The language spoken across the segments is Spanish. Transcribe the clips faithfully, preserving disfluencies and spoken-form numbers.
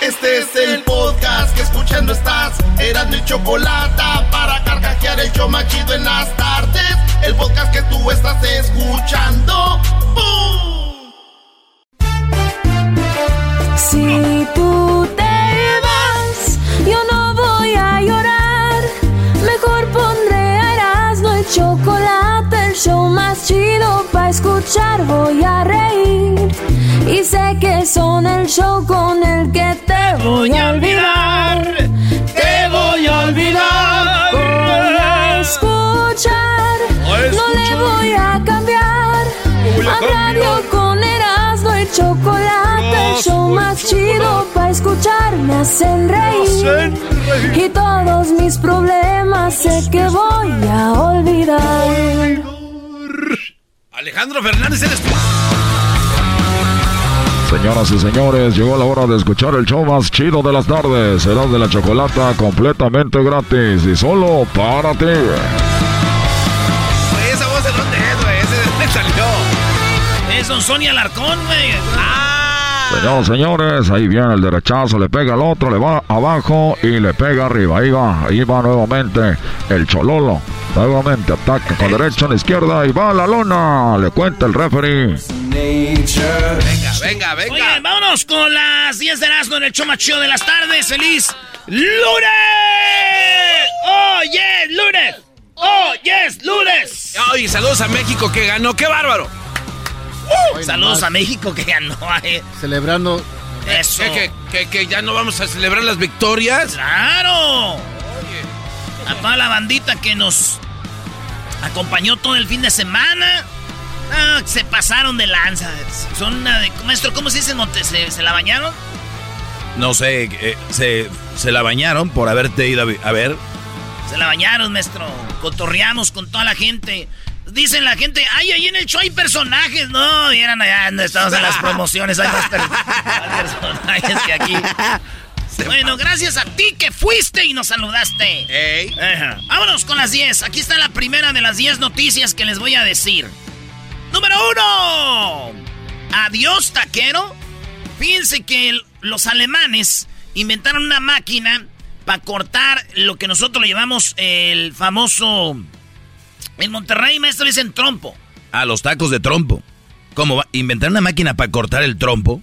Este es el podcast que escuchando estás. Erazno y Chokolata, para carcajear el show más chido en las tardes. El podcast que tú estás escuchando. ¡Bum! Si tú te vas, yo no voy a llorar. Mejor pondré a Erazno y Chokolata, el show más chido para escuchar. Voy a reír. Y sé que son el show con el que te voy a olvidar, te voy a olvidar. Voy a escuchar, voy a escuchar. No le voy a cambiar. Voy a radio con Erazno y Chokolata, el show más chido para escuchar. Me hacen reír y todos mis problemas sé que voy a olvidar. Alejandro Fernández, eres tú. Señoras y señores, llegó la hora de escuchar el show más chido de las tardes. Erazno de la Chokolata, completamente gratis y solo para ti. Oye, ¿esa voz de dónde es, güey? Ese de dónde salió. Es don Sonia Alarcón, güey. ¡Ah! Señoras y señores, ahí viene el derechazo, le pega al otro, le va abajo y le pega arriba. Ahí va, ahí va nuevamente el Chololo. Nuevamente ataca con derecha a la izquierda y va a la lona. Le cuenta el referee. Venga, venga, venga. Oigan, vámonos con las diez de Erazno en el show más chido de las tardes. ¡Feliz lunes! ¡Oh, yes, lunes! ¡Oh, yes, lunes! ¡Ay, saludos a México que ganó! ¡Qué bárbaro! Uh, saludos a México que ganó. Eh. Celebrando. Eso. ¿Que, que, que ya no vamos a celebrar las victorias? ¡Claro! Oye. A toda la bandita que nos acompañó todo el fin de semana. Ah, se pasaron de lanza. Son una de... Maestro, ¿cómo se dice? ¿Se, se la bañaron? No sé, eh, se, se la bañaron por haberte ido a ver. Se la bañaron, maestro. Cotorreamos con toda la gente. Dicen la gente, ay, ahí en el show hay personajes. No, y eran allá, no, estamos en las promociones. Hay más, per- más personajes que aquí. Bueno, gracias a ti que fuiste y nos saludaste. Hey. Ajá. Vámonos con las diez. Aquí está la primera de las diez noticias que les voy a decir. Número uno. Adiós, taquero. Fíjense que el, los alemanes inventaron una máquina para cortar lo que nosotros le llamamos el famoso... En Monterrey, maestro, le dicen trompo. A los tacos de trompo. ¿Cómo va? ¿Inventaron una máquina para cortar el trompo?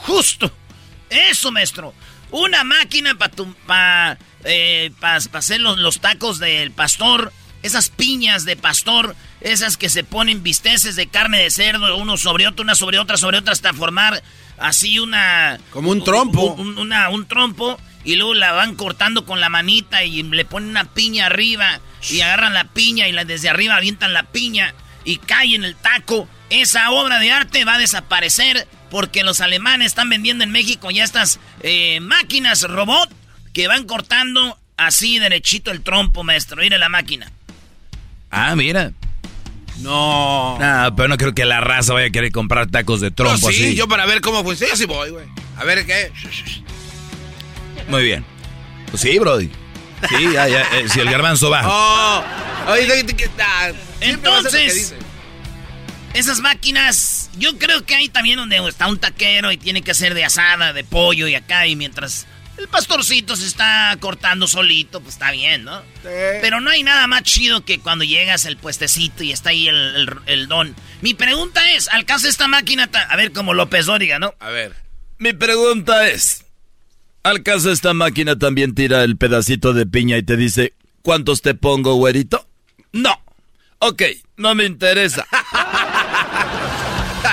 Justo. Eso, maestro. Una máquina para pa, eh, pa, pa hacer los, los tacos del pastor. Esas piñas de pastor, esas que se ponen bisteces de carne de cerdo, uno sobre otro, una sobre otra, sobre otra, hasta formar así una... Como un trompo. Un, una, un trompo, y luego la van cortando con la manita y le ponen una piña arriba, y agarran la piña y la, desde arriba avientan la piña y cae en el taco. Esa obra de arte va a desaparecer porque los alemanes están vendiendo en México ya estas eh, máquinas robot que van cortando así derechito el trompo, maestro. Mire la máquina. Ah, mira. No. Ah, pero no creo que la raza vaya a querer comprar tacos de trompo. No, sí, así. Yo para ver cómo funciona, sí voy, güey. A ver qué. Muy bien. Pues sí, brody. Sí, ya, ya. Eh, si el garbanzo va. Oh. Entonces, esas máquinas, yo creo que hay también donde está un taquero y tiene que hacer de asada, de pollo y acá, y mientras... El pastorcito se está cortando solito, pues está bien, ¿no? Sí. Pero no hay nada más chido que cuando llegas al puestecito y está ahí el, el, el don. Mi pregunta es, ¿alcanza esta máquina? Ta- a ver, como López Dóriga, ¿no? A ver. Mi pregunta es, Al caso esta máquina también tira el pedacito de piña y te dice, ¿cuántos te pongo, güerito? No. Ok, no me interesa.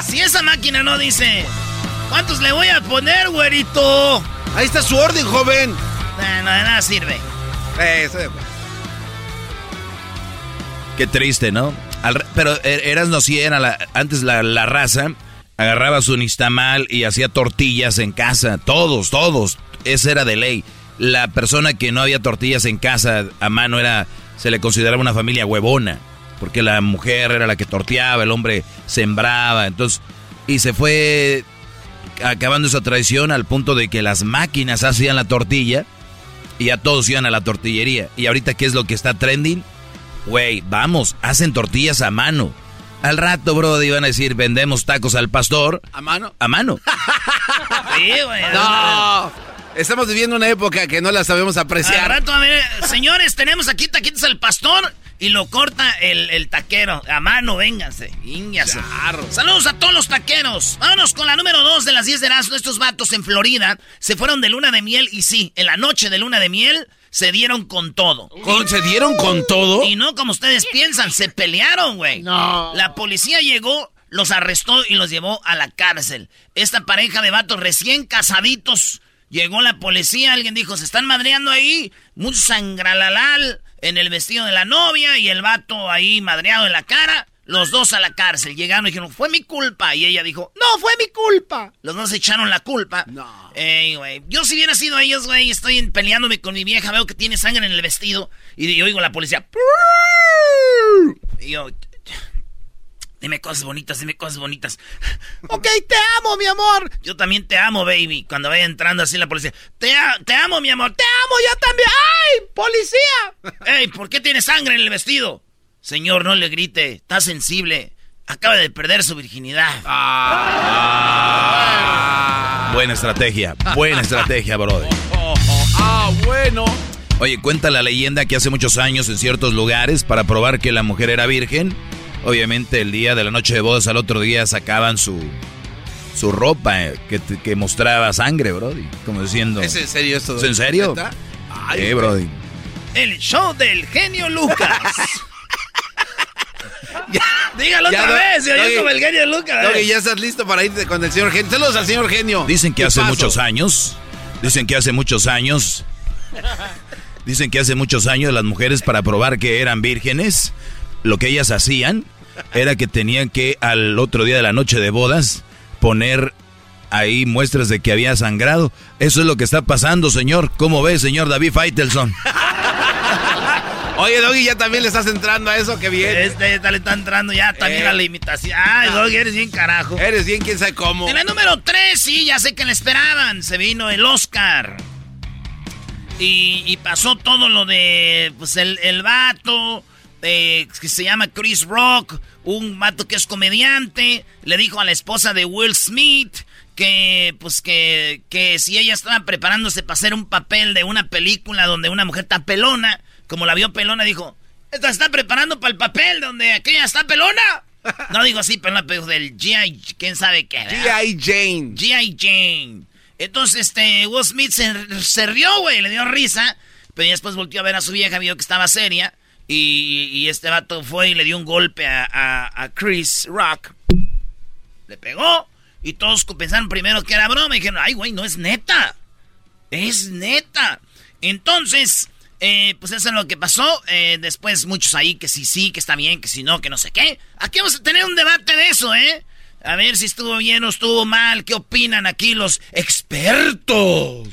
Si esa máquina no dice, ¿cuántos le voy a poner, güerito? Ahí está su orden, joven. No, no de nada sirve. Eh, estoy de acuerdo. Qué triste, ¿no? Al, pero Erazno sí era la, antes la, la raza, agarraba su nixtamal y hacía tortillas en casa. Todos, todos. Esa era de ley. La persona que no había tortillas en casa a mano era, se le consideraba una familia huevona, porque la mujer era la que torteaba, el hombre sembraba, entonces, y se fue acabando esa tradición al punto de que las máquinas hacían la tortilla y ya todos iban a la tortillería. Y ahorita, ¿qué es lo que está trending? Güey, vamos, hacen tortillas a mano. Al rato, bro, iban a decir, vendemos tacos al pastor. ¿A mano? A mano. Sí, güey. No, estamos viviendo una época que no la sabemos apreciar. Al rato, a ver, señores, tenemos aquí taquitos al pastor y lo corta el, el taquero. A mano, vénganse. Íñase. Saludos a todos los taqueros. Vámonos con la número dos de las diez de Erazno. Estos vatos en Florida se fueron de luna de miel y sí, en la noche de luna de miel... Se dieron con todo. ¿Con, ¿Se dieron con todo? Y no como ustedes piensan, se pelearon, güey. No. La policía llegó, los arrestó y los llevó a la cárcel. Esta pareja de vatos recién casaditos, llegó la policía, alguien dijo, se están madreando ahí, un sangralalal en el vestido de la novia y el vato ahí madreado en la cara, los dos a la cárcel. Llegaron y dijeron, fue mi culpa. Y ella dijo, no, fue mi culpa. Los dos echaron la culpa. No. Ey, güey, yo si hubiera sido ellos, güey, estoy peleándome con mi vieja, veo que tiene sangre en el vestido, y yo oigo la policía. Y yo, dime cosas bonitas, dime cosas bonitas. Ok, te amo, mi amor. Yo también te amo, baby. Cuando vaya entrando así la policía, te, te amo, mi amor, te amo, yo también. ¡Ay, policía! Ey, ¿por qué tiene sangre en el vestido? Señor, no le grite, está sensible. Acaba de perder su virginidad. Ah, ah, buena estrategia, buena estrategia, brother. Oh, oh, oh, ah, bueno. Oye, cuenta la leyenda que hace muchos años en ciertos lugares, para probar que la mujer era virgen, obviamente el día de la noche de bodas al otro día sacaban su su ropa eh, que, que mostraba sangre, brody. Como diciendo... ¿Es en serio esto? ¿Es en serio? Ay, eh, brody. El show del genio Lucas. Ya, dígalo ya, otra vez, yo soy el genio Lucas. Doggy, ya estás listo para irte con el señor genio. Saludos al señor genio. Dicen que hace paso? muchos años, dicen que hace muchos años, dicen que hace muchos años las mujeres, para probar que eran vírgenes, lo que ellas hacían era que tenían que al otro día de la noche de bodas poner ahí muestras de que había sangrado. Eso es lo que está pasando, señor. ¿Cómo ve, señor David Faitelson? Oye, Doggy, ya también le estás entrando a eso, que bien. Este ya le está entrando ya también eh. a la imitación. Ay, Doggy, eres bien carajo. Eres bien quién sabe cómo. En la número tres, sí, ya sé que le esperaban. Se vino el Oscar. Y, y pasó todo lo de, pues, el, el vato, eh, que se llama Chris Rock, un vato que es comediante. Le dijo a la esposa de Will Smith que, pues, que, que si ella estaba preparándose para hacer un papel de una película donde una mujer está pelona... Como la vio pelona, dijo, esta se está preparando para el papel donde aquella está pelona. No digo así, pelona, pero del G I. ¿Quién sabe qué? G I. Jane. G I. Jane. Entonces, este, Will Smith se, se rió, güey, le dio risa. Pero después volvió a ver a su vieja, vio que estaba seria. Y, y este vato fue y le dio un golpe a, a, a Chris Rock. Le pegó. Y todos pensaron primero que era broma. Y dijeron, ay, güey, no es neta. Es neta. Entonces... Eh, pues eso es lo que pasó. Eh, después muchos ahí que sí, sí, que está bien, que si no, que no sé qué. Aquí vamos a tener un debate de eso, ¿eh? A ver si estuvo bien o estuvo mal. ¿Qué opinan aquí los expertos?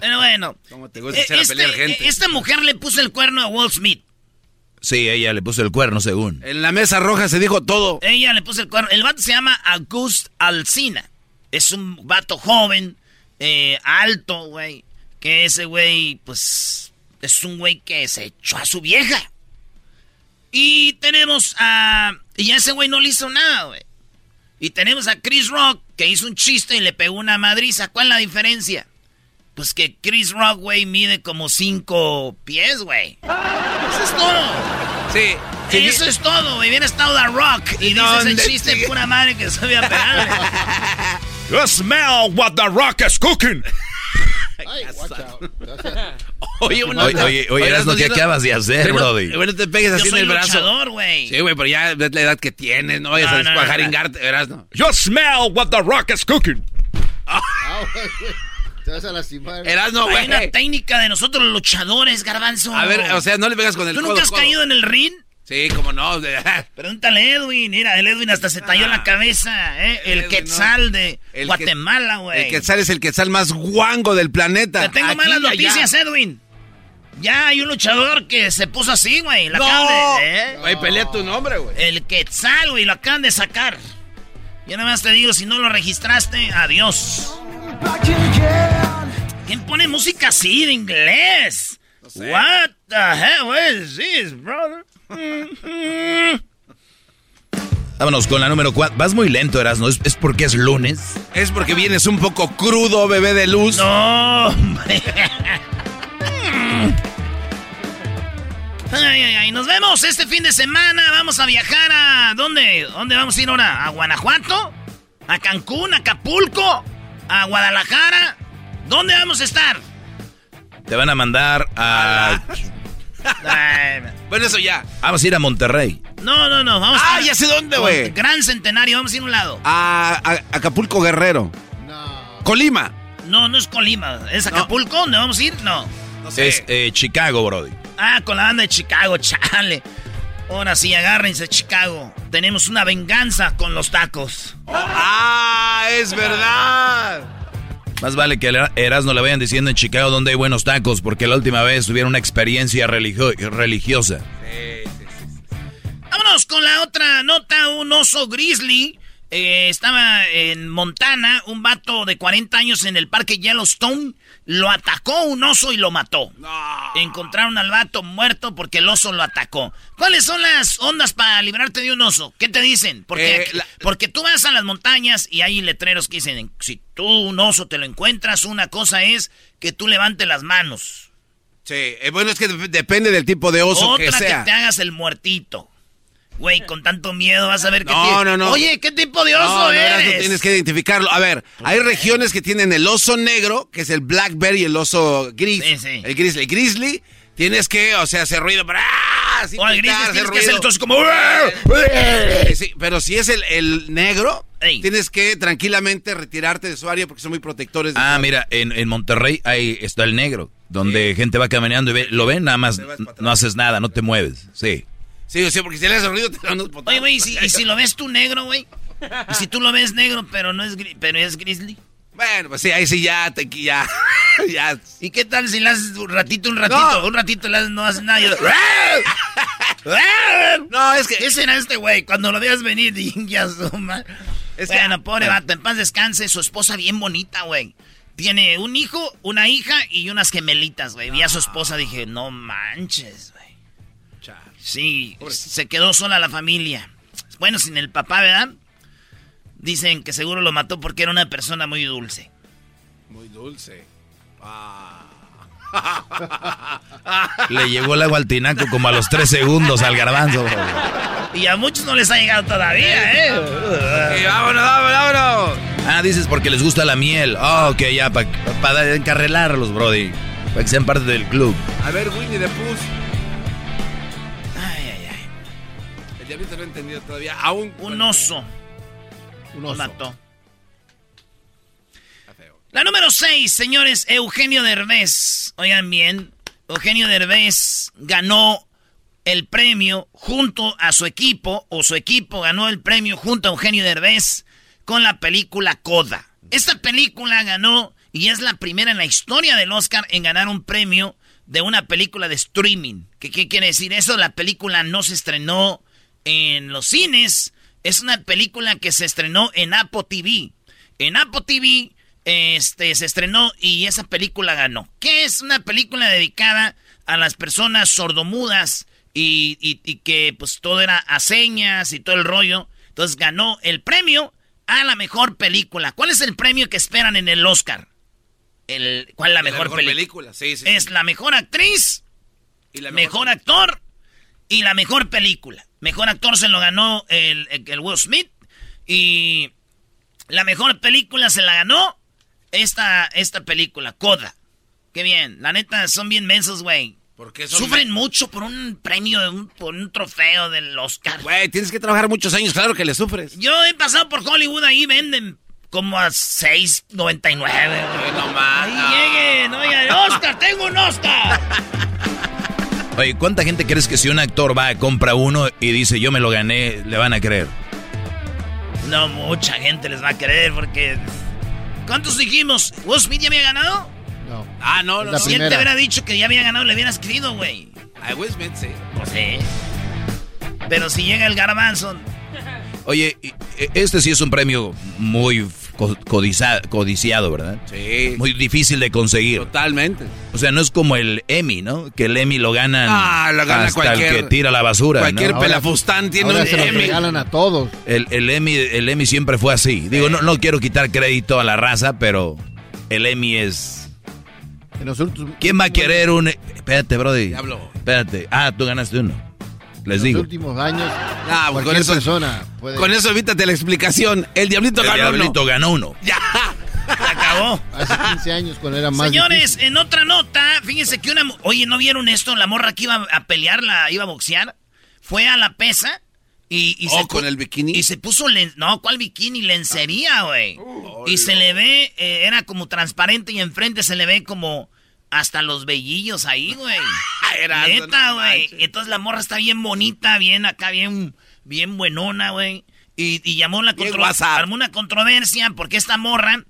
Pero bueno. ¿Cómo te gusta eh, echar este, a pelear gente? Esta mujer le puso el cuerno a Will Smith. Sí, ella le puso el cuerno, según. En la mesa roja se dijo todo. Ella le puso el cuerno. El vato se llama August Alsina. Es un vato joven, eh, alto, güey. Que ese güey, pues, es un güey que se echó a su vieja. Y tenemos a... Y a ese güey no le hizo nada, güey. Y tenemos a Chris Rock, que hizo un chiste y le pegó una madriza. ¿Cuál es la diferencia? Pues que Chris Rock, güey, mide como cinco pies, güey. Eso es todo. Sí. sí Eso sí. es todo, güey. Hubiera estado The Rock y dice ese chiste, sigue? Pura madre que se había pegado, güey. Smell what the rock is cooking. Ay, watch out. Oye, una, oye, oye, oye, eras lo que acabas de hacer, brody. Bueno, te pegues así en el brazo. Yo soy luchador, güey. Sí, güey, pero ya de la edad que tienes, no vayas no, a descuajar no, no, no, no. Eras no. You smell what the rock is cooking. Te vas a lastimar. Erazno, güey. Hay una técnica de nosotros los luchadores, Garbanzo. A ver, o sea, no le pegas con el codo. ¿Tú nunca has codo, caído codo. en el ring? Sí, como no. Pregúntale a Edwin. Mira, el Edwin hasta se talló ah, la cabeza, ¿eh? El, el Quetzal no. de el Guatemala, güey. El Quetzal es el Quetzal más guango del planeta. Te tengo Aquí malas noticias, allá. Edwin. Ya hay un luchador que se puso así, güey. La no. acaban de... ¿eh? Güey, pelea tu nombre, güey. El Quetzal, güey, lo acaban de sacar. Yo nada más te digo, si no lo registraste, adiós. ¿Quién pone música así de inglés? No sé. What the hell is this, brother? Vámonos con la número cuatro. Vas muy lento, Erazno. ¿Es, ¿Es porque es lunes? Es porque vienes un poco crudo, bebé de luz. No, hombre. Ay, ay, ay. Nos vemos este fin de semana. Vamos a viajar a... ¿Dónde? ¿Dónde vamos a ir ahora? ¿A Guanajuato? ¿A Cancún? ¿A Acapulco? ¿A Guadalajara? ¿Dónde vamos a estar? Te van a mandar a... Bueno, eso ya. Vamos a ir a Monterrey. No, no, no. Vamos ah, a... ya sé dónde, güey. Gran Centenario, vamos a ir a un lado. A, a Acapulco, Guerrero. No. Colima. No, no es Colima. ¿Es Acapulco? ¿Dónde vamos a ir? No. no sé. Es eh, Chicago, brody. Ah, con la banda de Chicago, chale. Ahora sí, agárrense, Chicago. Tenemos una venganza con los tacos. Oh. ¡Ah, es verdad! Más vale que a Erazno le vayan diciendo en Chicago donde hay buenos tacos, porque la última vez tuvieron una experiencia religio- religiosa. Sí, sí, sí, sí. Vámonos con la otra nota. Un oso grizzly eh, estaba en Montana. Un vato de cuarenta años en el parque Yellowstone. Lo atacó un oso y lo mató. No. Encontraron al vato muerto porque el oso lo atacó. ¿Cuáles son las ondas para librarte de un oso? ¿Qué te dicen? Porque, eh, la... porque tú vas a las montañas y hay letreros que dicen, si tú un oso te lo encuentras, una cosa es que tú levantes las manos. Sí, eh, bueno, es que depende del tipo de oso Otra que sea. Otra que te hagas el muertito. Güey, con tanto miedo vas a ver no, qué tiene. No, no. Oye, ¿qué tipo de oso no, eres? No, no, tienes que identificarlo. A ver, hay regiones que tienen el oso negro, que es el black bear y el oso gris. Sí, sí. El grizzly. El grizzly, tienes que, o sea, hacer ruido. ¡Ah! O el grizzly tienes ruido. que hacer el toso como... Sí, pero si es el, el negro, Ey. tienes que tranquilamente retirarte de su área porque son muy protectores. De ah, su... mira, en, en Monterrey ahí está el negro, donde sí. gente va caminando y ve, lo ven, nada más no haces nada, no te mueves. Sí. Sí, sí, porque si le haces ruido te dan unos botones. Oye, güey, ¿y, si, ¿y si lo ves tú negro, güey? ¿Y si tú lo ves negro, pero no es gri- pero es grizzly? Bueno, pues sí, ahí sí ya, te, ya, ya. ¿Y qué tal si le haces un ratito, un ratito, no. un ratito, le haces, no haces nada? No, es que... ¿Qué será este güey? Cuando lo veas venir, ya suma. Es que, bueno, pobre bueno. vato, en paz descanse, su esposa bien bonita, güey. Tiene un hijo, una hija y unas gemelitas, güey. Vi a su esposa, dije, no manches, güey. Sí, se quedó sola la familia. Bueno, sin el papá, ¿verdad? Dicen que seguro lo mató porque era una persona muy dulce. Muy dulce. Ah. Le llegó el agua al tinaco como a los tres segundos al garbanzo. Y a muchos no les ha llegado todavía, ¿eh? Sí, vámonos, vámonos, vámonos. Ah, dices porque les gusta la miel. Ah, oh, ok, ya, para pa, pa encarrelarlos, brody. Para que sean parte del club. A ver, Winnie the Pooh. Diablito no he entendido todavía. Aún un oso. Un oso. Mató. La número seis, señores, Eugenio Derbez. Oigan bien, Eugenio Derbez ganó el premio junto a su equipo, o su equipo ganó el premio junto a Eugenio Derbez con la película Coda. Esta película ganó y es la primera en la historia del Oscar en ganar un premio de una película de streaming. ¿Qué, qué quiere decir eso? La película no se estrenó en los cines, es una película que se estrenó en Apple T V. En Apple T V este, se estrenó y esa película ganó. Que es una película dedicada a las personas sordomudas y, y, y que pues todo era a señas y todo el rollo. Entonces ganó el premio a la mejor película. ¿Cuál es el premio que esperan en el Oscar? El, ¿Cuál es la mejor, la mejor peli- película? Sí, sí, es sí. la mejor actriz, y la mejor, mejor actor y la mejor película. Mejor actor se lo ganó el, el Will Smith y La mejor película se la ganó esta, esta película, Coda. Qué bien, la neta, son bien mensos, güey. Sufren me... mucho por un premio, de un, por un trofeo del Oscar. Güey, tienes que trabajar muchos años, claro que le sufres. Yo he pasado por Hollywood, ahí venden como a seis noventa y nueve. No más. Ahí lleguen, oigan, Oscar, tengo un Oscar. Oye, ¿cuánta gente crees que si un actor va, compra uno y dice yo me lo gané, le van a creer? No, mucha gente les va a creer porque... ¿Cuántos dijimos? ¿Will Smith ya había ganado? No. Ah, no, no. Si él te hubiera dicho que ya había ganado, le hubieras creído, güey. A Will Smith, sí. No sé. Pero si llega el Garbanzo... Oye, este sí es un premio muy codizado, codiciado, ¿verdad? Sí. Muy difícil de conseguir. Totalmente. O sea, no es como el Emmy, ¿no? Que el Emmy lo ganan ah, lo gana hasta cualquier, el que tira la basura. Cualquier, ¿no? Pelafustán tiene ahora un se Emmy. Lo regalan a todos. El, el, Emmy, el Emmy siempre fue así. Digo, sí. no, no quiero quitar crédito a la raza, pero el Emmy es... Nosotros... ¿Quién va a querer un...? Espérate, brody. Diablo. Espérate. Ah, tú ganaste uno. Les en digo. Los últimos años, ah, pues con eso, persona puede... Con eso evítate la explicación. El Diablito el ganó Diablito uno. ganó uno. Ya. Se acabó. Hace quince años cuando era más Señores, difícil. En otra nota, fíjense que una... Oye, ¿no vieron esto? La morra que iba a pelear, la iba a boxear, fue a la pesa y... y oh, se con el bikini. Y se puso... Len... No, ¿cuál bikini? Lencería, güey. Uh, y oh, se no. le ve... Eh, era como transparente y enfrente se le ve como... Hasta los velillos ahí, güey. Neta, güey. No, entonces la morra está bien bonita, bien acá, bien, bien buenona, güey. Y, y llamó la controversia. Armó una controversia porque esta morra,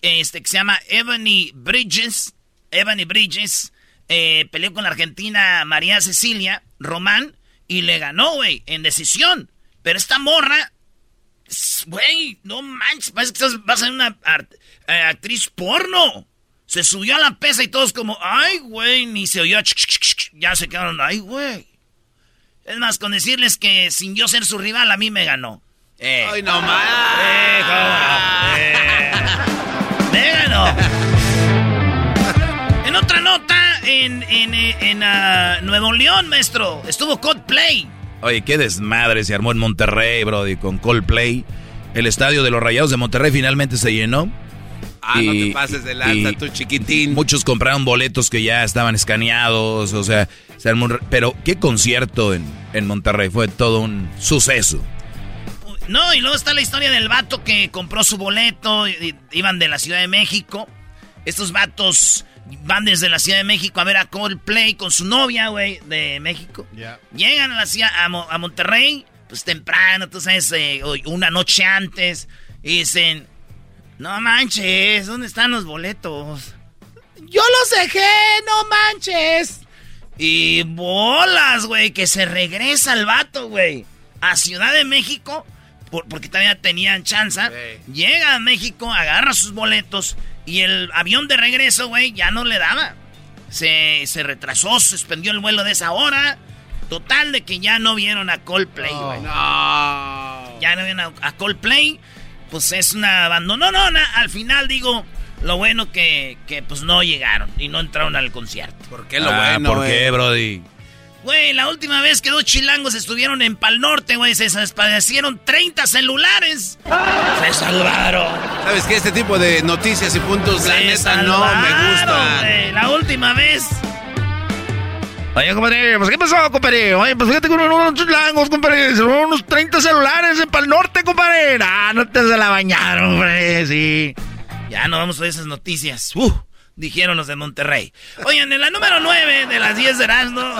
este, que se llama Ebony Bridges, Ebony Bridges, eh, peleó con la argentina María Cecilia Román y le ganó, güey, en decisión. Pero esta morra, güey, no manches, parece que vas a ser una art, eh, actriz porno. Se subió a la pesa y todos como, ay, güey, ni se oyó, ya se quedaron, ay, güey. Es más, con decirles que sin yo ser su rival, a mí me ganó. Eh. Ay, no más. Eh, eh. Me ganó. En otra nota, en, en, en uh, Nuevo León, maestro, estuvo Coldplay. Oye, qué desmadre se armó en Monterrey, brody, con Coldplay. El estadio de los Rayados de Monterrey finalmente se llenó. Ah, y, no te pases de lanza, tú chiquitín. Muchos compraron boletos que ya estaban escaneados, o sea, se armó un... Pero qué concierto en, en Monterrey, fue todo un suceso. No, y luego está la historia del vato que compró su boleto, y, y, iban de la Ciudad de México. Estos vatos van desde la Ciudad de México a ver a Coldplay con su novia, güey, de México. Yeah. Llegan a, la ciudad, a, a Monterrey, pues temprano, entonces, eh, una noche antes, y dicen... No manches, ¿dónde están los boletos? Yo los dejé, no manches. Y bolas, güey, que se regresa el vato, güey, a Ciudad de México, por, porque todavía tenían chance. Sí. Llega a México, agarra sus boletos y el avión de regreso, güey, ya no le daba. Se, se retrasó, suspendió el vuelo de esa hora. Total de que ya no vieron a Coldplay, güey. No, no. Ya no vieron a, a Coldplay. Pues es una abandonona. No, no, al final digo, lo bueno que, que pues no llegaron y no entraron al concierto. ¿Por qué lo ah, bueno? ¿Por wey? Qué, brody? Güey, la última vez que dos chilangos estuvieron en Pal Norte, güey, se desaparecieron treinta celulares. Ah. Se salvaron. ¿Sabes qué? Este tipo de noticias y puntos, se la neta, no me gustan. Wey, la última vez... Oye, compadre, pues ¿qué pasó, compadre? Oye, pues fíjate que unos chilangos, compadre, se robaron unos treinta celulares en Pal Norte, compadre. Ah, no te se la bañaron, compadre, sí. Ya no vamos a esas noticias. Uh, dijeron los de Monterrey. Oigan, en la número nueve de las diez de Erazno.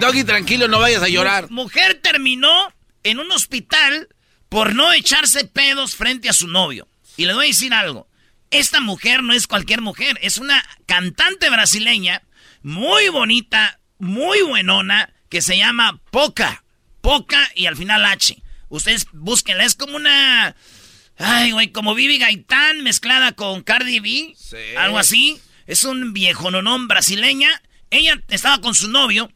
Doggy, tranquilo, no vayas a llorar. Mujer terminó en un hospital por no echarse pedos frente a su novio. Y les voy a decir algo. Esta mujer no es cualquier mujer, es una cantante brasileña muy bonita, muy buenona, que se llama Poca. Poca y al final H. Ustedes búsquenla, es como una... Ay, güey, como Bibi Gaitán mezclada con Cardi B, sí. Algo así. Es un viejo nonón brasileña. Ella estaba con su novio.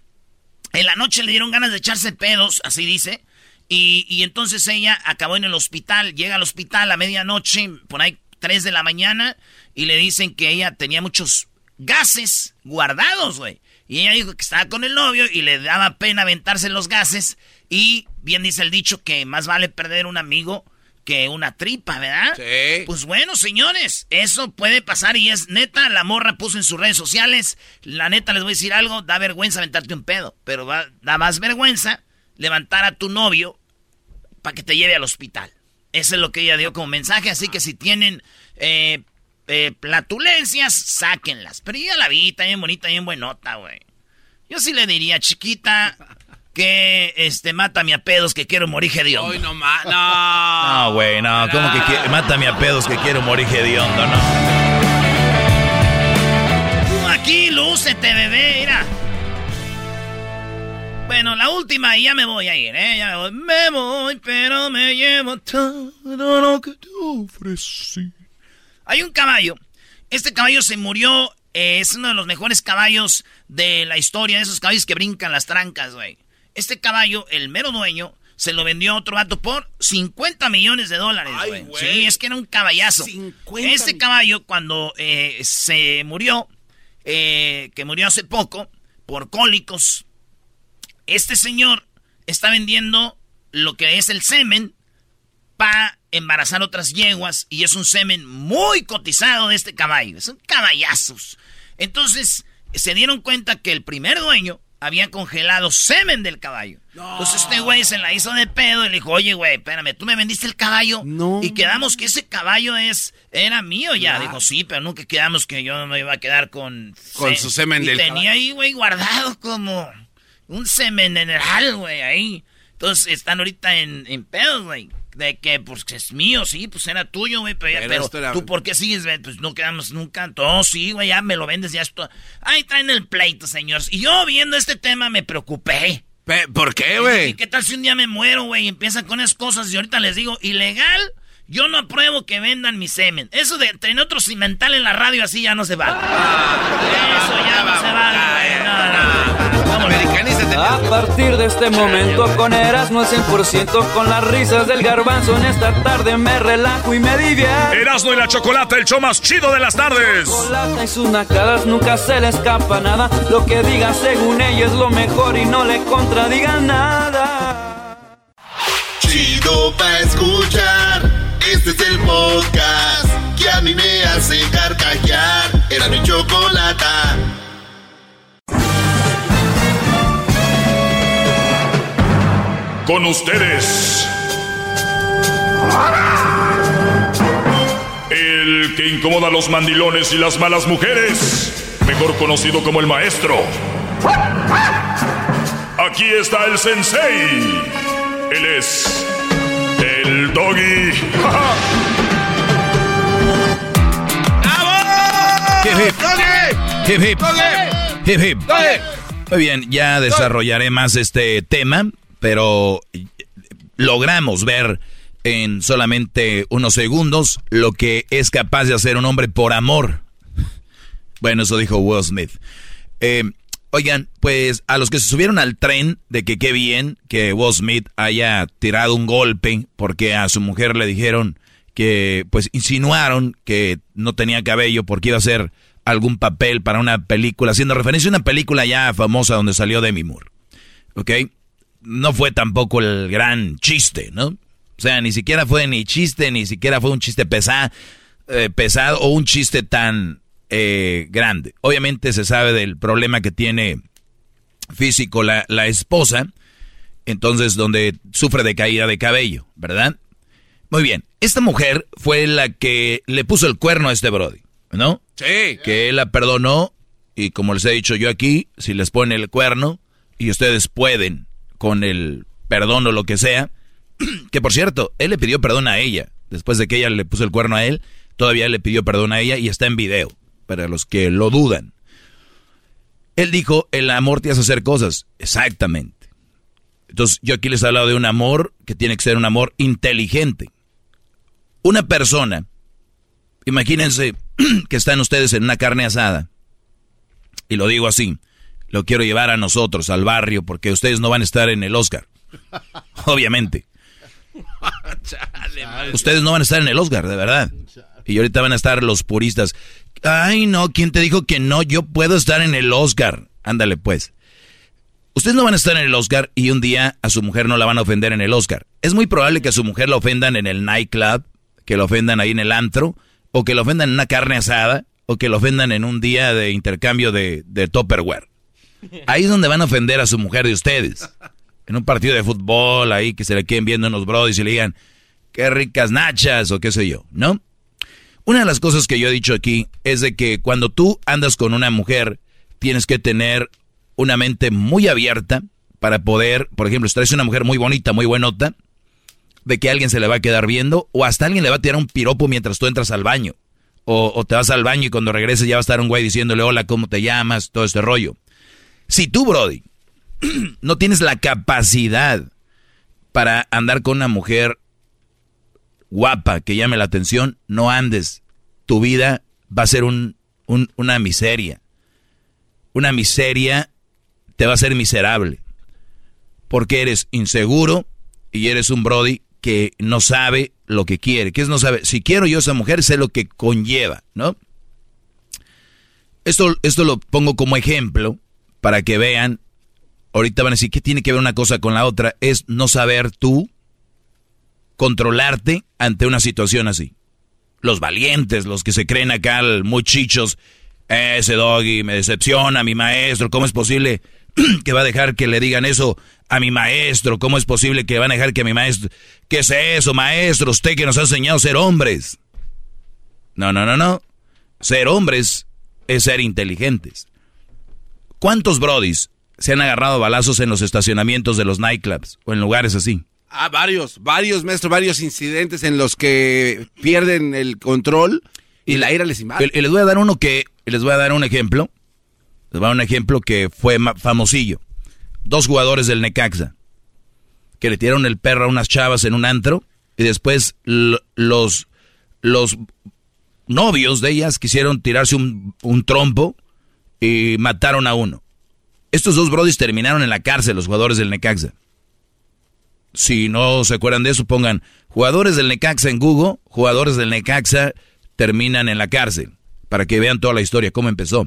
En la noche le dieron ganas de echarse pedos, así dice. Y, y entonces ella acabó en el hospital. Llega al hospital a medianoche, por ahí tres de la mañana. Y le dicen que ella tenía muchos... gases guardados, güey. Y ella dijo que estaba con el novio y le daba pena aventarse los gases. Y bien dice el dicho que más vale perder un amigo que una tripa, ¿verdad? Sí. Pues bueno, señores, eso puede pasar y es neta. La morra puso en sus redes sociales, la neta les voy a decir algo, da vergüenza aventarte un pedo, pero va, da más vergüenza levantar a tu novio para que te lleve al hospital. Eso es lo que ella dio como mensaje, así que si tienen eh, eh, platulencias, sáquenlas. Pero yo ya la vi, está bien bonita, bien buenota, güey. Yo sí le diría, chiquita... Que, este, mátame a pedos que quiero morir hediondo. Ay, no, ma- no. No, güey, no. ¿Cómo no. que qui- mátame a pedos que quiero morir hediondo? No. Tú aquí, lúcete, bebé, mira. Bueno, la última y ya me voy a ir, ¿eh? Ya me voy. Me voy, pero me llevo todo lo que te ofrecí. Hay un caballo. Este caballo se murió. Eh, es uno de los mejores caballos de la historia. Esos caballos que brincan las trancas, güey. Este caballo, el mero dueño, se lo vendió a otro vato por cincuenta millones de dólares, güey. Sí, es que era un caballazo. Este caballo, cuando eh, se murió, eh, que murió hace poco, por cólicos, este señor está vendiendo lo que es el semen para embarazar otras yeguas, y es un semen muy cotizado de este caballo. Son caballazos. Entonces, se dieron cuenta que el primer dueño había congelado semen del caballo. No. Entonces este güey se la hizo de pedo y le dijo, oye, güey, espérame, tú me vendiste el caballo no. y quedamos que ese caballo es era mío ya. Claro. Dijo, sí, pero nunca quedamos que yo me iba a quedar con... Con se- su semen del caballo. Y tenía ahí, güey, guardado como un semen general, güey, ahí. Entonces están ahorita en, en pedos, güey. De que, pues, que es mío, sí, pues era tuyo, güey, pero, pero, ya, pero era... ¿tú por qué sigues? Pues no quedamos nunca, todo sí, güey, ya me lo vendes, ya esto. Ahí traen el pleito, señores. Y yo viendo este tema me preocupé. ¿Por qué, güey? ¿Y qué tal si un día me muero, güey, y empiezan con esas cosas? Y ahorita les digo, ilegal, yo no apruebo que vendan mi semen. Eso de tener otro cimental en la radio así ya no se vale. Ah, Eso ya no se vale, güey, no, no. A partir de este momento con Erazno cien por ciento, con las risas del Garbanzo en esta tarde me relajo y me divierto. Erazno y la Chokolata, el show más chido de las tardes. Chokolata y sus nacadas, nunca se le escapa nada. Lo que diga según ella es lo mejor y no le contradigan nada. Chido pa' escuchar, este es el podcast que a mí me hace carcajear. Era mi Chokolata. Con ustedes, el que incomoda a los mandilones y las malas mujeres, mejor conocido como el maestro. Aquí está el sensei. Él es el Doggy. ¡Bravo! Hip hip. Doggy. Hip hip. Doggy. Hip hip. Doggy. Muy bien, ya desarrollaré más este tema. Pero logramos ver en solamente unos segundos lo que es capaz de hacer un hombre por amor. Bueno, eso dijo Will Smith. Eh, oigan, pues a los que se subieron al tren de que qué bien que Will Smith haya tirado un golpe porque a su mujer le dijeron que, pues insinuaron que no tenía cabello porque iba a hacer algún papel para una película, haciendo referencia a una película ya famosa donde salió Demi Moore. ¿Ok? No fue tampoco el gran chiste, ¿no? O sea, ni siquiera fue ni chiste, ni siquiera fue un chiste pesa, eh, pesado o un chiste tan eh, grande. Obviamente se sabe del problema que tiene físico la, la esposa, entonces donde sufre de caída de cabello, ¿verdad? Muy bien, esta mujer fue la que le puso el cuerno a este brody, ¿no? Sí. Que él la perdonó y como les he dicho yo aquí, si les pone el cuerno y ustedes pueden... con el perdón o lo que sea, que por cierto, él le pidió perdón a ella, después de que ella le puso el cuerno a él, todavía le pidió perdón a ella y está en video, para los que lo dudan. Él dijo, el amor te hace hacer cosas, exactamente. Entonces, yo aquí les he hablado de un amor que tiene que ser un amor inteligente. Una persona, imagínense que están ustedes en una carne asada, y lo digo así, lo quiero llevar a nosotros, al barrio, porque ustedes no van a estar en el Oscar. Obviamente. Ustedes no van a estar en el Oscar, de verdad. Y ahorita van a estar los puristas. Ay, no, ¿quién te dijo que no? Yo puedo estar en el Oscar. Ándale, pues. Ustedes no van a estar en el Oscar y un día a su mujer no la van a ofender en el Oscar. Es muy probable que a su mujer la ofendan en el nightclub, que la ofendan ahí en el antro, o que la ofendan en una carne asada, o que la ofendan en un día de intercambio de, de Tupperware. Ahí es donde van a ofender a su mujer de ustedes. En un partido de fútbol, ahí que se le queden viendo unos brodis y le digan, qué ricas nachas, o qué sé yo, ¿no? Una de las cosas que yo he dicho aquí es de que cuando tú andas con una mujer, tienes que tener una mente muy abierta para poder, por ejemplo, si traes una mujer muy bonita, muy buenota, de que alguien se le va a quedar viendo, o hasta alguien le va a tirar un piropo mientras tú entras al baño, o, o te vas al baño y cuando regreses ya va a estar un güey diciéndole, hola, ¿cómo te llamas?, todo este rollo. Si tú, Brody, no tienes la capacidad para andar con una mujer guapa que llame la atención, no andes. Tu vida va a ser un, un, una miseria. Una miseria, te va a ser miserable. Porque eres inseguro y eres un brody que no sabe lo que quiere. ¿Qué es no sabe? Si quiero yo a esa mujer, sé lo que conlleva, ¿no? Esto, esto lo pongo como ejemplo para que vean. Ahorita van a decir, ¿qué tiene que ver una cosa con la otra? Es no saber tú controlarte ante una situación así. Los valientes, los que se creen acá muy chichos, ese Doggy me decepciona, mi maestro, ¿cómo es posible que va a dejar que le digan eso a mi maestro? ¿Cómo es posible que van a dejar que mi maestro? ¿Qué es eso, maestro? Usted que nos ha enseñado a ser hombres. No, no, no, no. Ser hombres es ser inteligentes. ¿Cuántos brodis se han agarrado balazos en los estacionamientos de los nightclubs o en lugares así? Ah, varios, varios, maestro, varios incidentes en los que pierden el control y la ira les invade. Y les voy a dar uno que, les voy a dar un ejemplo, les voy a dar un ejemplo que fue famosillo. Dos jugadores del Necaxa que le tiraron el perro a unas chavas en un antro y después los, los novios de ellas quisieron tirarse un, un trompo y mataron a uno. Estos dos brodis terminaron en la cárcel, los jugadores del Necaxa. Si no se acuerdan de eso, pongan jugadores del Necaxa en Google, jugadores del Necaxa terminan en la cárcel, para que vean toda la historia, cómo empezó.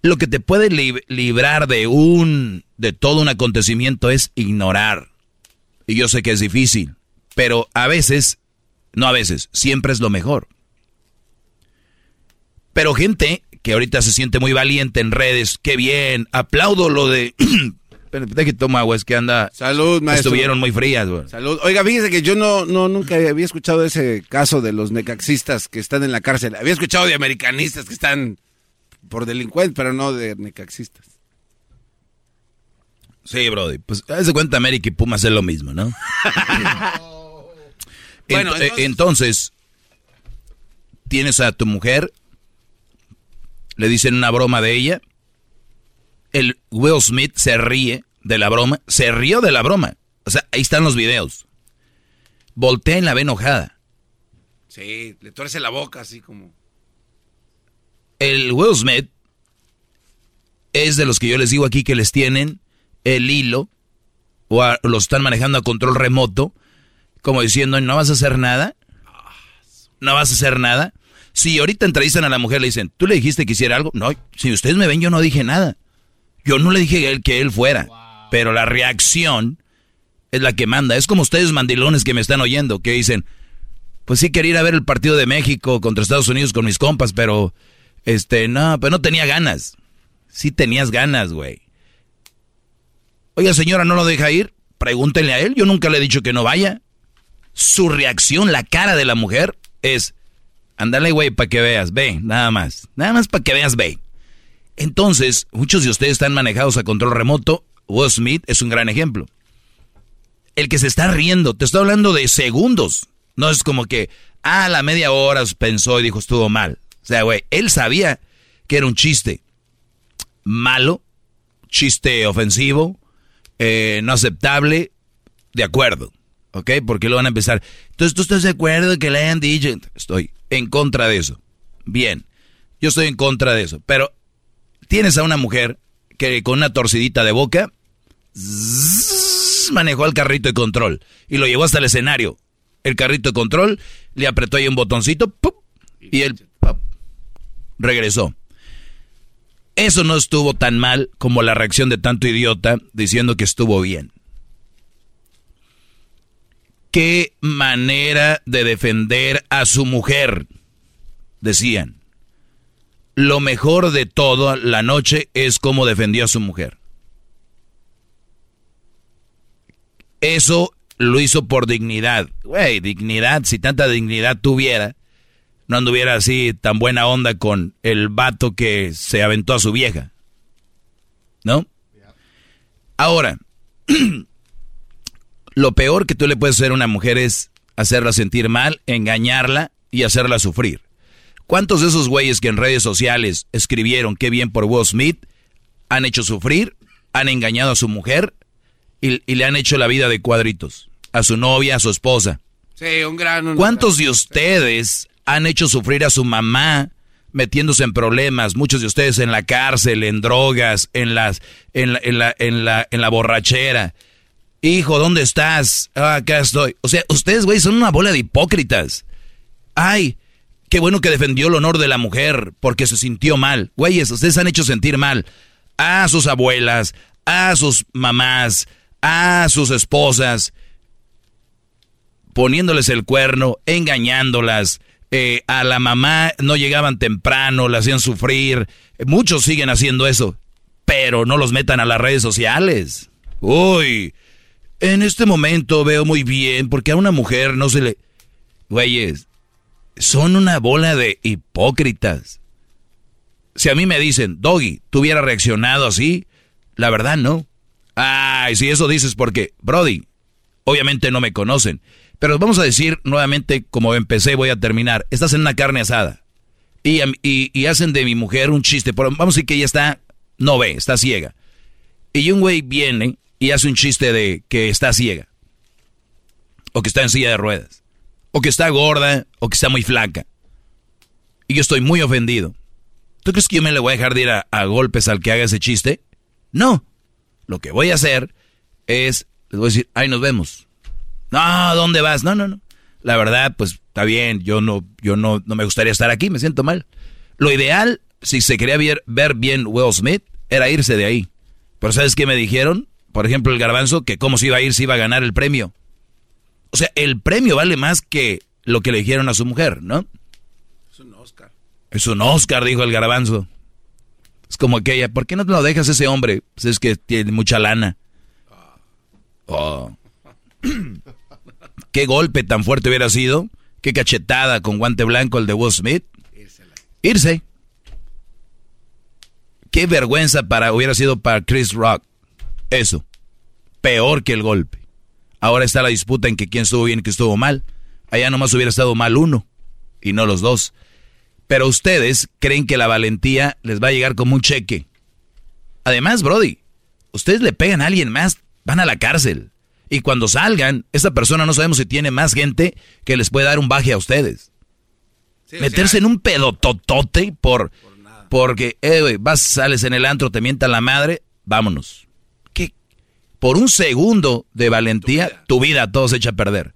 Lo que te puede lib- librar de un, de todo un acontecimiento es ignorar. Y yo sé que es difícil, pero a veces, no a veces, siempre es lo mejor. Pero gente que ahorita se siente muy valiente en redes, qué bien, aplaudo lo de... Espérate que toma agua, es que anda... Salud, maestro. Estuvieron muy frías, güey. Salud. Oiga, fíjese que yo no, no, nunca había escuchado ese caso de los necaxistas que están en la cárcel. Había escuchado de americanistas que están por delincuentes, pero no de necaxistas. Sí, brody. Pues, hace cuenta América y Puma hacer lo mismo, ¿no? Ent- bueno, entonces... entonces, tienes a tu mujer, le dicen una broma de ella... El Will Smith se ríe de la broma, se rió de la broma. O sea, ahí están los videos. Voltea y la ve enojada. Sí, le tuerce la boca así como... El Will Smith es de los que yo les digo aquí que les tienen el hilo o a, los están manejando a control remoto, como diciendo, no vas a hacer nada, no vas a hacer nada. Si ahorita entrevistan a la mujer, le dicen, ¿tú le dijiste que hiciera algo? No, si ustedes me ven, yo no dije nada. Yo no le dije a él que él fuera, wow. Pero la reacción es la que manda. Es como ustedes mandilones que me están oyendo, que dicen, pues sí quería ir a ver el partido de México contra Estados Unidos con mis compas, pero este no, pero no tenía ganas. Sí tenías ganas, güey. Oiga, señora, ¿no lo deja ir? Pregúntenle a él, yo nunca le he dicho que no vaya. Su reacción, la cara de la mujer es, ándale, güey, para que veas, ve, nada más. Nada más para que veas, ve. Entonces, muchos de ustedes están manejados a control remoto. Will Smith es un gran ejemplo. El que se está riendo, te está hablando de segundos. No es como que, ah, la media hora pensó y dijo, estuvo mal. O sea, güey, él sabía que era un chiste malo, chiste ofensivo, eh, no aceptable, de acuerdo, ¿ok? Porque lo van a empezar. Entonces, ¿tú estás de acuerdo que le hayan dicho? Estoy en contra de eso. Bien, yo estoy en contra de eso, pero... Tienes a una mujer que con una torcidita de boca zzz, manejó el carrito de control y lo llevó hasta el escenario. El carrito de control le apretó ahí un botoncito ¡pup! Y él ¡pup! Regresó. Eso no estuvo tan mal como la reacción de tanto idiota diciendo que estuvo bien. qué manera de defender a su mujer. Decían, lo mejor de toda la noche es cómo defendió a su mujer. Eso lo hizo por dignidad. Güey, dignidad, si tanta dignidad tuviera, no anduviera así tan buena onda con el vato que se aventó a su vieja, ¿no? Ahora, lo peor que tú le puedes hacer a una mujer es hacerla sentir mal, engañarla y hacerla sufrir. ¿Cuántos de esos güeyes que en redes sociales escribieron qué bien por Will Smith han hecho sufrir, han engañado a su mujer y, y le han hecho la vida de cuadritos? A su novia, a su esposa. Sí, un gran... ¿Cuántos de ustedes han hecho sufrir a su mamá metiéndose en problemas? Muchos de ustedes en la cárcel, en drogas, en las, en la, en la, en la, en la borrachera. Hijo, ¿dónde estás? Ah, acá estoy. O sea, ustedes, güey, son una bola de hipócritas. Ay, qué bueno que defendió el honor de la mujer porque se sintió mal. Güeyes, ustedes han hecho sentir mal a sus abuelas, a sus mamás, a sus esposas, poniéndoles el cuerno, engañándolas. Eh, a la mamá no llegaban temprano, la hacían sufrir. Muchos siguen haciendo eso, pero no los metan a las redes sociales. Uy, en este momento veo muy bien porque a una mujer no se le... Güeyes, son una bola de hipócritas. Si a mí me dicen, Doggy, ¿tú hubieras reaccionado así? La verdad no. Ay, si eso dices porque, Brody, obviamente no me conocen. Pero vamos a decir nuevamente, como empecé, voy a terminar. Estás en una carne asada y, y, y hacen de mi mujer un chiste. Pero vamos a decir que ella está, no ve, está ciega. Y un güey viene y hace un chiste de que está ciega, o que está en silla de ruedas, o que está gorda, o que está muy flaca. Y yo estoy muy ofendido. ¿Tú crees que yo me le voy a dejar de ir a, a golpes al que haga ese chiste? No. Lo que voy a hacer es, les voy a decir, ahí nos vemos. No, ¿dónde vas? No, no, no. La verdad, pues, está bien. Yo no yo no, no me gustaría estar aquí. Me siento mal. Lo ideal, si se quería ver, ver bien Will Smith, era irse de ahí. Pero ¿sabes qué me dijeron? Por ejemplo, el Garbanzo, que cómo se iba a ir, si iba a ganar el premio. O sea, el premio vale más que lo que le dijeron a su mujer, ¿no? Es un Oscar. Es un Oscar, dijo el Garbanzo. Es como aquella, ¿por qué no te lo dejas a ese hombre? Pues es que tiene mucha lana. Oh. Qué golpe tan fuerte hubiera sido, qué cachetada con guante blanco el de Will Smith. Írsela. Irse. Qué vergüenza para hubiera sido para Chris Rock. Eso. Peor que el golpe. Ahora está la disputa en que quién estuvo bien y quién estuvo mal. Allá nomás hubiera estado mal uno y no los dos. Pero ustedes creen que la valentía les va a llegar como un cheque. Además, Brody, ustedes le pegan a alguien más, van a la cárcel. Y cuando salgan, esa persona no sabemos si tiene más gente que les puede dar un baje a ustedes. Sí, meterse o sea, en un pedototote por, por nada. Porque, eh, güey, vas, sales en el antro, te mientan la madre, vámonos. ¿Qué? Por un segundo de valentía, tu vida, tu vida todo se echa a perder.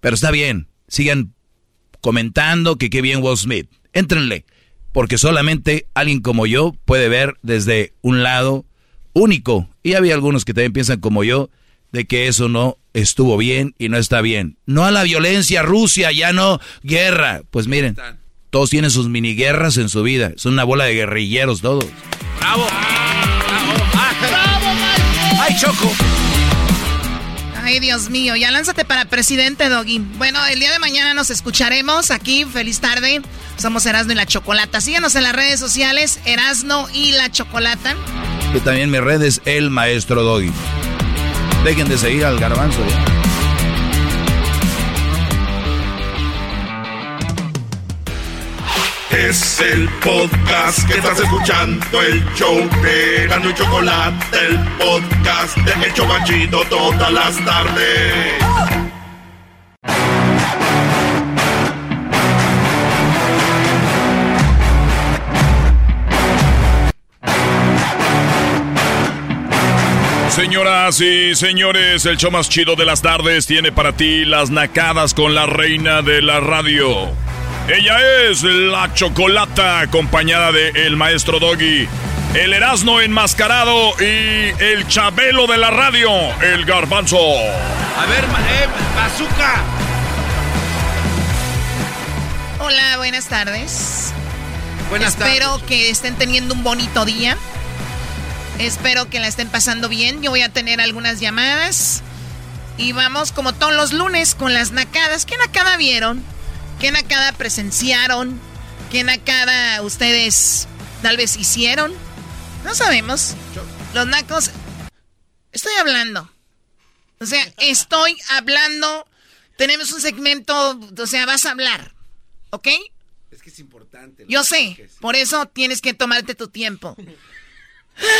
Pero está bien, sigan comentando que qué bien Will Smith. Éntrenle, porque solamente alguien como yo puede ver desde un lado único. Y había algunos que también piensan como yo, de que eso no estuvo bien y no está bien. No a la violencia, Rusia, ya no, guerra. Pues miren, todos tienen sus miniguerras en su vida. Son una bola de guerrilleros todos. ¡Bravo! Ah, ¡Bravo! Ah, ¡Bravo, ¡Ay, Choco! Ay, Dios mío, ya lánzate para presidente, Doggy. Bueno, el día de mañana nos escucharemos aquí. Feliz tarde. Somos Erazno y la Chokolata. Síganos en las redes sociales, Erazno y la Chokolata. Que también mi red es El Maestro Doggy. Dejen de seguir al Garbanzo. Es el podcast que estás escuchando, el show de Erazno y Chokolata, el podcast de El Chobachito todas las tardes. Señoras y señores, el show más chido de las tardes tiene para ti las nacadas con la reina de la radio. Ella es la Chokolata, acompañada de el maestro Doggy. el Erazno enmascarado y el Chabelo de la radio, el Garbanzo. A ver, eh, Bazooka. Hola, buenas tardes. Buenas tardes. Espero tarde. que estén teniendo un bonito día. Espero que la estén pasando bien. Yo voy a tener algunas llamadas. Y vamos como todos los lunes con las nacadas. ¿Qué nacada vieron? ¿Qué nacada presenciaron? ¿Qué nacada ustedes tal vez hicieron? No sabemos. Los nacos... Estoy hablando. O sea, estoy hablando. Tenemos un segmento, o sea, vas a hablar. ¿Ok? Es que es importante. Yo sé. Por eso tienes que tomarte tu tiempo.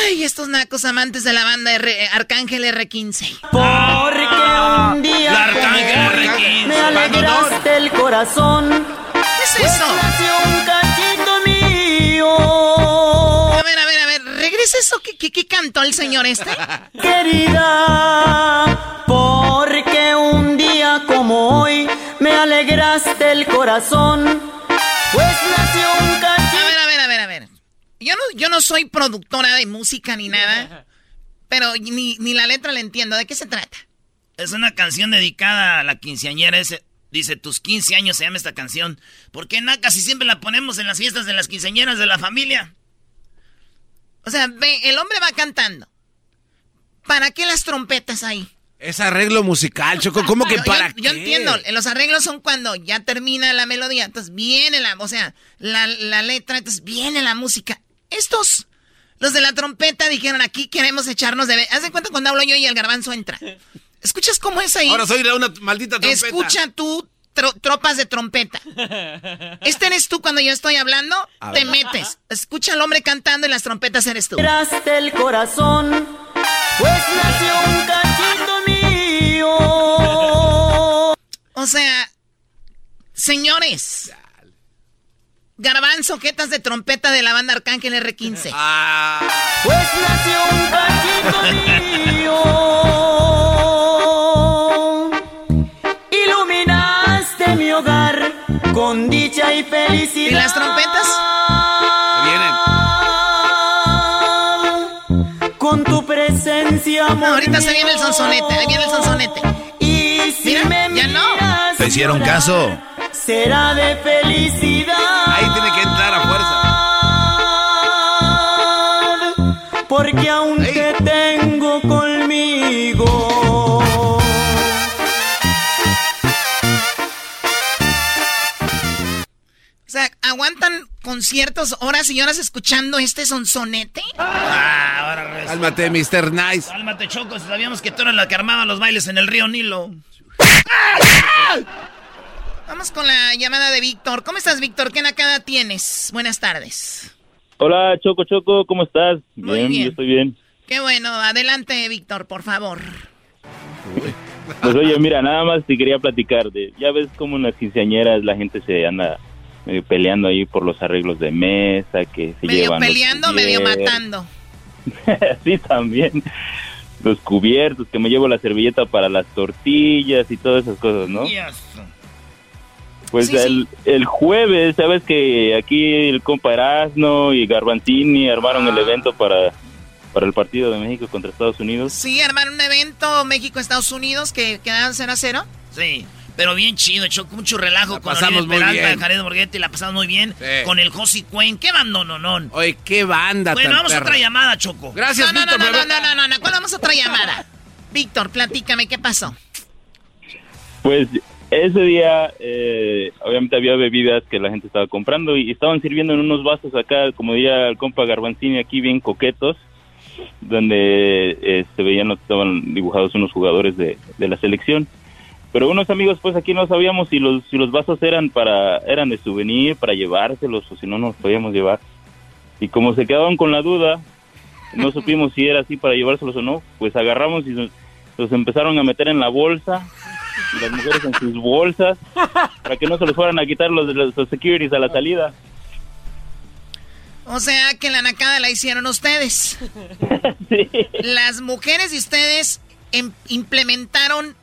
Ay, estos nacos amantes de la banda R- Arcángel erre quince. Porque un día la Arcángel erre quince, me alegraste el corazón. ¿Qué es eso? Un cachito mío. A ver, a ver, a ver, regresa eso. ¿Qué, qué, qué cantó el señor este? Querida, porque un día como hoy me alegraste el corazón. Pues nació un cachito. A ver, a ver, a ver, a ver. Yo no, yo no soy productora de música ni nada, pero ni, ni la letra la entiendo. ¿De qué se trata? Es una canción dedicada a la quinceañera. Ese, dice, tus quince años se llama esta canción. ¿Por qué, naca, si siempre la ponemos en las fiestas de las quinceañeras de la familia? O sea, ve, el hombre va cantando. ¿Para qué las trompetas ahí? Es arreglo musical, Choco. ¿Cómo que yo, para yo, qué? Yo entiendo, los arreglos son cuando ya termina la melodía. Entonces viene la, o sea, la, la letra, entonces viene la música. Estos, los de la trompeta, dijeron, aquí queremos echarnos de... Be-. Haz de cuenta cuando hablo yo y el Garbanzo entra. ¿Escuchas cómo es ahí? Ahora soy de una maldita trompeta. Escucha tú, tro- tropas de trompeta. Este eres tú cuando yo estoy hablando, a te ver. metes. Escucha al hombre cantando y las trompetas eres tú. Tiraste el corazón, pues nació un cachito mío. O sea, señores... Garbanzo, jetas de trompeta de la banda Arcángel erre quince. Ah. Pues nació un cachito mío. Iluminaste mi hogar con dicha y felicidad. ¿Y las trompetas? Vienen. Con tu presencia, amor. No, ahorita se viene el sonsonete, ahí viene el sonsonete. Y si mira, me miras, ya no. ¿Te hicieron caso? Será de felicidad. Ahí tiene que entrar a fuerza. Porque aún Ey. te tengo conmigo. O sea, ¿aguantan conciertos horas y horas escuchando este sonsonete? Ah, ahora resulta. Cálmate, mister Nice. Cálmate, Choco, sabíamos que tú eras la que armaba los bailes en el río Nilo. ¡Ah! Vamos con la llamada de Víctor. ¿Cómo estás, Víctor? ¿Qué nacada tienes? Buenas tardes. Hola, Choco, Choco, ¿cómo estás? Muy bien, bien. Yo estoy bien. Qué bueno. Adelante, Víctor, por favor. Pues oye, mira, nada más te quería platicar. De, ya ves cómo en las quinceañeras la gente se anda medio peleando ahí por los arreglos de mesa, que se medio llevan... Medio peleando, medio matando. Sí, también. Los cubiertos, que me llevo la servilleta para las tortillas y todas esas cosas, ¿no? Yes. Pues sí, el, sí. el jueves, sabes que aquí el compa Erazno y Garbanzini armaron ah. el evento para, para el partido de México contra Estados Unidos. Sí, armaron un evento México-Estados Unidos que quedaron cero a cero. Sí, pero bien chido, Choco, mucho relajo. La con pasamos muy bien. Jared Borghetti, la pasamos muy bien. Sí. Con el Josie Cuen, qué bandononón. Oye, qué banda. Bueno, vamos perra. a otra llamada, Choco. Gracias, no, Víctor. No, no, no, no, no, no, no, ¿cuál vamos a otra llamada? Víctor, platícame, ¿qué pasó? Pues... Ese día, eh, obviamente había bebidas que la gente estaba comprando y estaban sirviendo en unos vasos acá, como diría el compa Garbanzini, aquí bien coquetos, donde eh, se veían, estaban dibujados unos jugadores de, de la selección. Pero unos amigos, pues aquí no sabíamos si los si los vasos eran para eran de souvenir, para llevárselos o si no nos podíamos llevar. Y como se quedaban con la duda, no supimos si era así para llevárselos o no, pues agarramos y nos, los empezaron a meter en la bolsa. Y las mujeres en sus bolsas para que no se los fueran a quitar los, los, los securities a la salida. O sea que la nacada la hicieron ustedes. Sí. Las mujeres y ustedes em, implementaron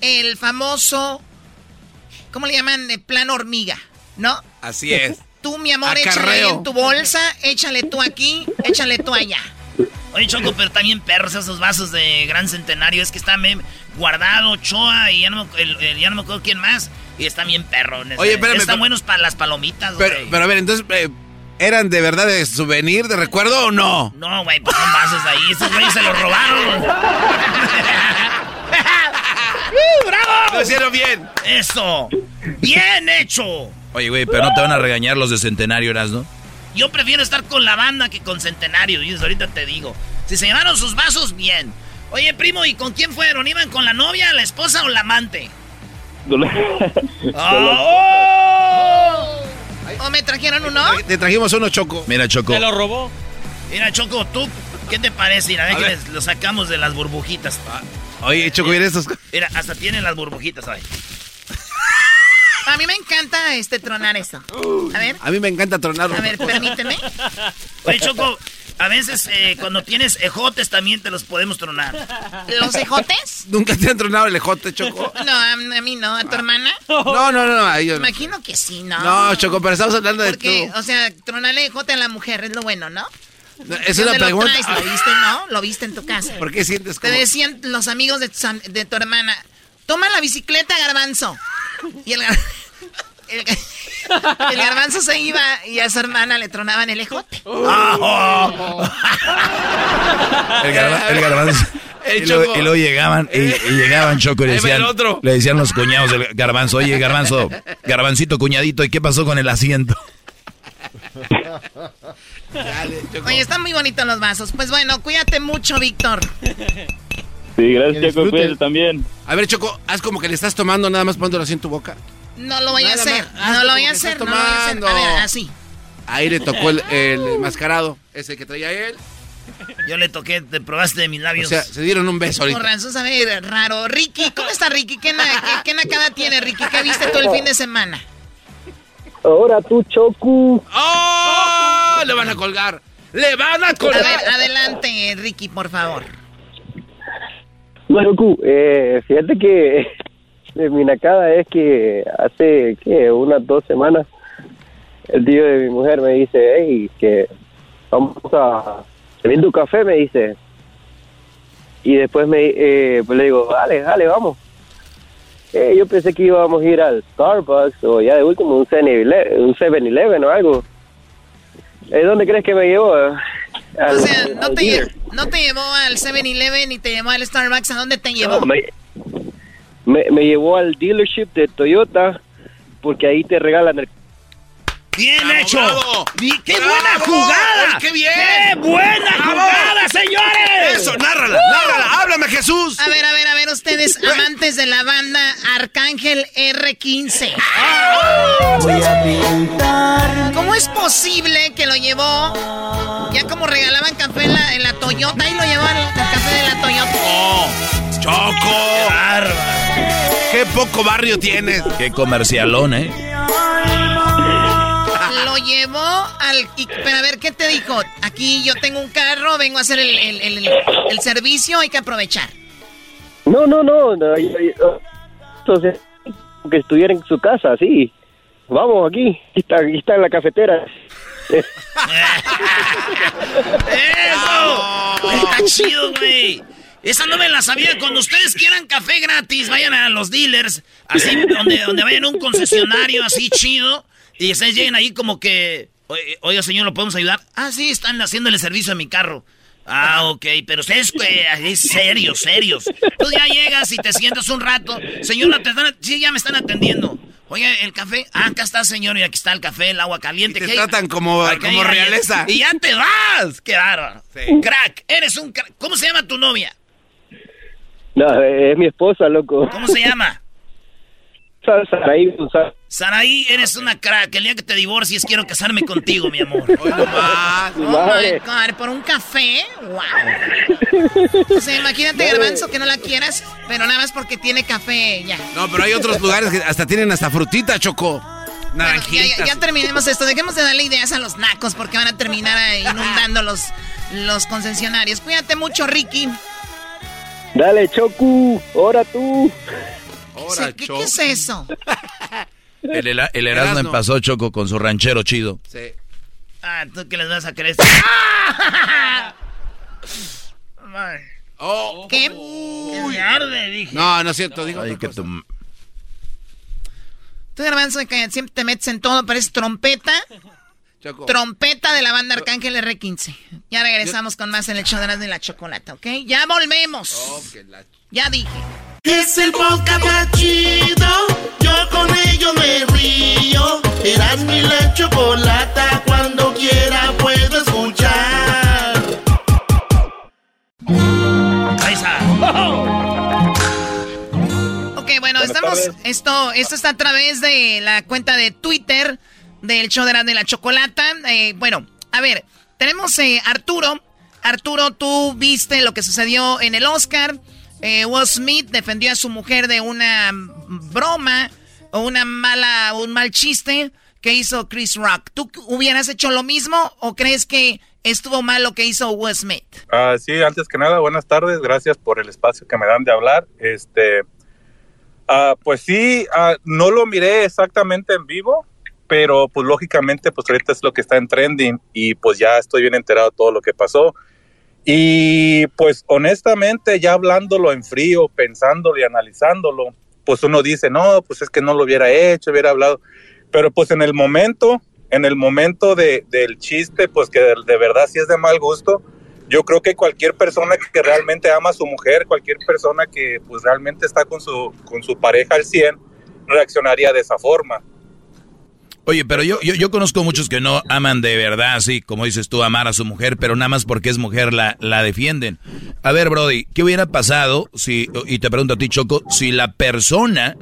el famoso, ¿cómo le llaman? El plan hormiga, ¿no? Así es. tú, mi amor, acarreo. Échale en tu bolsa, échale tú aquí, échale tú allá. Oye, Choco, pero también perros esos vasos de Gran Centenario. Es que está guardado Ochoa y ya no, el, el, ya no me acuerdo quién más. Y están bien perros. Oye, espérame. Están buenos para las palomitas, güey. Pero, pero a ver, entonces, eh, ¿eran de verdad de souvenir, de recuerdo o no? No, güey, pues son vasos ahí. Esos güeyes se los robaron. uh, ¡Bravo! Lo hicieron bien. Eso. ¡Bien hecho! Oye, güey, pero no te van a regañar los de Centenario, Erazno. Yo prefiero estar con la banda que con Centenario, y ahorita te digo. Si se llevaron sus vasos, bien. Oye, primo, ¿y con quién fueron? ¿Iban con la novia, la esposa o la amante? Con la... ¡Oh! ¿O me trajeron uno? Te trajimos uno, Choco. Mira, Choco. ¿Te lo robó? Mira, Choco, ¿tú qué te parece? Mira, a ver que lo sacamos de las burbujitas. Oye, Choco, mira estos. Mira, hasta tienen las burbujitas ahí. A mí me encanta este tronar eso. A ver. A mí me encanta tronarlo. A ver, permíteme. Oye, Choco, a veces eh, cuando tienes ejotes también te los podemos tronar. ¿Los ejotes? ¿Nunca te han tronado el ejote, Choco? No, a mí no. ¿A tu hermana? No, no, no. A ellos. Imagino que sí, ¿no? No, Choco, pero estamos hablando Porque, de tú. Porque, o sea, tronarle ejote a la mujer es lo bueno, ¿no? No, es una pregunta. Lo, traes, ¿lo viste, no? Lo viste en tu casa. ¿Por qué sientes como...? Te decían los amigos de tu, de tu hermana, toma la bicicleta, Garbanzo. Y el, gar... el... el Garbanzo se iba y a su hermana le tronaban el ejote. Uh, oh. el, garba... el Garbanzo. El y, lo, y luego llegaban, y, y llegaban Choco y le decían, le decían los cuñados del Garbanzo, oye, Garbanzo, Garbancito, cuñadito, ¿y qué pasó con el asiento? Dale, oye, están muy bonitos los vasos. Pues bueno, cuídate mucho, Víctor. Sí, gracias, Choco, cuídate también. A ver, Choco, haz como que le estás tomando, nada más poniéndolo así en tu boca. No lo voy nada a hacer, no lo voy a hacer, no lo voy a hacer. A ver, así. Ahí le tocó el, el mascarado, ese que traía él. Yo le toqué, te probaste de mis labios. O sea, se dieron un beso ahorita. Por razón, a ver, raro. Ricky, ¿cómo está Ricky? ¿Qué, na, qué, qué nacada tiene, Ricky? ¿Qué viste todo el fin de semana? Ahora tú, Choco. ¡Oh! Le van a colgar, le van a colgar. A ver, adelante, Ricky, por favor. Bueno, eh, fíjate que eh, mi nacada es que hace ¿qué? unas dos semanas el tío de mi mujer me dice, hey, que vamos a beber un café, me dice. Y después me eh, pues le digo, dale, dale, vamos. Eh, yo pensé que íbamos a ir al Starbucks o ya de último un seven eleven o algo. Eh, ¿Dónde crees que me llevó? Al, o sea, no te, lle- no te llevó al seven eleven ni te llevó al Starbucks. ¿A dónde te llevó? No, me, me, me llevó al dealership de Toyota porque ahí te regalan el... ¡Bien bravo, hecho! Bravo, ¡Qué bravo, buena jugada! Ay, ¡qué bien! ¡Qué buena jugada, señores! Eso, nárrala, uh. nárrala, háblame, Jesús. A ver, a ver, a ver, ustedes, amantes de la banda Arcángel erre quince. Ah. Voy a pintar. ¿Cómo es posible que lo llevó? Ya como regalaban café en la, en la Toyota, ahí lo llevaban el café de la Toyota. ¡Oh! ¡Choco! ¡Qué bárbaro! ¡Qué poco barrio tienes! ¡Qué comercialón, eh! Lo llevó al... Y, pero a ver, ¿qué te dijo? Aquí yo tengo un carro, vengo a hacer el, el, el, el servicio, hay que aprovechar. No, no, no. no yo, yo, entonces, que estuviera en su casa, sí. Vamos, aquí. Aquí está, aquí está en la cafetera. ¡Eso! ¡Está chido, güey! Esa no me la sabía. Cuando ustedes quieran café gratis, vayan a los dealers, así donde, donde vayan a un concesionario así chido. Y ustedes lleguen ahí como que, oiga, señor, ¿lo podemos ayudar? Ah, sí, están haciéndole servicio a mi carro. Ah, ok, pero ustedes, eh, serios, serios. Tú ya llegas y te sientas un rato. Señora, te están, sí, ya me están atendiendo. Oiga, ¿el café? Ah, acá está, señor, y aquí está el café, el agua caliente. Y te ¿qué? Tratan como, ah, como realeza. Y ya te vas. Qué bárbaro. Sí. Crack, eres un crack. ¿Cómo se llama tu novia? No, es mi esposa, loco. ¿Cómo se llama? Saraí González. Saraí, eres una crack. El día que te divorcies quiero casarme contigo, mi amor. Oh, no. Oh my God, por un café. Wow. O sea, imagínate, Garbanzo, que no la quieras, pero nada más porque tiene café ya. No, pero hay otros lugares que hasta tienen hasta frutita, Choco. Naranjitas. Ya, ya, ya terminemos esto. Dejemos de darle ideas a los nacos porque van a terminar inundando los, los concesionarios. Cuídate mucho, Ricky. Dale, Choco. Ahora tú. Ahora, ¿Qué, ¿Qué es eso? El, el, el Erazno empezó, Choco, con su ranchero chido. Sí. Ah, ¿tú qué les vas a creer? ¡Ah! Oh, ¿qué? Uy, arde, dije. No, no es cierto, digo. Ay, que tu... Tú, Garbanzo, que siempre te metes en todo, pareces trompeta. Choco. Trompeta de la banda Arcángel R quince. Ya regresamos con más en el hecho de Erazno y la Chokolata, ¿ok? Ya volvemos. Oh, que la... Ya dije. Es el podcast más chido, yo con ello me río. Erazno y la Chokolata, cuando quiera puedo escuchar. Ahí está. Ok, bueno, estamos. Esto, esto está a través de la cuenta de Twitter del show de Erazno y la Chokolata. Eh, bueno, a ver, tenemos eh, Arturo. Arturo, tú viste lo que sucedió en el Oscar. Eh, Will Smith defendió a su mujer de una broma o una mala, un mal chiste que hizo Chris Rock. ¿Tú hubieras hecho lo mismo o crees que estuvo mal lo que hizo Will Smith? Uh, sí, antes que nada, buenas tardes. Gracias por el espacio que me dan de hablar. Este, uh, pues sí, uh, no lo miré exactamente en vivo, pero pues lógicamente pues ahorita es lo que está en trending y pues ya estoy bien enterado de todo lo que pasó. Y pues honestamente ya hablándolo en frío, pensándolo y analizándolo, pues uno dice, no, pues es que no lo hubiera hecho, hubiera hablado. Pero pues en el momento, en el momento de, del chiste, pues que de, de verdad sí es de mal gusto, yo creo que cualquier persona que realmente ama a su mujer, cualquier persona que pues realmente está con su, con su pareja al cien, reaccionaría de esa forma. Oye, pero yo, yo yo conozco muchos que no aman de verdad, así como dices tú, amar a su mujer, pero nada más porque es mujer la, la defienden. A ver, Brody, ¿qué hubiera pasado si, y te pregunto a ti, Choco, si la persona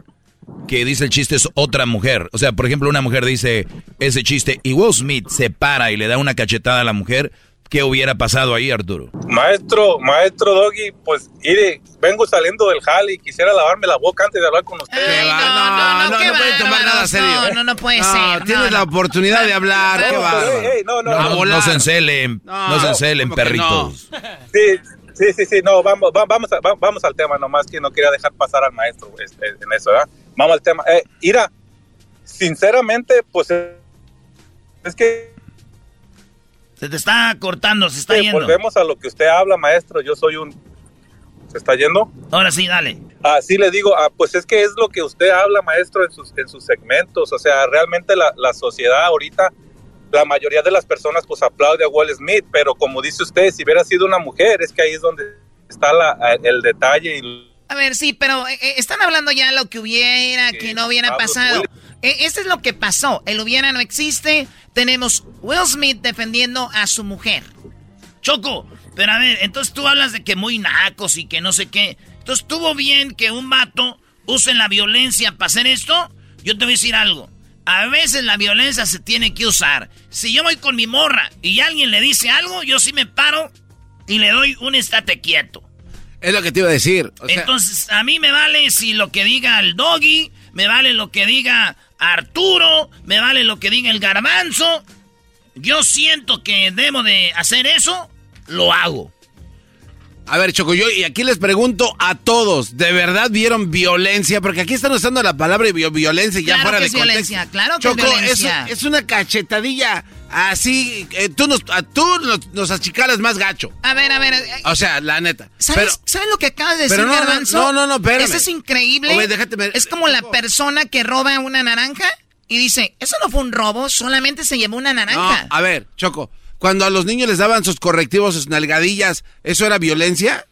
que dice el chiste es otra mujer? O sea, por ejemplo, una mujer dice ese chiste y Will Smith se para y le da una cachetada a la mujer, ¿qué hubiera pasado ahí, Arturo? Maestro, maestro Doggy, pues, mire, vengo saliendo del jale y quisiera lavarme la boca antes de hablar con usted. Ay, no, no, no, no, no puede tomar nada serio. No, no, no puede ser. Tienes la oportunidad de hablar, qué bárbaro. No se encelen, no se encelen, perritos. Sí, sí, sí, sí, no, vamos, vamos, vamos al tema nomás, que no quería dejar pasar al maestro en eso, ¿verdad? Vamos al tema. Eh, Ira, sinceramente, pues, es que se te está cortando, se está sí, yendo. Volvemos a lo que usted habla, maestro. Yo soy un... ¿Se está yendo? Ahora sí, dale. Ah, sí, le digo, ah, pues es que es lo que usted habla, maestro, en sus, en sus segmentos. O sea, realmente la, la sociedad ahorita, la mayoría de las personas pues aplaude a Will Smith, pero como dice usted, si hubiera sido una mujer, es que ahí es donde está la, el detalle. Y... A ver, sí, pero eh, están hablando ya lo que hubiera, que, que no hubiera pasado. Este es lo que pasó. El hubiera no existe. Tenemos Will Smith defendiendo a su mujer. Choco, pero a ver, entonces tú hablas de que muy nacos y que no sé qué. Entonces, ¿estuvo bien que un vato use la violencia para hacer esto? Yo te voy a decir algo. A veces la violencia se tiene que usar. Si yo voy con mi morra y alguien le dice algo, yo sí me paro y le doy un estate quieto. Es lo que te iba a decir. O sea... Entonces, a mí me vale si lo que diga el Doggy, me vale lo que diga Arturo, me vale lo que diga el Garbanzo. Yo siento que debo de hacer eso, lo hago. A ver, Choco, yo y aquí les pregunto a todos, ¿de verdad vieron violencia? Porque aquí están usando la palabra violencia y ya fuera de contexto. Claro que es violencia. Choco, es una cachetadilla así, eh, tú, nos, tú nos, nos achicalas más gacho. A ver, a ver. Eh, o sea, la neta. ¿Sabes, pero, ¿sabes lo que acabas de decir, no, Garbanzo? No, no, no, espérame. Eso es increíble. Oye, déjate ver. Es como la persona que roba una naranja y dice, eso no fue un robo, solamente se llevó una naranja. No, a ver, Choco, cuando a los niños les daban sus correctivos, sus nalgadillas, ¿eso era violencia?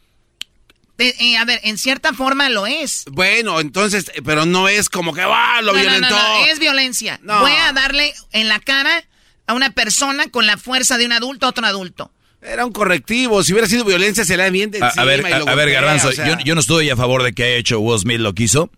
Eh, eh, a ver, en cierta forma lo es. Bueno, entonces, pero no es como que, ¡ah, lo no, violentó! No, no, no, es violencia. No. Voy a darle en la cara a una persona con la fuerza de un adulto a otro adulto. Era un correctivo. Si hubiera sido violencia, se la bien de encima. A, a ver, y lo a, a ver Garbanzo, o sea... yo, yo no estoy a favor de que haya hecho Will Smith lo quiso,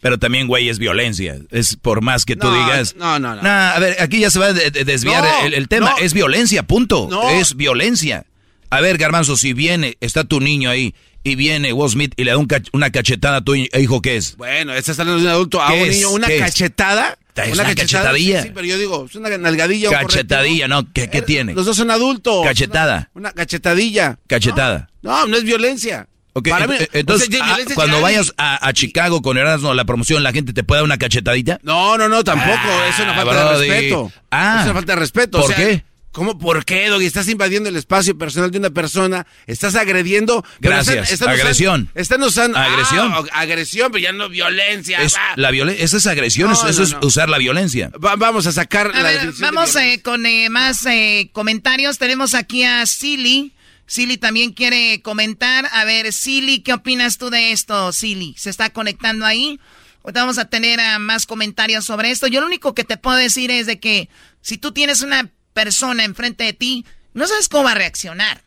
pero también, güey, es violencia. Es por más que no, tú digas... No, no, no. Nah, a ver, aquí ya se va a desviar no, el, el tema. No. Es violencia, punto. No. Es violencia. A ver, Garbanzo, si viene, está tu niño ahí, y viene Will Smith y le da un cach- una cachetada a tu hijo, ¿qué es? Bueno, este está en un adulto a un es? niño. ¿Una cachetada? Es una, una cachetadilla. Sí, sí, pero yo digo, es una nalgadilla. Cachetadilla, ¿no? ¿Qué, qué tiene? Los dos son adultos. Cachetada. Una, una cachetadilla. Cachetada. No, no, no es violencia. Okay, para mí, entonces, o sea, yo, yo a, cuando vayas a, a Chicago con Erazno, la promoción, ¿la gente te puede dar una cachetadita? No, no, no, tampoco. Ah, es una falta brody. de respeto. Ah, es una falta de respeto. ¿Por o sea, qué? ¿Cómo? ¿Por qué, Doggy? Estás invadiendo el espacio personal de una persona, estás agrediendo. Gracias. Están, están agresión. Usando, están usando. Agresión. Ah, agresión, pero ya no violencia. Es, la violen esa es agresión, no, eso no, es no. usar la violencia. Va vamos a sacar a la ver, definición. Vamos de eh, con eh, más eh, comentarios. Tenemos aquí a Silly. Silly también quiere comentar. A ver, Silly, ¿qué opinas tú de esto, Silly? Se está conectando ahí. Ahorita vamos a tener a más comentarios sobre esto. Yo lo único que te puedo decir es de que si tú tienes una persona enfrente de ti, no sabes cómo va a reaccionar.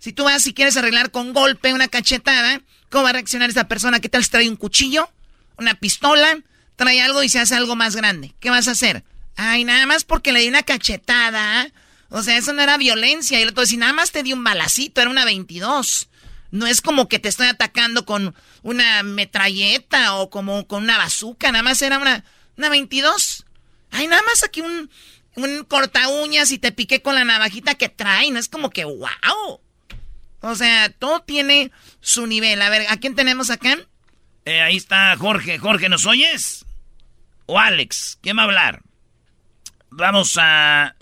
Si tú vas y quieres arreglar con golpe, una cachetada, ¿cómo va a reaccionar esa persona? ¿Qué tal si trae un cuchillo, una pistola, trae algo y se hace algo más grande? ¿Qué vas a hacer? Ay, nada más porque le di una cachetada, ¿eh? O sea, eso no era violencia. Y el otro decía, nada más te di un balacito, era una veintidós. No es como que te estoy atacando con una metralleta o como con una bazooka. Nada más era una, una veintidós. Ay, nada más aquí un, un corta uñas y te piqué con la navajita que trae. No es como que, wow. O sea, todo tiene su nivel. A ver, ¿a quién tenemos acá? Eh, ahí está Jorge. Jorge, ¿nos oyes? O Alex, ¿quién va a hablar? Vamos a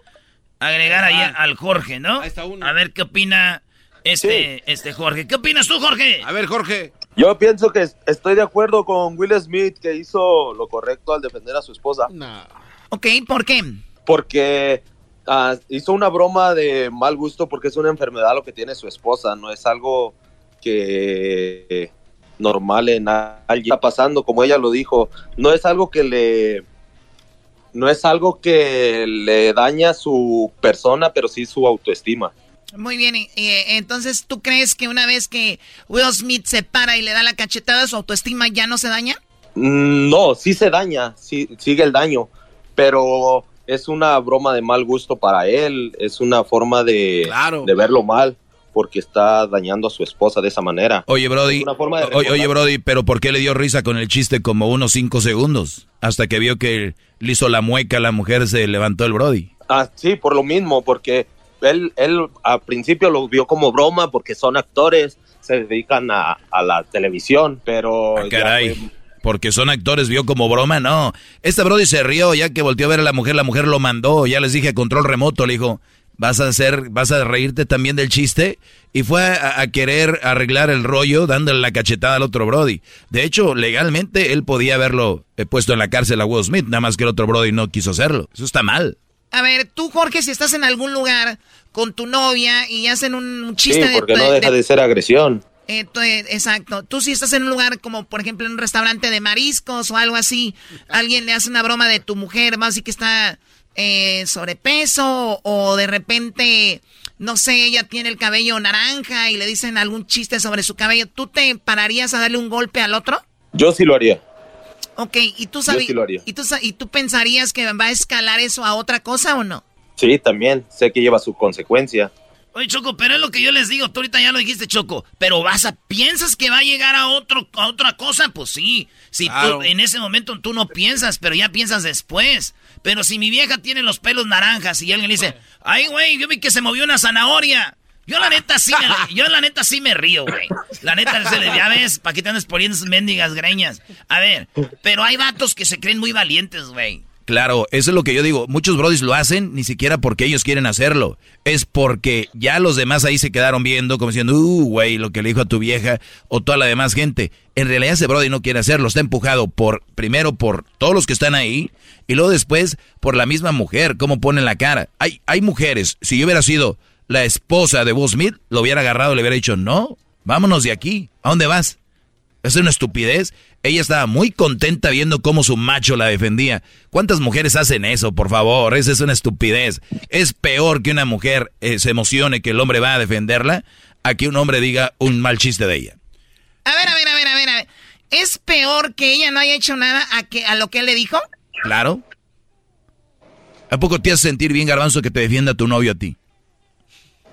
agregar ahí al Jorge, ¿no? Ahí está uno. A ver qué opina este, sí. este Jorge. ¿Qué opinas tú, Jorge? A ver, Jorge. Yo pienso que estoy de acuerdo con Will Smith, que hizo lo correcto al defender a su esposa. No. Ok, ¿por qué? Porque uh, hizo una broma de mal gusto porque es una enfermedad lo que tiene su esposa. No es algo que normal en alguien. Está pasando, como ella lo dijo. No es algo que le... No es algo que le daña su persona, pero sí su autoestima. Muy bien, eh, entonces, ¿tú crees que una vez que Will Smith se para y le da la cachetada, su autoestima ya no se daña? No, sí se daña, sí, sigue el daño, pero es una broma de mal gusto para él, es una forma de, claro. de verlo mal, porque está dañando a su esposa de esa manera. Oye, Brody, oye, oye, Brody, pero ¿por qué le dio risa con el chiste como unos cinco segundos? Hasta que vio que le hizo la mueca, la mujer se levantó el Brody. Ah, sí, por lo mismo, porque él, él al principio lo vio como broma, porque son actores, se dedican a, a la televisión, pero... Ah, caray, fue... porque son actores, vio como broma, no. Este Brody se rió, ya que volteó a ver a la mujer, la mujer lo mandó, ya les dije a control remoto, le dijo... Vas a hacer, vas a reírte también del chiste. Y fue a, a querer arreglar el rollo dándole la cachetada al otro Brody. De hecho, legalmente él podía haberlo puesto en la cárcel a Will Smith, nada más que el otro Brody no quiso hacerlo. Eso está mal. A ver, tú, Jorge, si estás en algún lugar con tu novia y hacen un chiste... Sí, porque de, no deja de, de ser agresión. Eh, tú, eh, exacto. Tú si estás en un lugar como, por ejemplo, en un restaurante de mariscos o algo así, alguien le hace una broma de tu mujer, más así que está... Eh, sobrepeso o de repente, no sé, ella tiene el cabello naranja y le dicen algún chiste sobre su cabello, ¿tú te pararías a darle un golpe al otro? Yo sí lo haría. Ok, ¿y tú sabes? Yo sí lo haría. ¿Y tú, ¿Y tú pensarías que va a escalar eso a otra cosa o no? Sí, también, sé que lleva su consecuencia. Oye, Choco, pero es lo que yo les digo, tú ahorita ya lo dijiste, Choco, pero vas a, ¿piensas que va a llegar a otro a otra cosa? Pues sí, si claro. tú, en ese momento tú no piensas, pero ya piensas después. Pero si mi vieja tiene los pelos naranjas y alguien le dice, ay, güey, yo vi que se movió una zanahoria. Yo la neta sí me, yo la neta sí me río, güey. La neta, se le, ya ves, pa' que te andes poniendo esas mendigas greñas. A ver, pero hay vatos que se creen muy valientes, güey. Claro, eso es lo que yo digo. Muchos brodis lo hacen ni siquiera porque ellos quieren hacerlo. Es porque ya los demás ahí se quedaron viendo como diciendo, uh, güey, lo que le dijo a tu vieja o toda la demás gente. En realidad ese brody no quiere hacerlo. Está empujado por primero por todos los que están ahí y luego después por la misma mujer, cómo pone la cara. Hay, hay mujeres, si yo hubiera sido la esposa de Will Smith, lo hubiera agarrado y le hubiera dicho, no, vámonos de aquí. ¿A dónde vas? Es una estupidez. Ella estaba muy contenta viendo cómo su macho la defendía. ¿Cuántas mujeres hacen eso, por favor? Esa es una estupidez. Es peor que una mujer eh, se emocione que el hombre va a defenderla a que un hombre diga un mal chiste de ella. A ver, a ver, a ver, a ver. A ver. ¿Es peor que ella no haya hecho nada a, que, a lo que él le dijo? Claro. ¿A poco te hace sentir bien, Garbanzo, que te defienda tu novio a ti?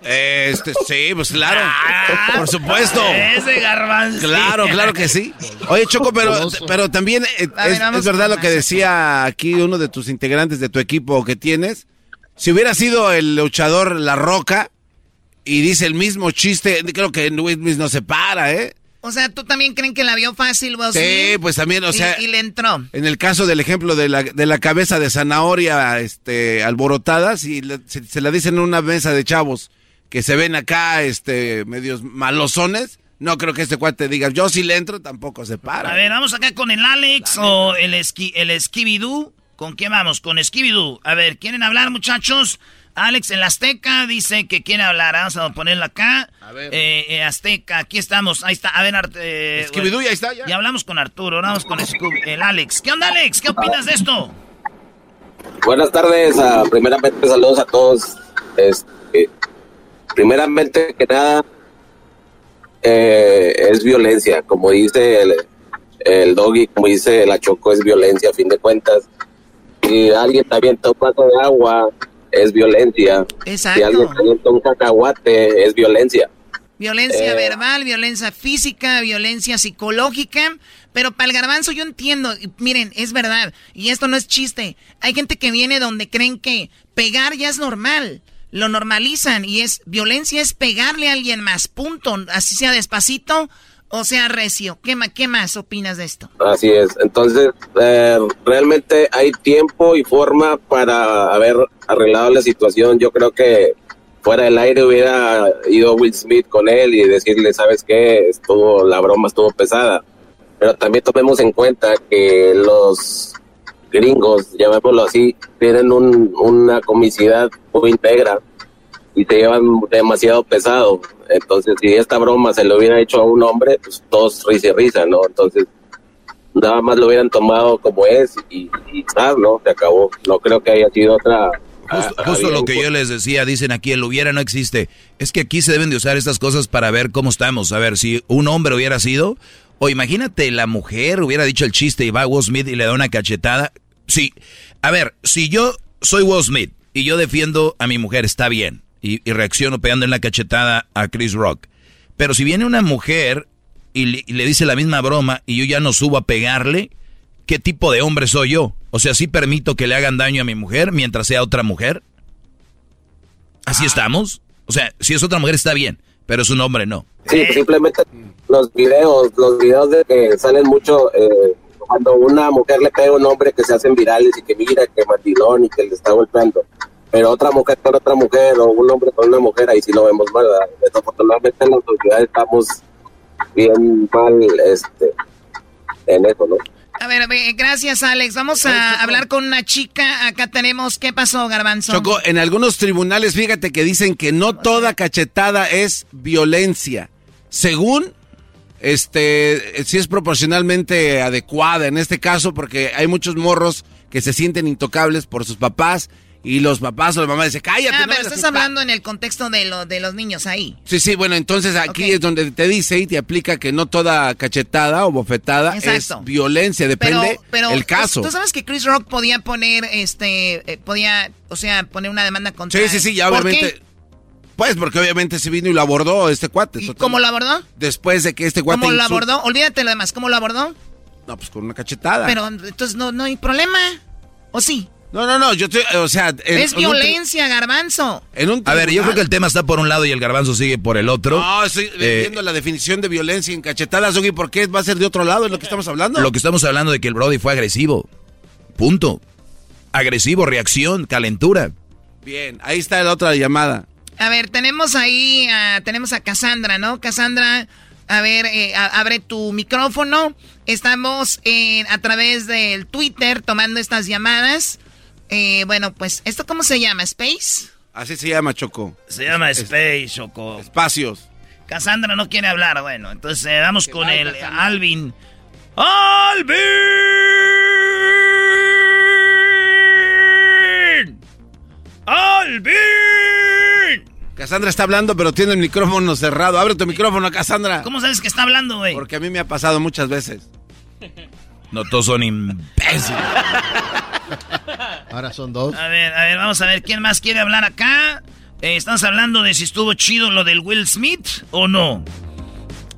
Este, sí, pues claro, ah, por supuesto. Ese Garbanzo. Claro, claro que sí. Oye, Choco, pero, pero también es, ver, es verdad lo que decía aquí uno de tus integrantes de tu equipo que tienes. Si hubiera sido el luchador La Roca y dice el mismo chiste. Creo que Will Smith no se para, ¿eh? O sea, ¿tú también creen que la vio fácil, Will Smith? Sí, pues también, o sea... Y, y le entró. En el caso del ejemplo de la, de la cabeza de zanahoria este, alborotada, si le, se, se la dicen en una mesa de chavos que se ven acá este, medios malosones, no creo que este cuate diga, yo si le entro, tampoco se para. A ver, vamos acá con el Alex Dale. o el, esqui, el Esquibidú. ¿Con qué vamos? Con Esquibidú. A ver, ¿quieren hablar, muchachos? Alex, el Azteca, dice que quiere hablar. Vamos a ponerlo acá. A ver. Eh, eh, Azteca, aquí estamos. Ahí está. A ver, eh, Esquibidú, ya está, ya. Ya hablamos con Arturo, hablamos con Scooby, el Alex. ¿Qué onda, Alex? ¿Qué opinas de esto? Buenas tardes. Uh, primeramente, saludos a todos. Este, primeramente, que nada, eh, es violencia. Como dice el, el Doggy, como dice la Choco, es violencia, a fin de cuentas. Si alguien te avienta un vaso de agua... es violencia. Exacto. Si alguien calienta un cacahuate, es violencia. Violencia eh. verbal, violencia física, violencia psicológica. Pero para el garbanzo yo entiendo. Miren, es verdad. Y esto no es chiste. Hay gente que viene donde creen que pegar ya es normal. Lo normalizan y es violencia es pegarle a alguien más. Punto. Así sea despacito o sea recio. ¿Qué, ma- qué más opinas de esto? Así es. Entonces, eh, realmente hay tiempo y forma para haber arreglado la situación. Yo creo que fuera del aire hubiera ido Will Smith con él y decirle, ¿sabes qué? Estuvo, la broma estuvo pesada. Pero también tomemos en cuenta que los gringos, llamémoslo así, tienen un, una comicidad muy íntegra y te llevan demasiado pesado. Entonces, si esta broma se lo hubiera hecho a un hombre, pues todos risa y risa, ¿no? Entonces, nada más lo hubieran tomado como es y, y ah, ¿no? Se acabó. No creo que haya sido otra... Justo, a, justo lo que yo les decía, dicen aquí, el hubiera no existe. Es que aquí se deben de usar estas cosas para ver cómo estamos. A ver, si un hombre hubiera sido... O imagínate, la mujer hubiera dicho el chiste y va a Will Smith y le da una cachetada. Sí, a ver, si yo soy Will Smith y yo defiendo a mi mujer, está bien. Y, y reacciono pegando en la cachetada a Chris Rock. Pero si viene una mujer y le, y le dice la misma broma y yo ya no subo a pegarle, ¿qué tipo de hombre soy yo? O sea, ¿sí permito que le hagan daño a mi mujer mientras sea otra mujer? ¿Así ah. estamos? O sea, si es otra mujer está bien, pero es un hombre no. Sí, simplemente los videos, los videos de que salen mucho... Eh, cuando una mujer le pega a un hombre que se hacen virales y que mira, que mandilón y que le está golpeando... Pero otra mujer con otra mujer o un hombre con una mujer, ahí sí lo vemos mal, ¿verdad? Desafortunadamente en la sociedad estamos bien mal este, en eso, ¿no? A ver, a ver, gracias, Alex. Vamos a hablar con una chica. Acá tenemos, ¿qué pasó, Garbanzo? Choco, en algunos tribunales, fíjate que dicen que no toda cachetada es violencia. Según, este, si es proporcionalmente adecuada en este caso, porque hay muchos morros que se sienten intocables por sus papás, y los papás o la mamá dicen, cállate. Ah, no pero estás hablando en el contexto de, lo, de los niños ahí. Sí, sí, bueno, entonces aquí okay. es donde te dice y te aplica que no toda cachetada o bofetada Exacto. es violencia, depende pero, pero, el caso. Tú sabes que Chris Rock podía poner, este, eh, podía, o sea, poner una demanda contra... Sí, sí, sí, ya obviamente... Qué? Pues porque obviamente se vino y lo abordó este cuate. ¿Y total, cómo lo abordó? Después de que este cuate... ¿Cómo lo abordó? Insult... Olvídate lo demás, ¿cómo lo abordó? No, pues con una cachetada. Pero entonces no, no hay problema, ¿o sí? No, no, no, yo estoy, o sea... En, es violencia, en un, Garbanzo. En un, a ver, yo creo que el tema está por un lado y el Garbanzo sigue por el otro. No, estoy eh, viendo la definición de violencia en cachetadas, ¿y por qué va a ser de otro lado? ¿Es lo que estamos hablando? Lo que estamos hablando de que el Brody fue agresivo. Punto. Agresivo, reacción, calentura. Bien, ahí está la otra llamada. A ver, tenemos ahí, a, tenemos a Cassandra, ¿no? Cassandra, a ver, eh, a, abre tu micrófono. Estamos eh, a través del Twitter tomando estas llamadas. Eh, bueno, pues, ¿esto cómo se llama? ¿Space? Así se llama, Choco. Se llama Space, es, Choco. Espacios. Cassandra no quiere hablar, bueno, entonces eh, vamos que con va, el Cassandra. Alvin. ¡Alvin! ¡Alvin! Cassandra está hablando, pero tiene el micrófono cerrado. Abre tu micrófono, Cassandra. ¿Cómo sabes que está hablando, güey? Porque a mí me ha pasado muchas veces. No, todos son imbéciles. Ahora son dos. A ver, a ver, vamos a ver quién más quiere hablar acá. Eh, estamos hablando de si estuvo chido lo del Will Smith o no.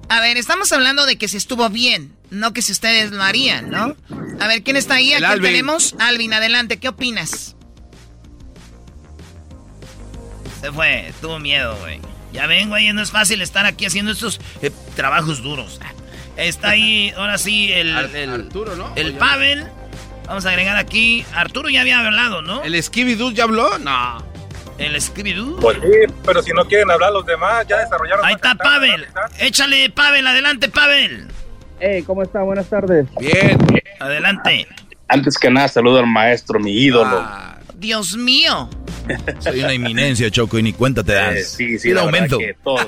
A ver, estamos hablando de que si estuvo bien, no que si ustedes lo harían, ¿no? A ver, ¿quién está ahí? Aquí tenemos Alvin, adelante, ¿qué opinas? Se fue, tuvo miedo, güey. Ya ven, güey, no es fácil estar aquí haciendo estos eh, trabajos duros. Está ahí, ahora sí, el, Ar el Arturo, ¿no? El Pavel. Vamos a agregar aquí. Arturo ya había hablado, ¿no? ¿El Skibidoo ya habló? No. ¿El Skibidoo? Pues sí, pero si no quieren hablar los demás, ya desarrollaron. Ahí está Pavel. Échale, Pavel. Adelante, Pavel. Hey, ¿cómo está? Buenas tardes. Bien. bien. Adelante. Antes que nada, saludo al maestro, mi ídolo. Ah, Dios mío. Soy una eminencia, Choco, y ni cuenta te das. Eh, sí, sí, la verdad que todos.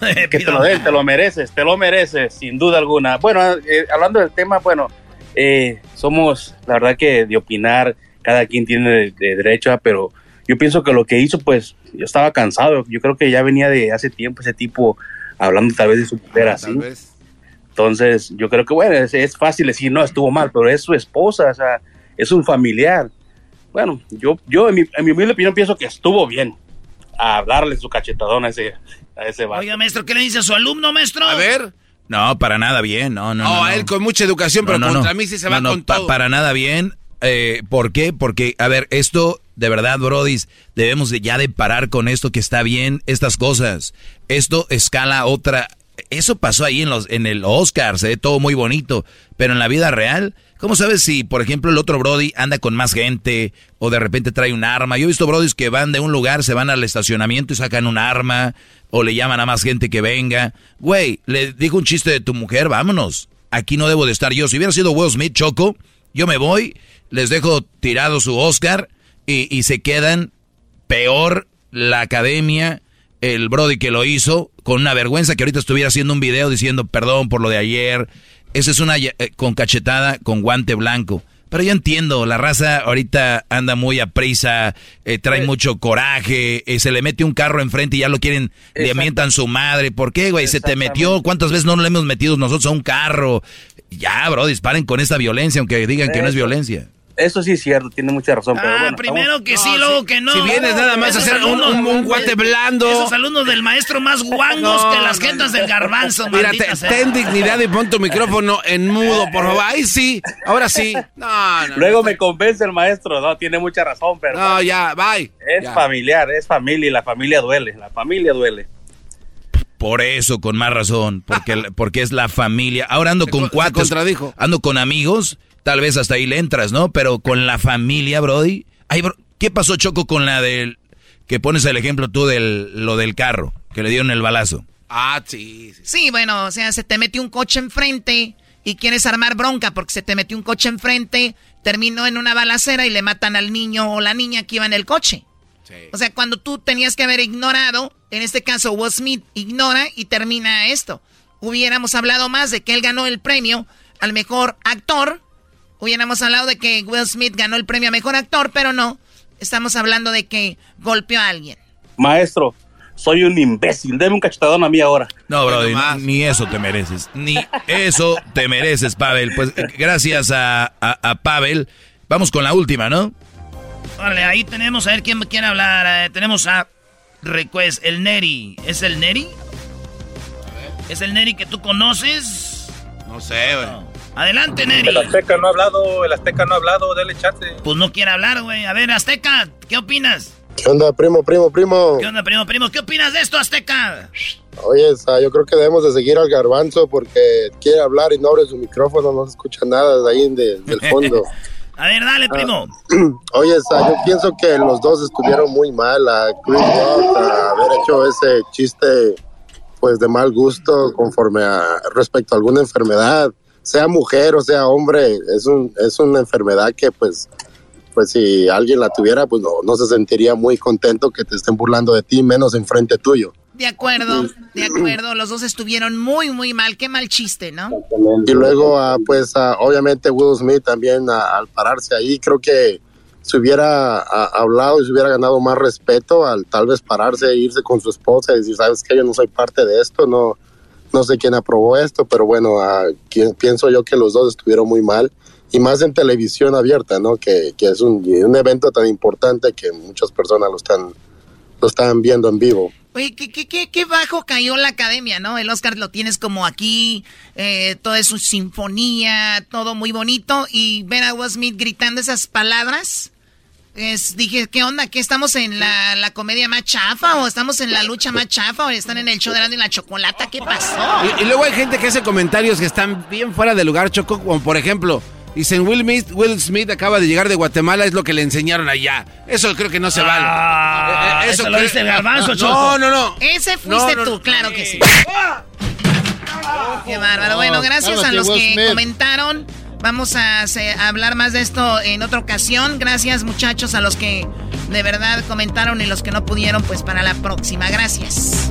Que te lo den, te lo mereces, te lo mereces, sin duda alguna. Bueno, eh, hablando del tema, bueno, eh, somos, la verdad que de opinar, cada quien tiene de, de derecho, pero yo pienso que lo que hizo, pues, yo estaba cansado. Yo creo que ya venía de hace tiempo ese tipo hablando tal vez de su mujer ah, así. Tal vez. Entonces, yo creo que, bueno, es, es fácil decir, no, estuvo mal, pero es su esposa, o sea, es un familiar. Bueno, yo, yo en, mi, en mi humilde opinión pienso que estuvo bien a darle su cachetadón a ese, a ese vato. Oiga, maestro, ¿qué le dice a su alumno, maestro? A ver. No, para nada bien, no, no, oh, no. A él con mucha educación, no, pero no, contra no. mí sí se no, va no, con pa todo. Para nada bien. Eh, ¿Por qué? Porque, a ver, esto, de verdad, brodis, debemos de, ya de parar con esto que está bien, estas cosas. Esto escala otra... Eso pasó ahí en, los, en el Oscar, se ve todo muy bonito, pero en la vida real... ¿Cómo sabes si, por ejemplo, el otro brody anda con más gente o de repente trae un arma? Yo he visto brodis que van de un lugar, se van al estacionamiento y sacan un arma o le llaman a más gente que venga. Güey, le digo un chiste de tu mujer, vámonos. Aquí no debo de estar yo. Si hubiera sido Will Smith, Choco, yo me voy, les dejo tirado su Oscar y, y se quedan peor la academia, el brody que lo hizo, con una vergüenza que ahorita estuviera haciendo un video diciendo perdón por lo de ayer. Esa es una eh, con cachetada, con guante blanco. Pero yo entiendo, la raza ahorita anda muy a prisa, eh, trae eh, mucho coraje, eh, se le mete un carro enfrente y ya lo quieren, le mientan su madre. ¿Por qué, güey? Se te metió, ¿cuántas veces no le hemos metido nosotros a un carro? Ya, bro, disparen con esta violencia, aunque digan eh, que no es violencia. Eso sí es cierto, tiene mucha razón. Ah, pero bueno, primero estamos... que sí, no, luego si, que no. Si vienes nada más a hacer alumnos, un, un, un guate blando. Esos alumnos del maestro más guangos no, que las gentas del garbanzo. Mira, te, ten dignidad y pon tu micrófono en mudo, por favor. Ahí sí, ahora sí. No, no, luego no, me convence el maestro, no, tiene mucha razón, pero... No, ya, bye. Es ya. familiar, es familia y la familia duele, la familia duele. Por eso, con más razón, porque, porque es la familia. Ahora ando se con cuatro, contradijo. Ando con amigos... Tal vez hasta ahí le entras, ¿no? Pero con la familia, brody. Ay, bro, ¿qué pasó, Choco, con la del... que pones el ejemplo tú del lo del carro, que le dieron el balazo? Ah, sí. Sí, sí, bueno, o sea, se te metió un coche enfrente y quieres armar bronca porque se te metió un coche enfrente, terminó en una balacera y le matan al niño o la niña que iba en el coche. Sí. O sea, cuando tú tenías que haber ignorado, en este caso Will Smith ignora y termina esto. Hubiéramos hablado más de que él ganó el premio al mejor actor... Hubiéramos hablado de que Will Smith ganó el premio a mejor actor, pero no. Estamos hablando de que golpeó a alguien. Maestro, soy un imbécil. Deme un cachetadón a mí ahora. No, brody, ni, ni eso te mereces. Ni eso te mereces, Pavel. Pues gracias a, a, a Pavel. Vamos con la última, ¿no? Vale, ahí tenemos, a ver quién quiere hablar. Eh, tenemos a Request, el Neri. ¿Es el Neri? ¿Es el Neri que tú conoces? No sé, güey. No. Adelante, Neri. El Azteca no ha hablado, el Azteca no ha hablado, dale chance. Pues no quiere hablar, güey. A ver, Azteca, ¿qué opinas? ¿Qué onda, primo, primo, primo? ¿Qué onda, primo, primo? ¿Qué opinas de esto, Azteca? Oye, yo creo que debemos de seguir al garbanzo porque quiere hablar y no abre su micrófono, no se escucha nada de ahí de, del fondo. A ver, dale, primo. Ah, oye, yo pienso que los dos estuvieron muy mal, a Chris Rock, a haber hecho ese chiste pues de mal gusto conforme a respecto a alguna enfermedad. Sea mujer o sea hombre, es un es una enfermedad que pues pues si alguien la tuviera pues no, no se sentiría muy contento que te estén burlando de ti, menos enfrente tuyo. De acuerdo, de acuerdo, los dos estuvieron muy muy mal, qué mal chiste, ¿no? Y luego ah, pues ah, obviamente Will Smith también ah, al pararse ahí creo que se hubiera ah, hablado y se hubiera ganado más respeto al tal vez pararse e irse con su esposa y decir, ¿sabes qué? Yo no soy parte de esto, no No sé quién aprobó esto, pero bueno, uh, pienso yo que los dos estuvieron muy mal. Y más en televisión abierta, ¿no? Que, que es un, un evento tan importante que muchas personas lo están, lo están viendo en vivo. Oye, ¿qué, qué, qué, qué bajo cayó la academia, ¿no? El Oscar lo tienes como aquí, eh, toda su sinfonía, todo muy bonito. Y ver a Will Smith gritando esas palabras, Es, dije, ¿qué onda? ¿Qué estamos en la, la comedia más chafa? ¿O estamos en la lucha más chafa? ¿O están en el show de Erazno y la Chokolata? ¿Qué pasó? Y, y luego hay gente que hace comentarios que están bien fuera de lugar, Choco. Como por ejemplo, dicen, Will Smith, Will Smith acaba de llegar de Guatemala, es lo que le enseñaron allá. Eso creo que no se vale. Ah, eh, eso, eso lo dice Garbanzo, Choco. No, no, no. Ese fuiste no, no, tú, no, claro no. que sí. Ah, ah, qué bárbaro. Bueno, gracias a los que comentaron. Vamos a, a hablar más de esto en otra ocasión. Gracias, muchachos, a los que de verdad comentaron y los que no pudieron, pues para la próxima. Gracias.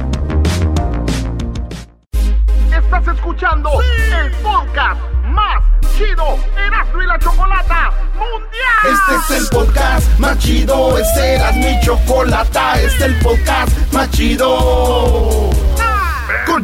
Estás escuchando sí. el podcast más chido, Erazno y la Chokolata Mundial. Este es el podcast más chido, es Erazno y Chokolata. Este es el podcast más chido. Con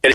El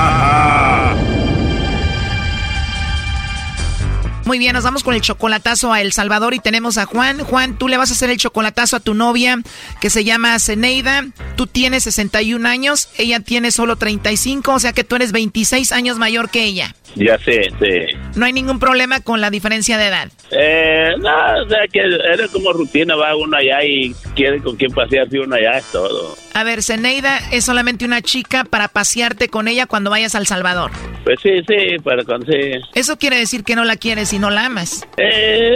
Muy bien, nos vamos con el chocolatazo a El Salvador y tenemos a Juan. Juan, tú le vas a hacer el chocolatazo a tu novia que se llama Zeneida. Tú tienes sesenta y un años, ella tiene solo treinta y cinco, o sea que tú eres veintiséis años mayor que ella. Ya sé, sí. No hay ningún problema con la diferencia de edad. Eh, no, o sea que era como rutina, va uno allá y quiere con quién pasearse uno allá, es todo. A ver, Zeneida es solamente una chica para pasearte con ella cuando vayas a El Salvador. Pues sí, sí, para conseguir. ¿Eso quiere decir que no la quieres y no la amas? Eh,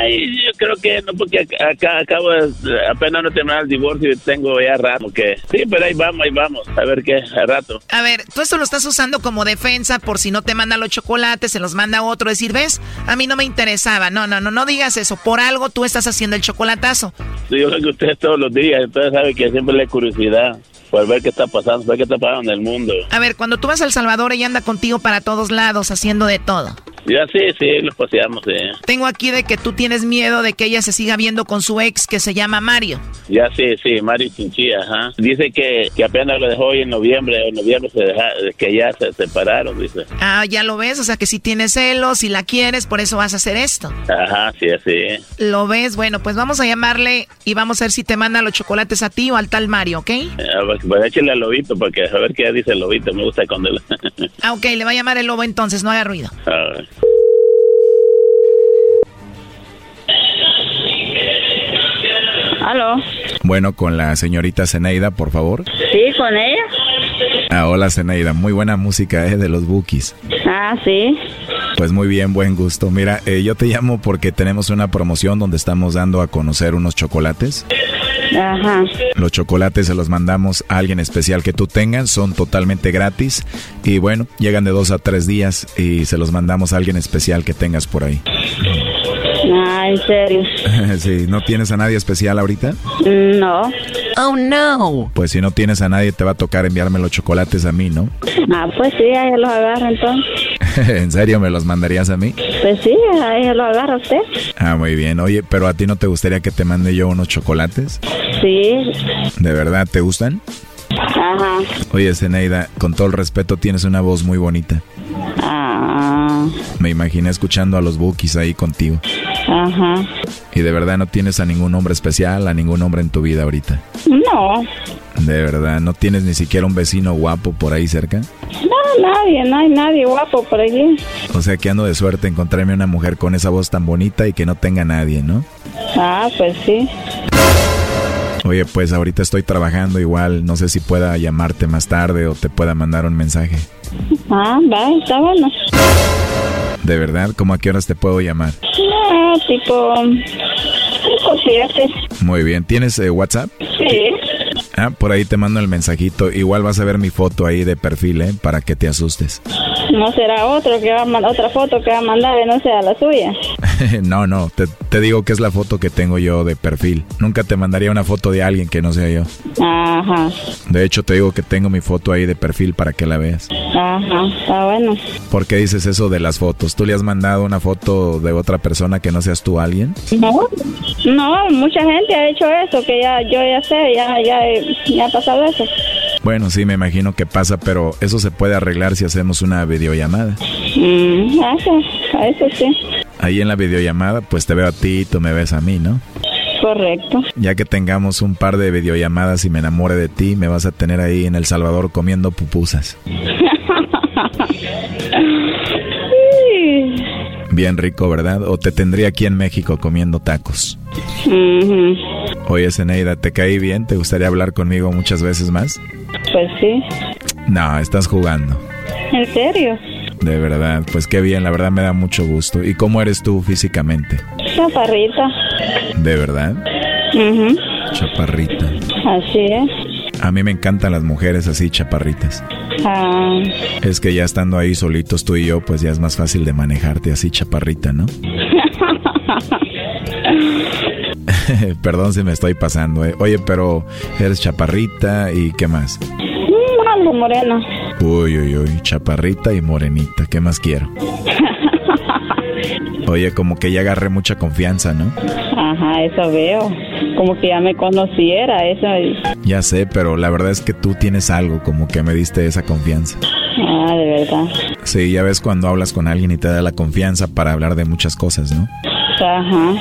ay, yo creo que no, porque acá, acá acabo de, apenas no terminar el divorcio y tengo ya rato que... Sí, pero ahí vamos, ahí vamos, a ver qué, a rato. A ver, tú esto lo estás usando como defensa por si no te mandan los chocolates, se los manda otro, decir, ¿ves? A mí no me interesaba. No, no, no, no digas eso. Por algo tú estás haciendo el chocolatazo. Sí, yo creo que ustedes todos los días, entonces saben que siempre le curiosidad por ver qué está pasando, ver qué está pasando en el mundo. A ver, cuando tú vas a El Salvador, ella anda contigo para todos lados, haciendo de todo. Ya sí, sí, los paseamos, sí. Tengo aquí de que tú tienes miedo de que ella se siga viendo con su ex que se llama Mario. Ya sí, sí, Mario Chinchilla, ajá. Dice que, que apenas lo dejó hoy en noviembre, en noviembre se deja, que ya se separaron, dice. Ah, ya lo ves, o sea que si tienes celos, si la quieres, por eso vas a hacer esto. Ajá, sí, sí. Lo ves, bueno, pues vamos a llamarle y vamos a ver si te manda los chocolates a ti o al tal Mario, ¿ok? Eh, pues échale al lobito, porque a ver qué dice el lobito, me gusta cuando... Lo... ah, ok, le va a llamar el lobo entonces, no haga ruido. A ver. Aló. Bueno, con la señorita Zeneida, por favor. Sí, con ella. Ah, hola Zeneida, muy buena música, ¿eh? De los Bookies. Ah, sí. Pues muy bien, buen gusto. Mira, eh, yo te llamo porque tenemos una promoción donde estamos dando a conocer unos chocolates. Ajá. Los chocolates se los mandamos a alguien especial que tú tengas, son totalmente gratis y bueno, llegan de dos a tres días y se los mandamos a alguien especial que tengas por ahí. Ah, ¿en serio? Sí, ¿no tienes a nadie especial ahorita? No. Oh, no. Pues si no tienes a nadie, te va a tocar enviarme los chocolates a mí, ¿no? Ah, pues sí, ahí los agarro entonces. ¿En serio me los mandarías a mí? Pues sí, ahí lo agarra usted. Ah, muy bien. Oye, ¿pero a ti no te gustaría que te mande yo unos chocolates? Sí. ¿De verdad te gustan? Ajá. Oye, Zeneida, con todo el respeto, tienes una voz muy bonita. Ah. Me imaginé escuchando a los Bookies ahí contigo. Ajá. ¿Y de verdad no tienes a ningún hombre especial, a ningún hombre en tu vida ahorita? No. ¿De verdad no tienes ni siquiera un vecino guapo por ahí cerca? No, nadie, no hay nadie guapo por allí. O sea que ando de suerte encontrarme una mujer con esa voz tan bonita y que no tenga nadie, ¿no? Ah, pues sí. Oye, pues ahorita estoy trabajando igual, no sé si pueda llamarte más tarde o te pueda mandar un mensaje. Ah, va, está bueno. ¿De verdad? ¿Cómo a qué horas te puedo llamar? No, tipo... tipo siete. Muy bien, ¿tienes eh, WhatsApp? Sí. Ah, por ahí te mando el mensajito. Igual vas a ver mi foto ahí de perfil, ¿eh? Para que te asustes. No será otro que va a mandar, otra foto que va a mandar, que no sea la suya. No, no, te, te digo que es la foto que tengo yo de perfil. Nunca te mandaría una foto de alguien que no sea yo. Ajá. De hecho, te digo que tengo mi foto ahí de perfil para que la veas. Ajá, está bueno. ¿Por qué dices eso de las fotos? ¿Tú le has mandado una foto de otra persona que no seas tú a alguien? No, no, mucha gente ha hecho eso, que ya yo ya sé, ya, ya, ya ha pasado eso. Bueno, sí, me imagino que pasa, pero eso se puede arreglar si hacemos una videollamada. Mm, eso, eso sí. Ahí en la videollamada, pues te veo a ti y tú me ves a mí, ¿no? Correcto. Ya que tengamos un par de videollamadas y me enamore de ti, me vas a tener ahí en El Salvador comiendo pupusas. Sí. Bien rico, ¿verdad? O te tendría aquí en México comiendo tacos. Uh-huh. Oye, Zeneida, ¿te caí bien? ¿Te gustaría hablar conmigo muchas veces más? Pues sí. No, estás jugando. ¿En serio? De verdad, pues qué bien, la verdad me da mucho gusto. ¿Y cómo eres tú físicamente? Chaparrita. ¿De verdad? Uh-huh. Chaparrita. Así es. A mí me encantan las mujeres así, chaparritas. Ah. Es que ya estando ahí solitos tú y yo, pues ya es más fácil de manejarte así, chaparrita, ¿no? Perdón si me estoy pasando, ¿eh? Oye, pero eres chaparrita y ¿qué más? Algo morena. Uy, uy, uy, chaparrita y morenita, ¿qué más quiero? Oye, como que ya agarré mucha confianza, ¿no? Ajá, eso veo. Como que ya me conociera, eso. Ya sé, pero la verdad es que tú tienes algo, como que me diste esa confianza. Ah, de verdad. Sí, ya ves cuando hablas con alguien y te da la confianza para hablar de muchas cosas, ¿no? Ajá.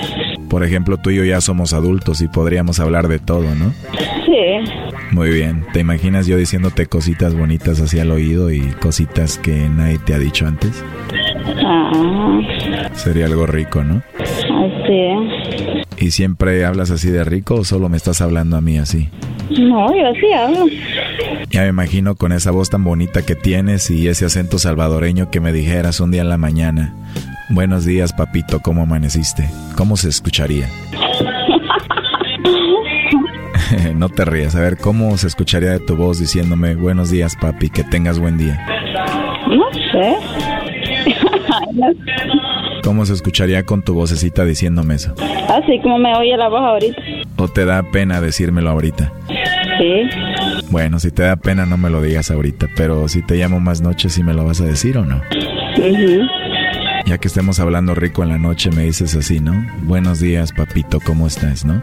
Por ejemplo, tú y yo ya somos adultos y podríamos hablar de todo, ¿no? Sí. Muy bien. ¿Te imaginas yo diciéndote cositas bonitas hacia el oído y cositas que nadie te ha dicho antes? Ah. Sería algo rico, ¿no? Así es. ¿Y siempre hablas así de rico o solo me estás hablando a mí así? No, yo así hablo. Ya me imagino con esa voz tan bonita que tienes y ese acento salvadoreño que me dijeras un día en la mañana: buenos días, papito, ¿cómo amaneciste? ¿Cómo se escucharía? No te rías, a ver, ¿cómo se escucharía de tu voz diciéndome buenos días, papi, que tengas buen día? No sé. ¿Cómo se escucharía con tu vocecita diciéndome eso? Así como me oye la voz ahorita. ¿O te da pena decírmelo ahorita? Sí. Bueno, si te da pena no me lo digas ahorita, pero si te llamo más noche, ¿sí me lo vas a decir o no? Uh-huh. Ya que estemos hablando rico en la noche, me dices así, ¿no? Buenos días, papito, ¿cómo estás, no?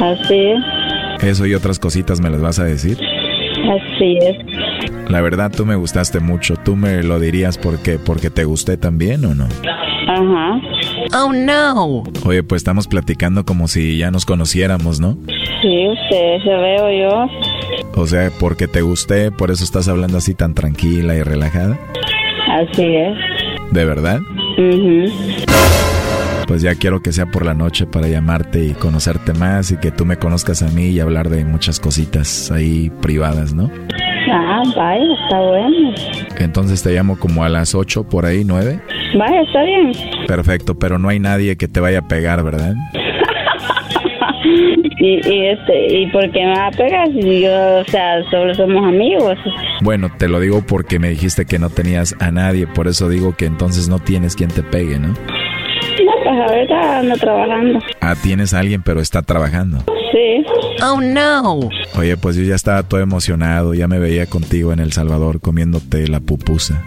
Así es. Eso y otras cositas me las vas a decir. Así es. La verdad, tú me gustaste mucho. ¿Tú me lo dirías porque, porque te gusté también o no? Ajá. Oh, no. Oye, pues estamos platicando como si ya nos conociéramos, ¿no? Sí, usted, se veo yo. O sea, porque te gusté, por eso estás hablando así tan tranquila y relajada. Así es. ¿De verdad? Uh-huh. Pues ya quiero que sea por la noche para llamarte y conocerte más y que tú me conozcas a mí y hablar de muchas cositas ahí privadas, ¿no? Ah, vaya, está bueno. Entonces te llamo como a las ocho, por ahí, nueve. Vaya, está bien. Perfecto, pero no hay nadie que te vaya a pegar, ¿verdad? Y, y este, ¿y por qué me va a pegar? Yo, o sea, solo somos amigos. Bueno, te lo digo porque me dijiste que no tenías a nadie, por eso digo que entonces no tienes quien te pegue, ¿no? No, pues ahorita ando trabajando. Ah, tienes a alguien, pero está trabajando. Sí. Oh, no. Oye, pues yo ya estaba todo emocionado, ya me veía contigo en El Salvador comiéndote la pupusa.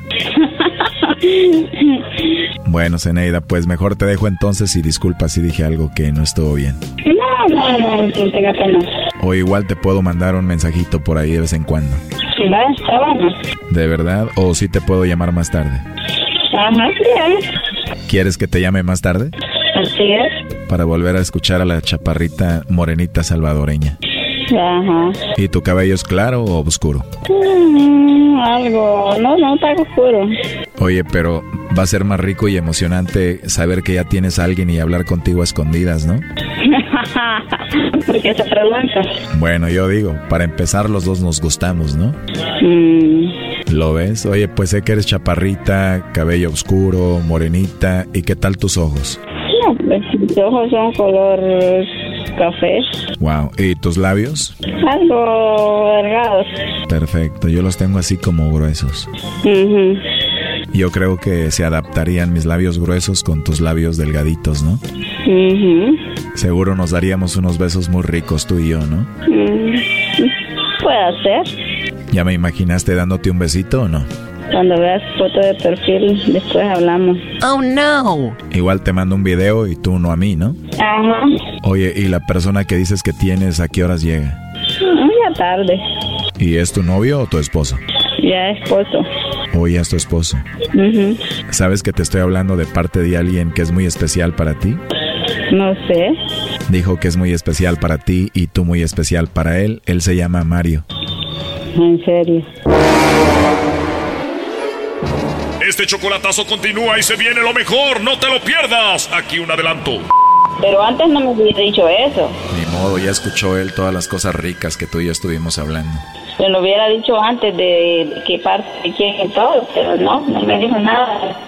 Bueno, Zeneida, pues mejor te dejo entonces y disculpa si dije algo que no estuvo bien. No, no, no, no tenga pena. O igual te puedo mandar un mensajito por ahí de vez en cuando. Sí, va, está bueno. ¿De verdad? ¿O sí te puedo llamar más tarde? Ajá, sí. ¿Quieres que te llame más tarde? Así es. Para volver a escuchar a la chaparrita morenita salvadoreña. Ajá. ¿Y tu cabello es claro o oscuro? Mm, algo, no, no está oscuro. Oye, pero va a ser más rico y emocionante saber que ya tienes a alguien y hablar contigo a escondidas, ¿no? ¿Por qué te preguntas? Bueno, yo digo, para empezar los dos nos gustamos, ¿no? Mm. ¿Lo ves? Oye, pues sé que eres chaparrita, cabello oscuro, morenita, ¿y qué tal tus ojos? No, pues, mis ojos son color Café. Wow. ¿Y tus labios? Algo delgados. Perfecto. Yo los tengo así como gruesos. Uh-huh. Yo creo que se adaptarían mis labios gruesos con tus labios delgaditos, ¿no? Uh-huh. Seguro nos daríamos unos besos muy ricos tú y yo, ¿no? Uh-huh. Puede ser. ¿Ya me imaginaste dándote un besito o no? Cuando veas foto de perfil, después hablamos. ¡Oh, no! Igual te mando un video y tú no a mí, ¿no? Ajá. Oye, ¿y la persona que dices que tienes a qué horas llega? Ya tarde. ¿Y es tu novio o tu esposo? Ya esposo. O ya es tu esposo. Uh-huh. ¿Sabes que te estoy hablando de parte de alguien que es muy especial para ti? No sé. Dijo que es muy especial para ti y tú muy especial para él. Él se llama Mario. ¿En serio? Este chocolatazo continúa y se viene lo mejor. ¡No te lo pierdas! Aquí un adelanto. Pero antes no me hubiera dicho eso. Ni modo, ya escuchó él todas las cosas ricas que tú y yo estuvimos hablando. Se lo hubiera dicho antes de qué parte, de quién y todo, pero no, no me dijo nada.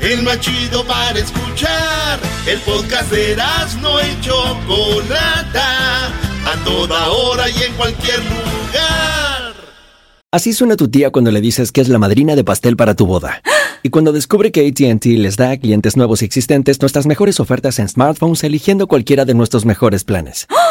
El más chido para escuchar. El podcast de Erazno y Chokolata. A toda hora y en cualquier lugar. Así suena tu tía cuando le dices que es la madrina de pastel para tu boda. Y cuando descubre que A T and T les da a clientes nuevos y existentes nuestras mejores ofertas en smartphones eligiendo cualquiera de nuestros mejores planes.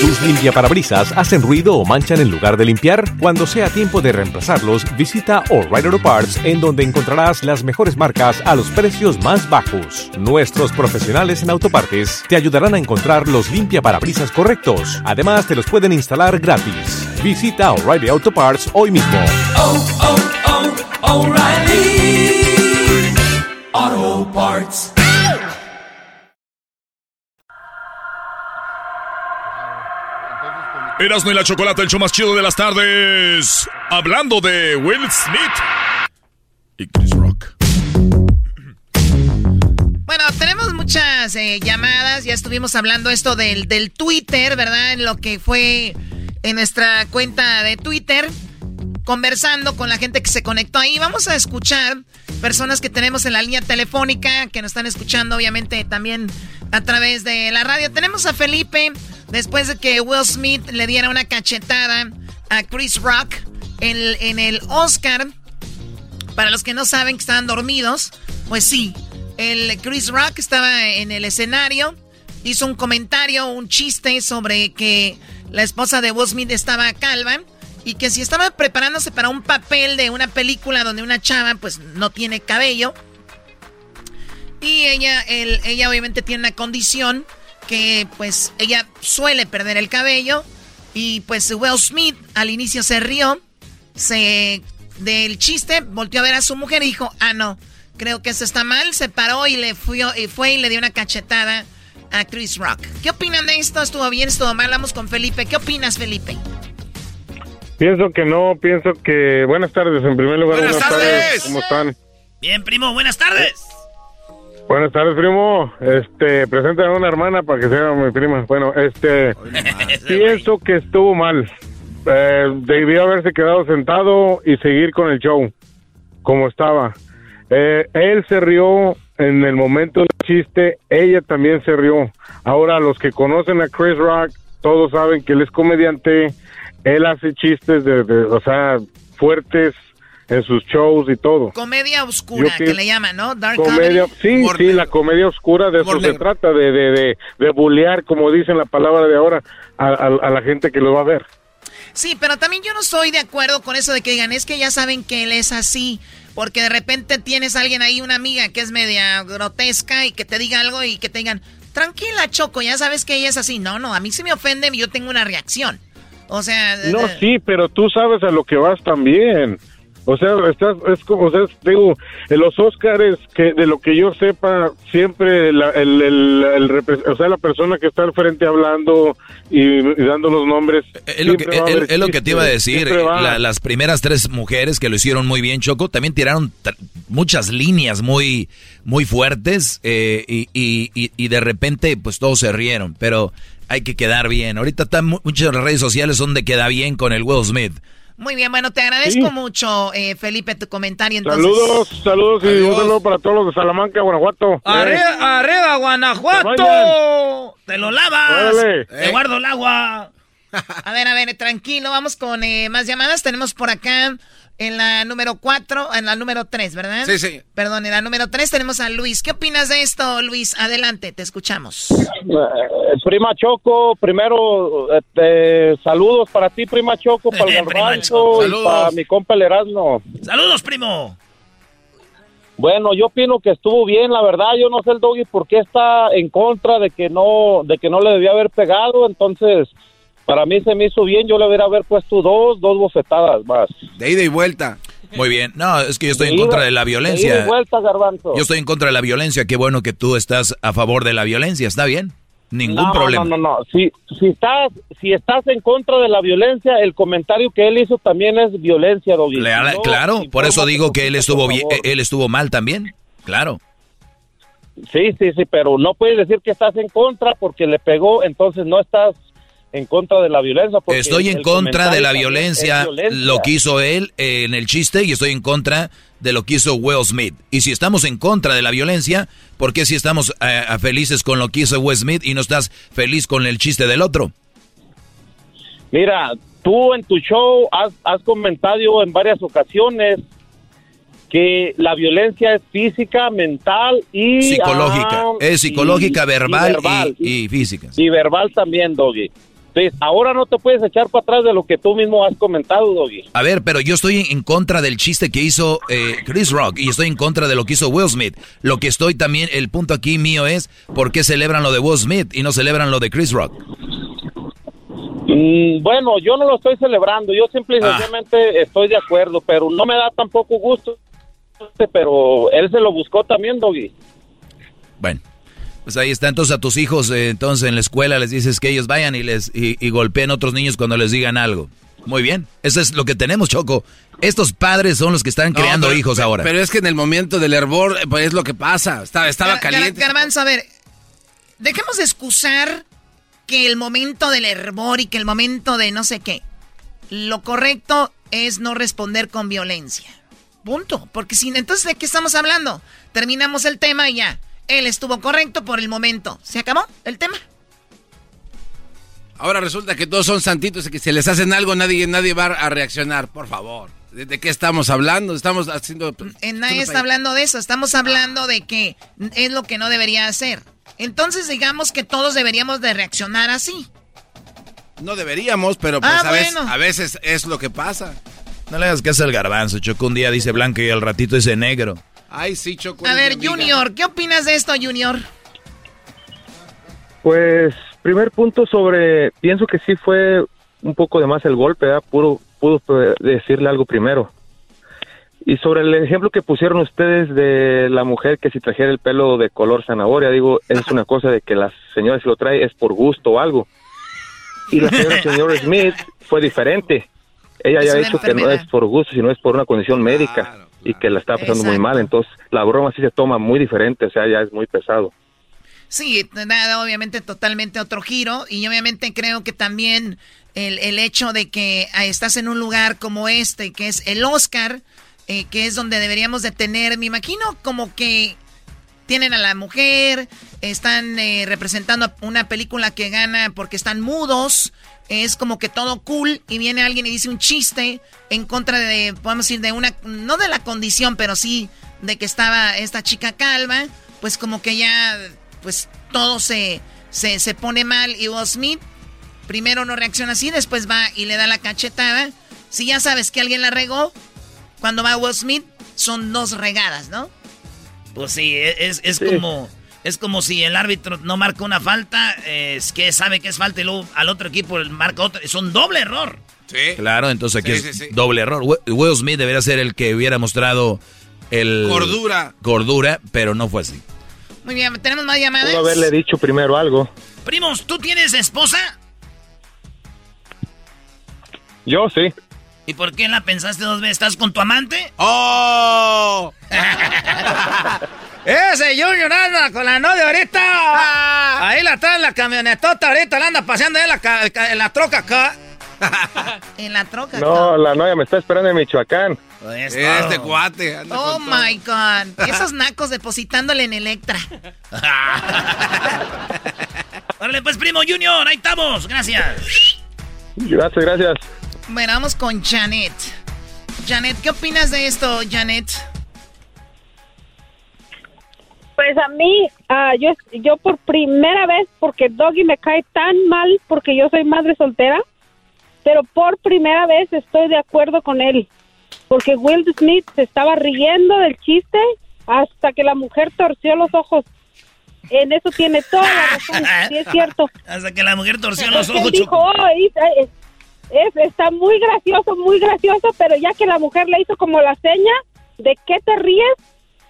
¿Tus limpiaparabrisas hacen ruido o manchan en lugar de limpiar? Cuando sea tiempo de reemplazarlos, visita O'Reilly Auto Parts, en donde encontrarás las mejores marcas a los precios más bajos. Nuestros profesionales en autopartes te ayudarán a encontrar los limpiaparabrisas correctos. Además, te los pueden instalar gratis. Visita O'Reilly Auto Parts hoy mismo. Oh, oh, oh, O'Reilly Auto Parts. Erazno y la Chokolata, el show más chido de las tardes. Hablando de Will Smith y Chris Rock. Bueno, tenemos muchas eh, llamadas. Ya estuvimos hablando esto del, del Twitter, ¿verdad? En lo que fue en nuestra cuenta de Twitter. Conversando con la gente que se conectó ahí. Vamos a escuchar personas que tenemos en la línea telefónica, que nos están escuchando, obviamente, también a través de la radio. Tenemos a Felipe. Después de que Will Smith le diera una cachetada a Chris Rock en, en el Oscar, para los que no saben que estaban dormidos, pues sí, el Chris Rock estaba en el escenario, hizo un comentario, un chiste sobre que la esposa de Will Smith estaba calva y que si estaba preparándose para un papel de una película donde una chava pues no tiene cabello y ella, el, ella obviamente tiene una condición que pues ella suele perder el cabello y pues Will Smith al inicio se rió se del chiste, volteó a ver a su mujer y dijo, ah no, creo que eso está mal, se paró y le fue y, fue y le dio una cachetada a Chris Rock. ¿Qué opinan de esto? ¿Estuvo bien? ¿Estuvo mal? Hablamos con Felipe. ¿Qué opinas, Felipe? Pienso que no, pienso que... Buenas tardes, en primer lugar. Buenas, buenas tardes. tardes. ¿Cómo están? Bien, primo, buenas tardes. Buenas tardes, primo. Este, preséntame a una hermana para que sea mi prima. Bueno, este, pienso que estuvo mal. Eh, debió haberse quedado sentado y seguir con el show, como estaba. Eh, él se rió en el momento del chiste, ella también se rió. Ahora, los que conocen a Chris Rock, todos saben que él es comediante, él hace chistes, de, de o sea, fuertes, en sus shows y todo. Comedia oscura, que, que le llaman, ¿no? Dark comedia, comedy. Sí, Border. Sí, la comedia oscura, de eso Border. Se trata, de, de, de, de bullear, como dicen la palabra de ahora, a, a, a la gente que lo va a ver. Sí, pero también yo no estoy de acuerdo con eso de que digan, es que ya saben que él es así. Porque de repente tienes a alguien ahí, una amiga que es media grotesca y que te diga algo y que te digan, tranquila, Choco, ya sabes que ella es así. No, no, a mí sí me ofende y yo tengo una reacción. O sea... No, eh, sí, pero tú sabes a lo que vas también. O sea, estás, es como, o sea, digo, en los Oscars, que de lo que yo sepa, siempre la, el, el, el, el, o sea, la persona que está al frente hablando y, y dando los nombres... Es lo que, es, es chiste, lo que te iba a decir, la, las primeras tres mujeres que lo hicieron muy bien, Choco, también tiraron t- muchas líneas muy, muy fuertes eh, y, y, y, y de repente pues todos se rieron, pero hay que quedar bien. Ahorita están muchas redes sociales donde queda bien con el Will Smith. Muy bien, bueno, te agradezco sí. mucho, eh, Felipe, tu comentario. Entonces, saludos, saludos y un saludo para todos los de Salamanca, Guanajuato. ¡Arriba, eh. arriba Guanajuato! ¡Te lo lavas! Dale. ¡Te eh. guardo el agua! A ver, a ver, tranquilo, vamos con eh, más llamadas. Tenemos por acá en la número cuatro, en la número tres, ¿verdad? Sí, sí. Perdón, en la número tres tenemos a Luis. ¿Qué opinas de esto, Luis? Adelante, te escuchamos. Eh, prima Choco, primero, eh, saludos para ti, prima Choco, para el Garbanzo y para mi compa el Erazno. ¡Saludos, primo! Bueno, yo opino que estuvo bien, la verdad, yo no sé el Doggy por qué está en contra de que no, de que no le debía haber pegado, entonces... Para mí se me hizo bien, yo le hubiera haber puesto dos, dos bofetadas más. De ida y vuelta. Muy bien. No, es que yo estoy en contra de la violencia. De ida y vuelta, Garbanzo. Yo estoy en contra de la violencia. Qué bueno que tú estás a favor de la violencia, ¿está bien? Ningún no, problema. No, no, no. Si, si, estás, si estás en contra de la violencia, el comentario que él hizo también es violencia, Doggy. No, claro, por eso digo que él estuvo bien, él estuvo mal también, claro. Sí, sí, sí, pero no puedes decir que estás en contra porque le pegó, entonces no estás... en contra de la violencia. Porque estoy en contra de la violencia, violencia, lo que hizo él eh, en el chiste, y estoy en contra de lo que hizo Will Smith. Y si estamos en contra de la violencia, ¿por qué si estamos eh, felices con lo que hizo Will Smith y no estás feliz con el chiste del otro? Mira, tú en tu show has, has comentado en varias ocasiones que la violencia es física, mental y... Psicológica. Ah, es psicológica, y, verbal y, verbal, y, y física. Y verbal también, Doggy. Ahora no te puedes echar para atrás de lo que tú mismo has comentado, Doggy. A ver, pero yo estoy en contra del chiste que hizo eh, Chris Rock y estoy en contra de lo que hizo Will Smith. Lo que estoy también, el punto aquí mío es por qué celebran lo de Will Smith y no celebran lo de Chris Rock. Mm, bueno, yo no lo estoy celebrando, yo simple y ah. sencillamente estoy de acuerdo, pero no me da tampoco gusto, pero él se lo buscó también, Doggy. Bueno. Pues ahí está, entonces a tus hijos, eh, entonces en la escuela les dices que ellos vayan y les y, y golpeen a otros niños cuando les digan algo. Muy bien, eso es lo que tenemos, Choco. Estos padres son los que están no, creando pero, hijos pero, ahora. Pero es que en el momento del hervor, pues es lo que pasa, estaba, estaba Gar- caliente. Gar- Garbanzo, a ver, dejemos de excusar que el momento del hervor y que el momento de no sé qué. Lo correcto es no responder con violencia. Punto, porque si entonces ¿de qué estamos hablando? Terminamos el tema y ya. Él estuvo correcto por el momento. ¿Se acabó el tema? Ahora resulta que todos son santitos y que si les hacen algo nadie, nadie va a reaccionar. Por favor. ¿De, de qué estamos hablando? Estamos haciendo... Eh, nadie está hablando de eso. Estamos hablando de que es lo que no debería hacer. Entonces digamos que todos deberíamos de reaccionar así. No deberíamos, pero pues ah, a, bueno. vez, a veces es lo que pasa. No le hagas caso al Garbanzo, Choco. Un día dice blanco y al ratito dice negro. Ay, sí, Choco. A ver, Junior, ¿qué opinas de esto, Junior? Pues, primer punto sobre... Pienso que sí fue un poco de más el golpe, ¿verdad? Puro, pudo decirle algo primero. Y sobre el ejemplo que pusieron ustedes de la mujer que si trajera el pelo de color zanahoria, digo, es una cosa de que la señora si lo trae es por gusto o algo. Y la señora, señora Smith fue diferente. Ella ya ha dicho que no es por gusto, sino es por una condición médica. Claro. Y que la está pasando Exacto. muy mal, entonces la broma sí se toma muy diferente, o sea, ya es muy pesado. Sí, nada, obviamente totalmente otro giro, y obviamente creo que también el, el hecho de que estás en un lugar como este, que es el Oscar, eh, que es donde deberíamos de tener, me imagino como que tienen a la mujer, están eh, representando una película que gana porque están mudos, es como que todo cool y viene alguien y dice un chiste en contra de, podemos decir, de una, no de la condición, pero sí de que estaba esta chica calva, pues como que ya, pues todo se, se, se pone mal y Will Smith Primero no reacciona así, después va y le da la cachetada. Si ya sabes que alguien la regó, cuando va Will Smith, son dos regadas, ¿no? Pues sí, es, es sí. como... Es como si el árbitro no marca una falta, es que sabe que es falta y luego al otro equipo marca otra. Es un doble error. Sí. Claro, entonces aquí sí, es sí, sí. doble error. Will Smith debería ser el que hubiera mostrado el... Cordura. Cordura, pero no fue así. Muy bien, ¿tenemos más llamadas? Pudo haberle dicho primero algo. Primos, ¿tú tienes esposa? Yo sí. ¿Y por qué la pensaste dos veces? ¿Estás con tu amante? ¡Oh! Ese Junior anda con la novia ahorita. Ahí la trae en la camionetota ahorita, la anda paseando en la, en la troca acá. En la troca acá. No, la novia me está esperando en Michoacán. Pues este cuate. Anda oh con my God. Esos nacos depositándole en Electra. Órale, pues, primo Junior, ahí estamos. Gracias. Gracias, gracias. Bueno, vamos con Janet. Janet, ¿qué opinas de esto, Janet? Pues a mí, uh, yo, yo por primera vez, porque Doggy me cae tan mal porque yo soy madre soltera, pero por primera vez estoy de acuerdo con él, porque Will Smith se estaba riendo del chiste hasta que la mujer torció los ojos. En eso tiene toda la razón, sí es cierto. Hasta que la mujer torció los ojos. Dijo, oh, es, es, está muy gracioso, muy gracioso, pero ya que la mujer le hizo como la seña de ¿qué te ríes?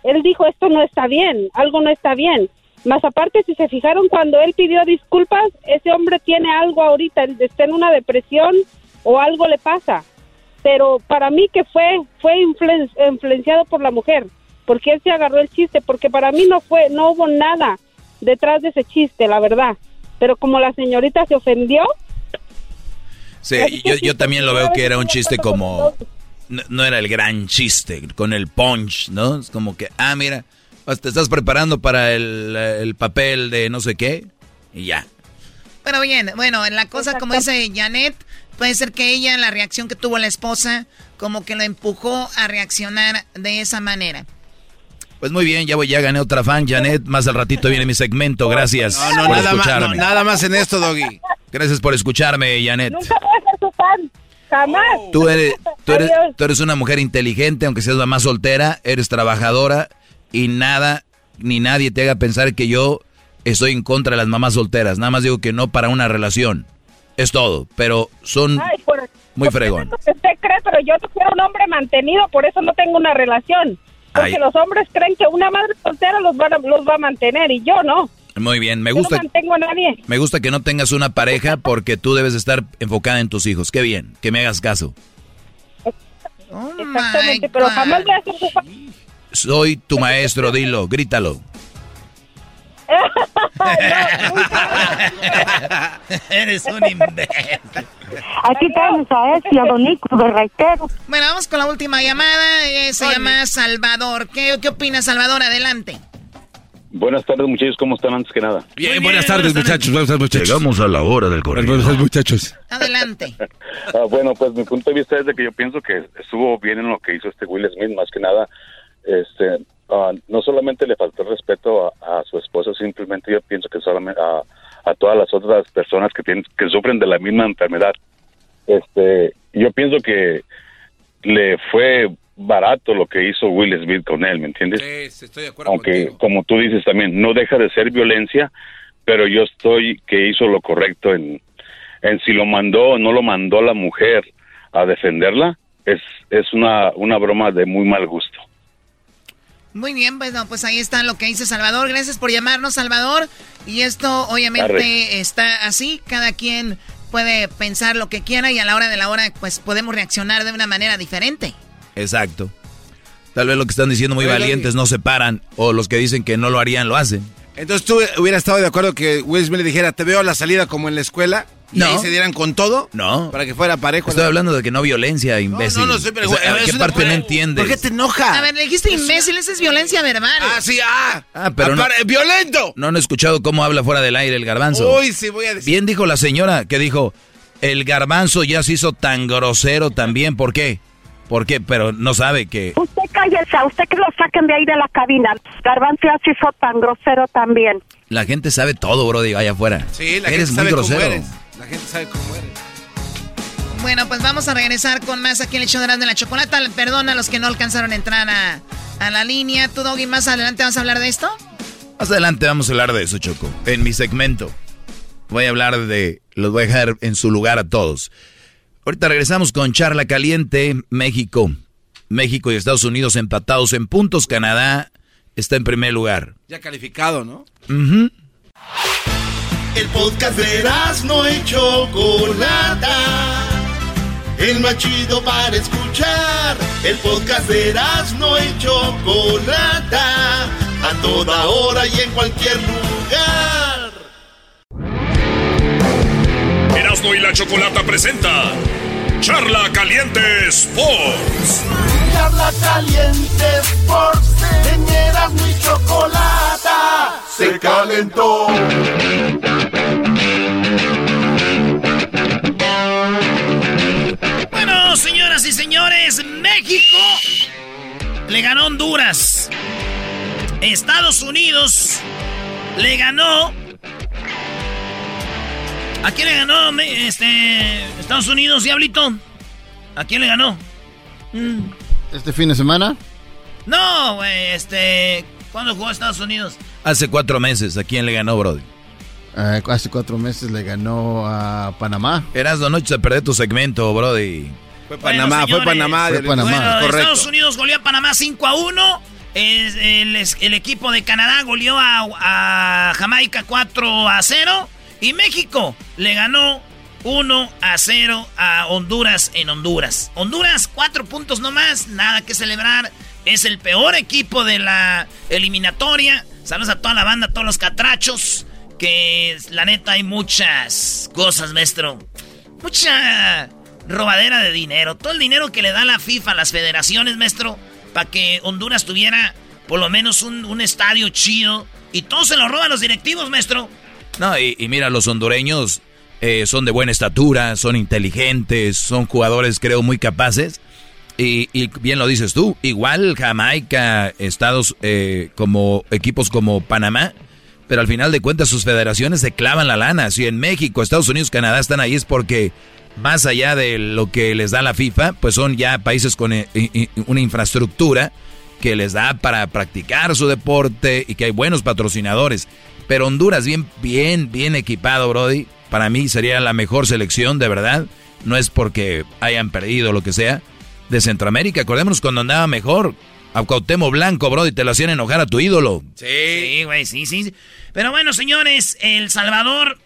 Él dijo, esto no está bien, algo no está bien. Más aparte, si se fijaron, cuando él pidió disculpas, ese hombre tiene algo ahorita, está en una depresión o algo le pasa. Pero para mí que fue fue influen, influenciado por la mujer, porque él se agarró el chiste, porque para mí no fue, no hubo nada detrás de ese chiste, la verdad. Pero como la señorita se ofendió... Sí, yo, yo también lo veo que era un chiste como... No, no era el gran chiste, con el punch, ¿no? Es como que, ah, mira, te estás preparando para el, el papel de no sé qué, y ya. Pero bien, bueno, la cosa, exacto, como dice Janet, puede ser que ella, la reacción que tuvo la esposa, como que lo empujó a reaccionar de esa manera. Pues muy bien, ya voy, ya gané otra fan, Janet. Más al ratito viene mi segmento, gracias no, no, por nada escucharme. Más, no, nada más en esto, Doggy. Gracias por escucharme, Janet. Nunca voy a ser tu fan. Jamás. Tú eres, tú, eres, tú eres una mujer inteligente, aunque seas mamá soltera, eres trabajadora y nada, ni nadie te haga pensar que yo estoy en contra de las mamás solteras. Nada más digo que no para una relación. Es todo, pero son Ay, por, muy fregón. Usted cree, pero yo quiero un hombre mantenido, por eso no tengo una relación. Porque Ay. los hombres creen que una madre soltera los va a, los va a mantener y yo no. Muy bien, me gusta, yo no mantengo a nadie. Me gusta que no tengas una pareja porque tú debes estar enfocada en tus hijos. Qué bien, que me hagas caso. Oh, exactamente, pero jamás voy a hacer su falta. Soy tu maestro, dilo, grítalo. No, nunca. Eres un imbécil. Aquí tenemos a este y a don Nico de Reitero. Bueno, vamos con la última llamada. Eh, se Oye. llama Salvador. ¿Qué, qué opinas, Salvador? Adelante. Buenas tardes, muchachos, ¿cómo están antes que nada? Bien, bien buenas, tardes, buenas tardes, muchachos, buenas tardes, muchachos. Llegamos a la hora del correo. Buenas tardes, muchachos. Adelante. ah, bueno, pues mi punto de vista es de que yo pienso que estuvo bien en lo que hizo este Will Smith, más que nada, este, ah, no solamente le faltó el respeto a, a su esposa, simplemente yo pienso que solamente a, a todas las otras personas que tienen, que sufren de la misma enfermedad. Este, yo pienso que le fue... barato lo que hizo Will Smith con él, ¿me entiendes? Sí, estoy de acuerdo Aunque, contigo. Como tú dices también, no deja de ser violencia, pero yo estoy que hizo lo correcto en, en si lo mandó o no lo mandó la mujer a defenderla, es, es una, una broma de muy mal gusto. Muy bien, pues, no, pues ahí está lo que dice Salvador. Gracias por llamarnos, Salvador. Y esto obviamente Arre. está así, cada quien puede pensar lo que quiera y a la hora de la hora pues podemos reaccionar de una manera diferente. Exacto. Tal vez lo que están diciendo muy valientes no se paran, o los que dicen que no lo harían, lo hacen. Entonces, ¿tú hubieras estado de acuerdo que Will Smith le dijera, te veo a la salida como en la escuela? ¿Y no. ahí se dieran con todo? No. Para que fuera parejo. Estoy ¿no? hablando de que no violencia, imbécil. No, no, no sé, pero... O sea, ¿qué parte no entiendes? ¿Por qué te enoja? A ver, le dijiste imbécil, esa es violencia verbal. Ah, sí, ah. Ah, pero no, ¡violento! No, no he escuchado cómo habla fuera del aire el garbanzo. Uy, sí, voy a decir. Bien dijo la señora que dijo, el garbanzo ya se hizo tan grosero también, ¿por qué? ¿Por qué? Pero no sabe que... Usted cállese, a usted que lo saquen de ahí de la cabina. Garbanzo ya se hizo tan grosero también. La gente sabe todo, brody, allá afuera. Sí, la eres gente sabe grosero. Cómo eres. La gente sabe cómo eres. Bueno, pues vamos a regresar con más aquí en el show de Erazno y la Chokolata. Perdón a los que no alcanzaron a entrar a, a la línea. ¿Tú, Doggy, más adelante vas a hablar de esto? Más adelante vamos a hablar de eso, Choco. En mi segmento voy a hablar de... Los voy a dejar en su lugar a todos. Ahorita regresamos con Charla Caliente. México. México y Estados Unidos empatados en puntos. Canadá está en primer lugar. Ya calificado, ¿no? Uh-huh. El podcast de Erazno y Chokolata. El más chido para escuchar. El podcast de Erazno y Chokolata. A toda hora y en cualquier lugar. Erazno y la Chokolata presenta Charla Caliente Sports. Charla Caliente Sports. En Erazno y Chokolata se calentó. Bueno, señoras y señores, México le ganó a Honduras. Estados Unidos le ganó. ¿A quién le ganó este Estados Unidos, Diablito? ¿A quién le ganó? Mm. ¿Este fin de semana? No, güey, este... ¿Cuándo jugó Estados Unidos? Hace cuatro meses. ¿A quién le ganó, Brody? Eh, hace cuatro meses le ganó a Panamá. Erazno, no se perdió tu segmento, Brody. Fue Panamá, bueno, señores, fue Panamá. Fue Panamá. Bueno, correcto. Estados Unidos goleó a Panamá cinco a uno. El, el, el equipo de Canadá goleó a, a Jamaica cuatro a cero. Y México le ganó uno a cero a Honduras en Honduras. Honduras, cuatro puntos nomás, nada que celebrar. Es el peor equipo de la eliminatoria. Saludos a toda la banda, a todos los catrachos. Que la neta hay muchas cosas, maestro. Mucha robadera de dinero. Todo el dinero que le da la FIFA a las federaciones, maestro. Para que Honduras tuviera por lo menos un, un estadio chido. Y todo se lo roban los directivos, maestro. No, y, y mira, los hondureños eh, son de buena estatura, son inteligentes, son jugadores, creo, muy capaces. Y, y bien lo dices tú, igual Jamaica, Estados, eh, como equipos como Panamá, pero al final de cuentas sus federaciones se clavan la lana. Si en México, Estados Unidos, Canadá están ahí es porque más allá de lo que les da la FIFA, pues son ya países con e, e, una infraestructura que les da para practicar su deporte y que hay buenos patrocinadores. Pero Honduras bien, bien, bien equipado, Brody. Para mí sería la mejor selección, de verdad. No es porque hayan perdido lo que sea. De Centroamérica, acordémonos cuando andaba mejor. A Cuauhtémoc Blanco, Brody, te lo hacían enojar a tu ídolo. Sí, güey, sí, sí, sí. Pero bueno, señores, El Salvador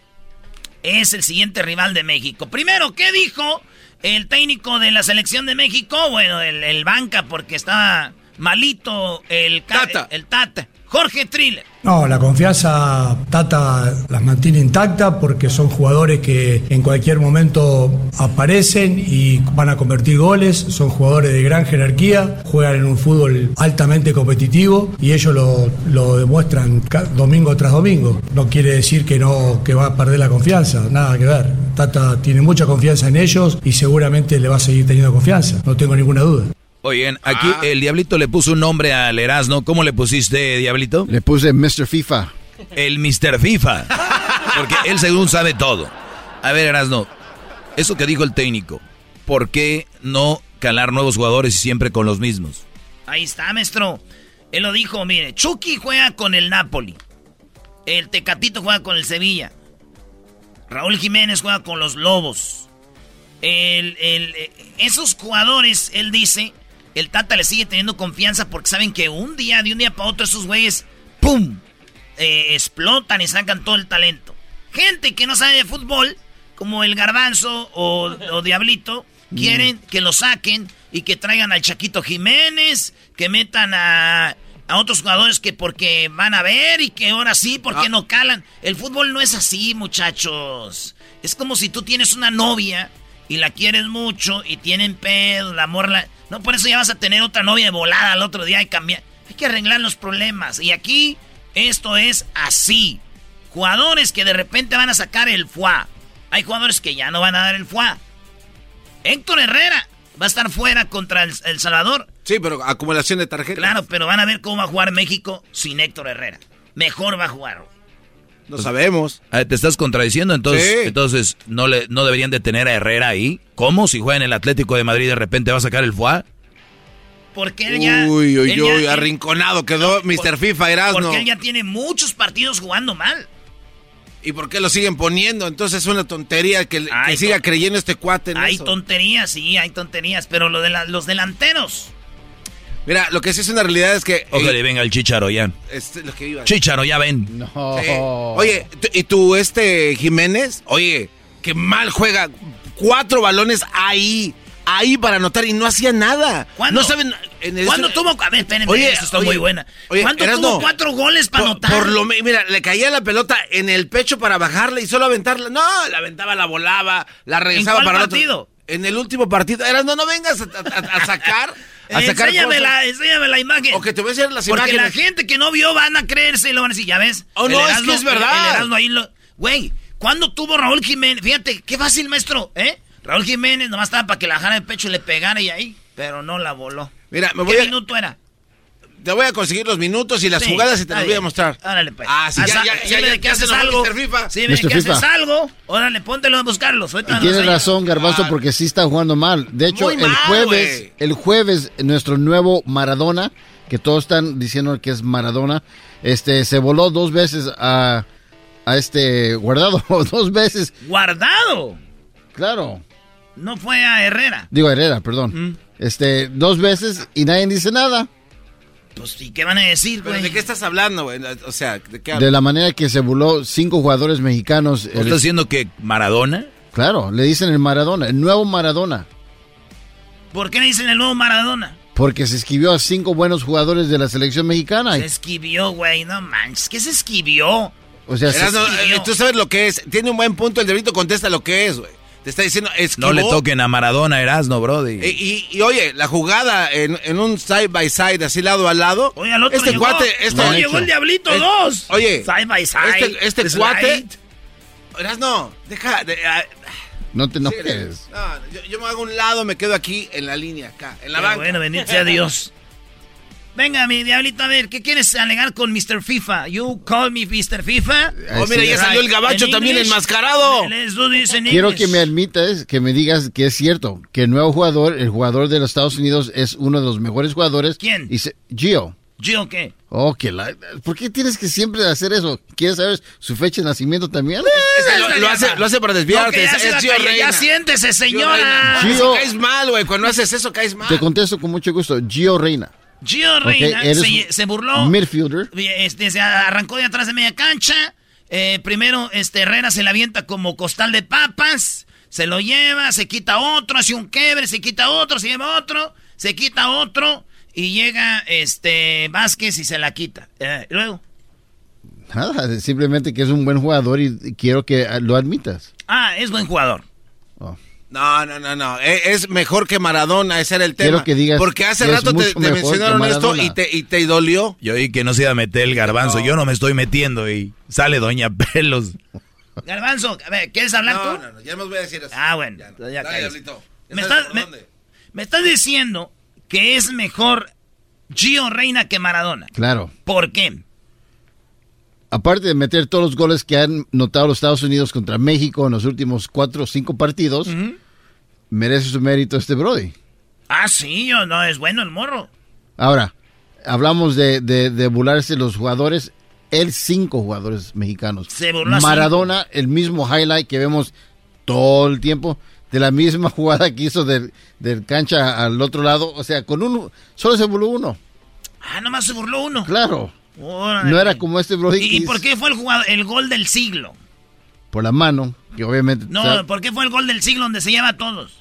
es el siguiente rival de México. Primero, ¿qué dijo el técnico de la selección de México? Bueno, el, el banca, porque estaba malito el Tata. El, el Tata. Jorge Triller. No, la confianza Tata las mantiene intacta porque son jugadores que en cualquier momento aparecen y van a convertir goles, son jugadores de gran jerarquía, juegan en un fútbol altamente competitivo y ellos lo, lo demuestran domingo tras domingo. No quiere decir que no que va a perder la confianza, nada que ver. Tata tiene mucha confianza en ellos y seguramente le va a seguir teniendo confianza, no tengo ninguna duda. Oigan, aquí ah. el Diablito le puso un nombre al Erazno. ¿Cómo le pusiste, Diablito? Le puse mister FIFA. El mister FIFA. Porque él según sabe todo. A ver, Erazno, eso que dijo el técnico, ¿por qué no calar nuevos jugadores y siempre con los mismos? Ahí está, maestro. Él lo dijo, mire, Chucky juega con el Napoli. El Tecatito juega con el Sevilla. Raúl Jiménez juega con los Lobos. El, el, esos jugadores, él dice... El Tata le sigue teniendo confianza porque saben que un día, de un día para otro, esos güeyes, ¡pum!, eh, explotan y sacan todo el talento. Gente que no sabe de fútbol, como el Garbanzo o, o Diablito, quieren que lo saquen y que traigan al Chaquito Jiménez, que metan a, a otros jugadores que porque van a ver y que ahora sí, porque ah. no calan. El fútbol no es así, muchachos. Es como si tú tienes una novia y la quieres mucho y tienen pedo, la morla... No, por eso ya vas a tener otra novia de volada al otro día y cambiar. Hay que arreglar los problemas. Y aquí, esto es así. Jugadores que de repente van a sacar el fuá. Hay jugadores que ya no van a dar el fuá. Héctor Herrera va a estar fuera contra el, el Salvador. Sí, pero acumulación de tarjetas. Claro, pero van a ver cómo va a jugar México sin Héctor Herrera. Mejor va a jugar. No entonces, sabemos. Te estás contradiciendo, entonces sí. entonces no le no deberían de tener a Herrera ahí. ¿Cómo? Si juega en el Atlético de Madrid, de repente va a sacar el F U A. Porque él ya... Uy, uy, uy, ya, arrinconado quedó por, mister FIFA, Erazno. Porque él ya tiene muchos partidos jugando mal. ¿Y por qué lo siguen poniendo? Entonces es una tontería que, ay, que siga creyendo este cuate en hay eso. Hay tonterías, sí, hay tonterías, pero lo de la, los delanteros... Mira, lo que sí es una realidad es que... Ojalá eh, venga el Chicharo ya. Este, lo que iba a decir. Chicharo, ya ven. No. Sí. Oye, ¿y tú, este, Jiménez? Oye, que mal juega. Cuatro balones ahí... Ahí para anotar y no hacía nada. ¿Cuándo? No saben. En el... ¿Cuándo tuvo? A ver, espérenme, oye, eso está oye, muy buena. Oye, ¿cuándo tuvo no? cuatro goles para anotar? Por lo mira, le caía la pelota en el pecho para bajarla y solo aventarla. No, la aventaba, la volaba, la regresaba. ¿En cuál para partido? Otro. En el último partido. Eras, no, no vengas a, a, a sacar. A sacar enséñame, la, enséñame la imagen. O que te voy a enseñar las Porque imágenes. Porque la gente que no vio van a creerse y lo van a decir, ya ves. Oh, no, Erazno, es que es verdad. Güey, lo... ¿cuándo tuvo Raúl Jiménez? Fíjate, qué fácil, maestro, ¿eh? Raúl Jiménez nomás estaba para que la jara de pecho le pegara y ahí, pero no la voló. Mira, me voy ¿Qué a... minuto era? Te voy a conseguir los minutos y las sí, jugadas y te las voy a mostrar. Órale, pues. Ah, sí, ya, ya, ya, ya, ya haces algo. mister FIFA. Sí, mister que FIFA. haces algo. Órale, póntelo a buscarlos. Y tienes razón, Garbanzo, ah, porque sí está jugando mal. De hecho, el mal, jueves, wey. el jueves, nuestro nuevo Maradona, que todos están diciendo que es Maradona, este, se voló dos veces a, a este guardado, dos veces. ¿Guardado? Claro. No fue a Herrera. Digo Herrera, perdón. ¿Mm? Este, dos veces y nadie dice nada. Pues, ¿y qué van a decir, güey? ¿De qué estás hablando, güey? O sea, ¿de qué hablas? De la manera que se burló cinco jugadores mexicanos. ¿Estás el... diciendo que Maradona? Claro, le dicen el Maradona, el nuevo Maradona. ¿Por qué le dicen el nuevo Maradona? Porque se esquivió a cinco buenos jugadores de la selección mexicana. Se esquivió, güey, no manches. ¿Qué se esquivió? O sea, Eras, se esquivió. No, tú sabes lo que es. Tiene un buen punto, el Diablito contesta lo que es, güey. Te está diciendo, esquivó. No le toquen a Maradona, Erazno, brody. Y, y, y oye, la jugada en, en un side by side, así lado a lado. Oye, al otro este llegó. Cuate, este, no, llegó el Diablito es, dos. Oye. Side by side. Este, este slide. Cuate. Erazno, deja. De, a, no te enojes. Sí, no, yo, yo me hago un lado, me quedo aquí en la línea, acá, en la Pero banca. Bueno, bendito sea Dios. Venga, mi Diablito, a ver, ¿qué quieres alegar con mister FIFA? You call me mister FIFA. Oh, mira, ya salió el gabacho también enmascarado. Quiero que me admitas, que me digas que es cierto, que el nuevo jugador, el jugador de los Estados Unidos, es uno de los mejores jugadores. ¿Quién? Y se, Gio. ¿Gio qué? Oh, que la... ¿Por qué tienes que siempre hacer eso? ¿Quieres saber su fecha de nacimiento también? Eh, lo, lo, hace, lo hace para desviarte. No, es, es Gio Reyna. Ya siéntese, señora. Gio, Gio, caes mal, güey. Cuando haces eso, caes mal. Te contesto con mucho gusto. Gio Reyna. Gio Reyna okay, se, se burló. Midfielder. Este, se arrancó de atrás de media cancha. Eh, primero este, Herrera se la avienta como costal de papas. Se lo lleva, se quita otro, hace un quebre, se quita otro, se lleva otro, se quita otro. Y llega este Vázquez y se la quita. Eh, luego. Nada, simplemente que es un buen jugador y quiero que lo admitas. Ah, es buen jugador. Oh. No, no, no, no. Es mejor que Maradona, ese era el tema. Quiero que digas. Porque hace rato te, te mencionaron esto y te, y te dolió. Yo oí que no se iba a meter el Garbanzo. No. Yo no me estoy metiendo y sale Doña Pelos. Garbanzo, a ver, ¿quieres hablar no, tú? No, no, ya nos voy a decir eso. Ah, bueno. Ya no. ya Dale, ¿Me, estás, me, me estás diciendo que es mejor Gio Reyna que Maradona. Claro. ¿Por qué? Aparte de meter todos los goles que han notado los Estados Unidos contra México en los últimos cuatro o cinco partidos, uh-huh. merece su mérito este brody. Ah, sí, yo no, es bueno el morro. Ahora, hablamos de, de, de burlarse los jugadores, él cinco jugadores mexicanos. Se burló Maradona, cinco. El mismo highlight que vemos todo el tiempo, de la misma jugada que hizo del, del cancha al otro lado, o sea, con uno, solo se burló uno. Ah, nomás se burló uno. Claro. Órale. No era como este Brody. ¿Y, ¿Y por qué fue el, jugador, el gol del siglo? Por la mano, que obviamente... No, o sea, ¿por qué fue el gol del siglo donde se lleva a todos?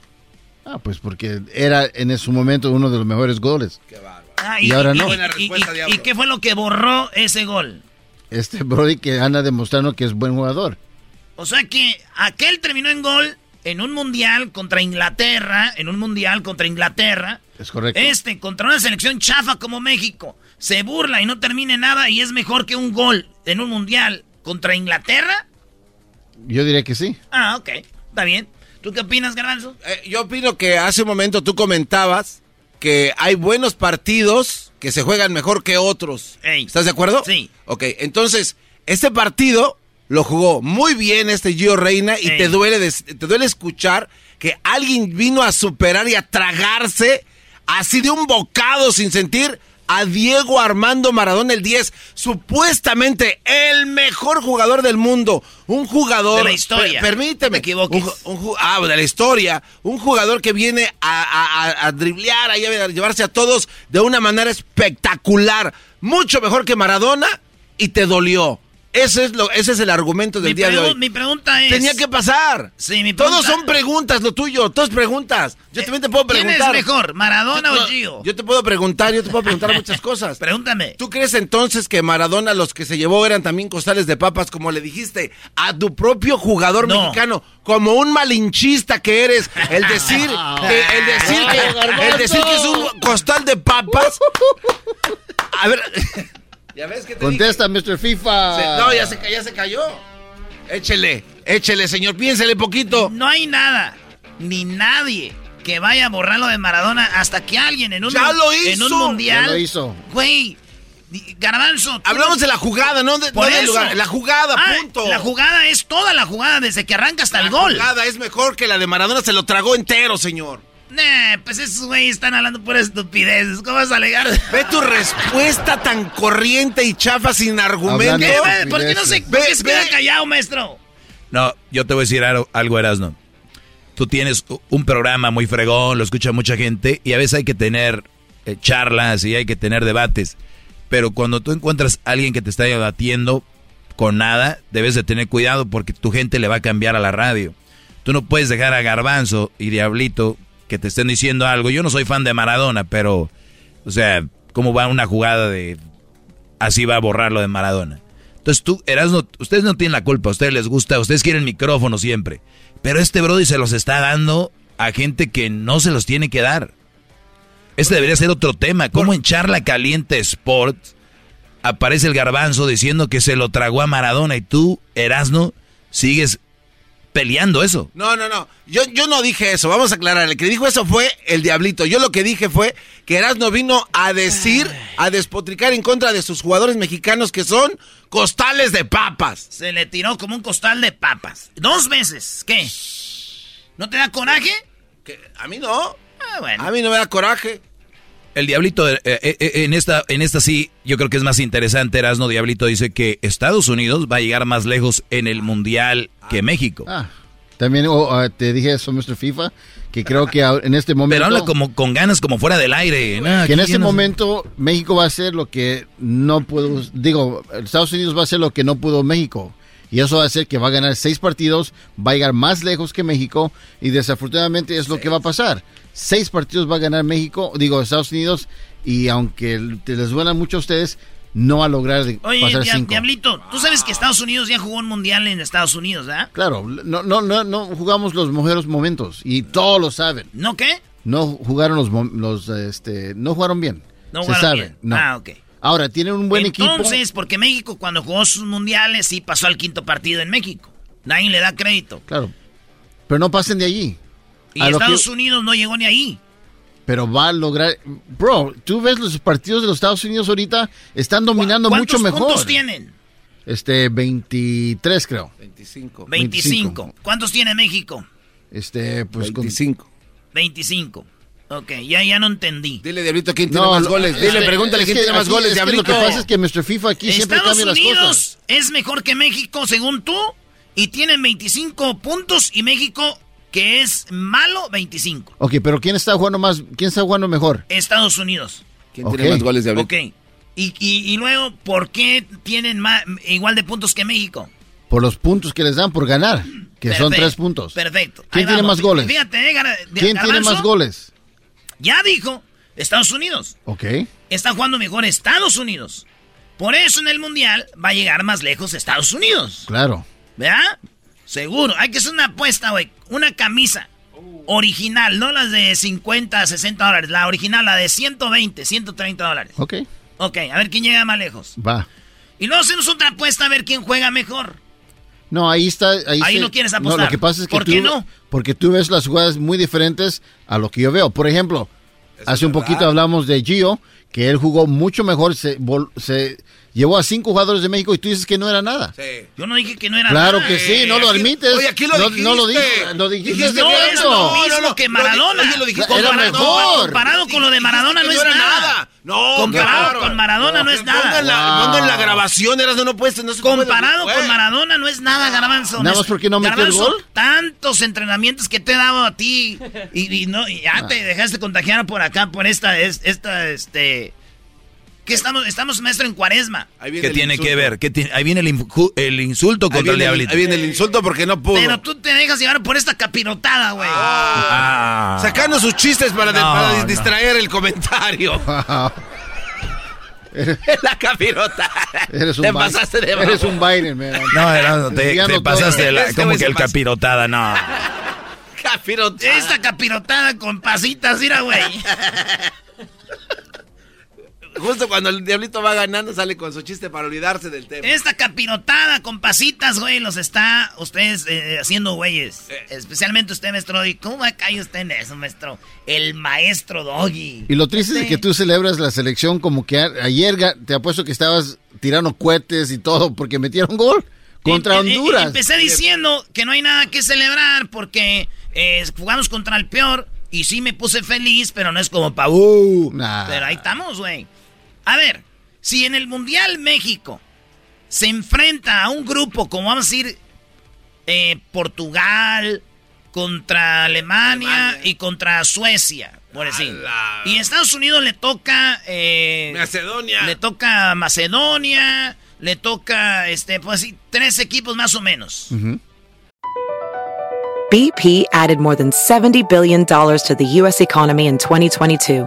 Ah, pues porque era en su momento uno de los mejores goles. Qué bárbaro. Ah, y, y ahora y, no. Y, y, y, ¿Y qué fue lo que borró ese gol? Este Brody que anda demostrando que es buen jugador. O sea que aquel terminó en gol en un mundial contra Inglaterra, en un mundial contra Inglaterra. Es correcto. Este, contra una selección chafa como México. Se burla y no termina nada y es mejor que un gol en un mundial contra Inglaterra. Yo diría que sí. Ah, ok. Está bien. ¿Tú qué opinas, Garbanzo? Eh, yo opino que hace un momento tú comentabas que hay buenos partidos que se juegan mejor que otros. Ey. ¿Estás de acuerdo? Sí. Ok, entonces, este partido lo jugó muy bien este Gio Reyna y sí. te duele de, te duele escuchar que alguien vino a superar y a tragarse así de un bocado sin sentir a Diego Armando Maradona, el diez, supuestamente el mejor jugador del mundo, un jugador... De la historia. Per, permíteme. Me equivoques. Un, un, ah, de la historia. Un jugador que viene a, a, a driblear, a llevarse a todos de una manera espectacular. Mucho mejor que Maradona y te dolió. Ese es, lo, ese es el argumento del mi día de hoy. Mi pregunta es... Tenía que pasar. Sí, mi pregunta... Todos son preguntas, lo tuyo. Todas preguntas. Yo eh, también te puedo preguntar. ¿Quién es mejor, Maradona o Gio? Yo te puedo preguntar, yo te puedo preguntar muchas cosas. Pregúntame. ¿Tú crees entonces que Maradona, los que se llevó, eran también costales de papas, como le dijiste, a tu propio jugador no. mexicano? Como un malinchista que eres. El decir, que, el, decir que, el decir que es un costal de papas. A ver... ¿Ya ves que te contesta, dije? mister FIFA. Se, no, ya se, ya se cayó. Échele, échele, señor, piénsele poquito. No hay nada, ni nadie que vaya a borrar lo de Maradona hasta que alguien en un, ya lo hizo. En un mundial. Ya lo hizo. Güey, Garbanzo. Hablamos no... de la jugada, no, de, Por no del lugar. La jugada, ah, punto. La jugada es toda la jugada, desde que arranca hasta la el gol. La jugada es mejor que la de Maradona, se lo tragó entero, señor. Nah, pues esos güeyes están hablando pura estupidez. ¿Cómo vas a alegar? Ve tu respuesta tan corriente y chafa sin argumento. ¿Qué? ¿Por qué no se, ve, ¿qué se queda callado, maestro? No, yo te voy a decir algo, Erazno. Tú tienes un programa muy fregón, lo escucha mucha gente, y a veces hay que tener eh, charlas y hay que tener debates. Pero cuando tú encuentras a alguien que te está debatiendo con nada, debes de tener cuidado porque tu gente le va a cambiar a la radio. Tú no puedes dejar a Garbanzo y Diablito que te estén diciendo algo. Yo no soy fan de Maradona, pero, o sea, ¿cómo va una jugada de... así va a borrar lo de Maradona? Entonces tú, Erazno, ustedes no tienen la culpa, a ustedes les gusta, ustedes quieren micrófono siempre, pero este brody se los está dando a gente que no se los tiene que dar. Este debería ser otro tema. ¿Cómo en Charla Caliente Sports aparece el Garbanzo diciendo que se lo tragó a Maradona y tú, Erazno, sigues... peleando eso? No, no, no. Yo, yo no dije eso. Vamos a aclarar. El que dijo eso fue el Diablito. Yo lo que dije fue que Erazno vino a decir, a despotricar en contra de sus jugadores mexicanos que son costales de papas. Se le tiró como un costal de papas. Dos veces. ¿Qué? ¿No te da coraje? ¿Qué? A mí no. Ah, bueno. A mí no me da coraje. El Diablito, eh, eh, en esta en esta sí, yo creo que es más interesante. Erazno, Diablito dice que Estados Unidos va a llegar más lejos en el Mundial que México. Ah, también oh, uh, te dije eso, mister FIFA, que creo que en este momento... Pero habla como con ganas, como fuera del aire. No, que en este no... momento México va a hacer lo que no pudo... Digo, Estados Unidos va a hacer lo que no pudo México. Y eso va a hacer que va a ganar seis partidos, va a llegar más lejos que México, y desafortunadamente es lo que va a pasar. Seis partidos va a ganar México, digo, Estados Unidos, y aunque les duela mucho a ustedes, no va a lograr Oye, pasar dia, cinco. Oye, Diablito, tú sabes que Estados Unidos ya jugó un mundial en Estados Unidos, ¿verdad? Claro, no, no, no, no jugamos los mejores momentos, y todos lo saben. ¿No qué? No jugaron los, los este, no jugaron bien. No jugaron Se sabe, bien. No. Ah, okay. Ahora, tienen un buen Entonces, equipo. Entonces, porque México cuando jugó sus mundiales sí pasó al quinto partido en México. Nadie le da crédito. Claro, pero no pasen de allí. Y a Estados que... Unidos no llegó ni ahí. Pero va a lograr... Bro, tú ves los partidos de los Estados Unidos ahorita, están dominando mucho mejor. ¿Cuántos puntos tienen? Este, veintitrés creo. veinticinco. veinticinco. ¿Cuántos tiene México? Este, pues... veinticinco. Con... veinticinco. Ok, ya, ya no entendí. Dile, Diablito, ¿quién tiene no, más goles? Dile, eh, pregúntale, ¿quién tiene más goles, es Diablito? Que lo que pasa es que mister FIFA aquí Estados siempre cambia las Unidos cosas. Estados Unidos es mejor que México, según tú, y tienen veinticinco puntos, y México, que es malo, veinticinco. Ok, pero ¿quién está jugando más? ¿Quién está jugando mejor? Estados Unidos. ¿Quién okay. tiene más goles, Diablito? Ok, y, y, y luego, ¿por qué tienen más, igual de puntos que México? Por los puntos que les dan por ganar, que perfecto, son tres puntos. Perfecto. ¿Quién Ahí tiene vamos. más goles? Fíjate, eh, gana, ¿Quién Garbanzo? tiene más goles? Ya dijo, Estados Unidos. Ok. Está jugando mejor Estados Unidos. Por eso en el Mundial va a llegar más lejos Estados Unidos. Claro. ¿Verdad? Seguro. Hay que hacer una apuesta, güey. Una camisa original, no las de cincuenta, sesenta dólares. La original, la de ciento veinte, ciento treinta dólares. Ok. Ok, a ver quién llega más lejos. Va. Y luego hacemos otra apuesta a ver quién juega mejor. No, ahí está... Ahí, ahí se, no quieres apostar. No, lo que pasa es que ¿Por tú, qué no? Porque tú ves las jugadas muy diferentes a lo que yo veo. Por ejemplo, es hace verdad. un poquito hablamos de Gio, que él jugó mucho mejor, se, se, llevó a cinco jugadores de México y tú dices que no era nada. Sí. Yo no dije que no era claro nada. Claro que sí, no lo admites. Oye, aquí lo no, dijiste. No lo dijiste. Lo dijiste no, es lo mismo no, no, que Maradona. Lo, lo dijiste. Era mejor. No, comparado con lo de Maradona no es nada. nada. No, comparado claro, con Maradona no, no es nada. Pongan la, wow. la grabación, Erazno, no puedes... No comparado puede, con Maradona no es nada, Garbanzo. ¿Nada más porque no metió el gol? Tantos entrenamientos que te he dado a ti y, y, no, y ya ah. te dejaste contagiar por acá, por esta, esta, este... Que estamos, estamos maestro en cuaresma. ¿Qué tiene que ver? ¿Qué tiene? Ahí viene el, infu, el insulto contra el Diablito. Ahí viene el insulto porque no pudo. Pero tú te dejas llevar por esta capirotada, güey. Ah, ah, sacando sus chistes para, no, de, para no. distraer el comentario. Wow. Eres, la capirota. Eres un te Biden, pasaste de bajo. Eres un Biden, man. No, Erazno, te, te pasaste de la... Como que el capirotada, no. Capirotada. Esta capirotada con pasitas, mira, güey. Justo cuando el Diablito va ganando sale con su chiste para olvidarse del tema. Esta capirotada con pasitas, güey, los está ustedes eh, haciendo güeyes. Eh. Especialmente usted, maestro Doggy. ¿Cómo cae usted en eso, maestro? El maestro Doggy. Y lo triste sí. es que tú celebras la selección como que ayer te apuesto que estabas tirando cohetes y todo porque metieron gol contra eh, Honduras. Eh, eh, empecé diciendo que no hay nada que celebrar porque eh, jugamos contra el peor y sí me puse feliz, pero no es como pa' uh, nah. Pero ahí estamos, güey. A ver, si en el Mundial México se enfrenta a un grupo, como vamos a decir, eh, Portugal contra Alemania, Alemania y contra Suecia, por decir. La... Y Estados Unidos le toca... Eh, Macedonia. Le toca Macedonia, le toca, este, pues así, tres equipos más o menos. Uh-huh. B P added more than seventy billion dollars to the U S economy in twenty twenty-two.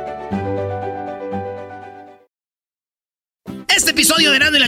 Este episodio de Erazno y la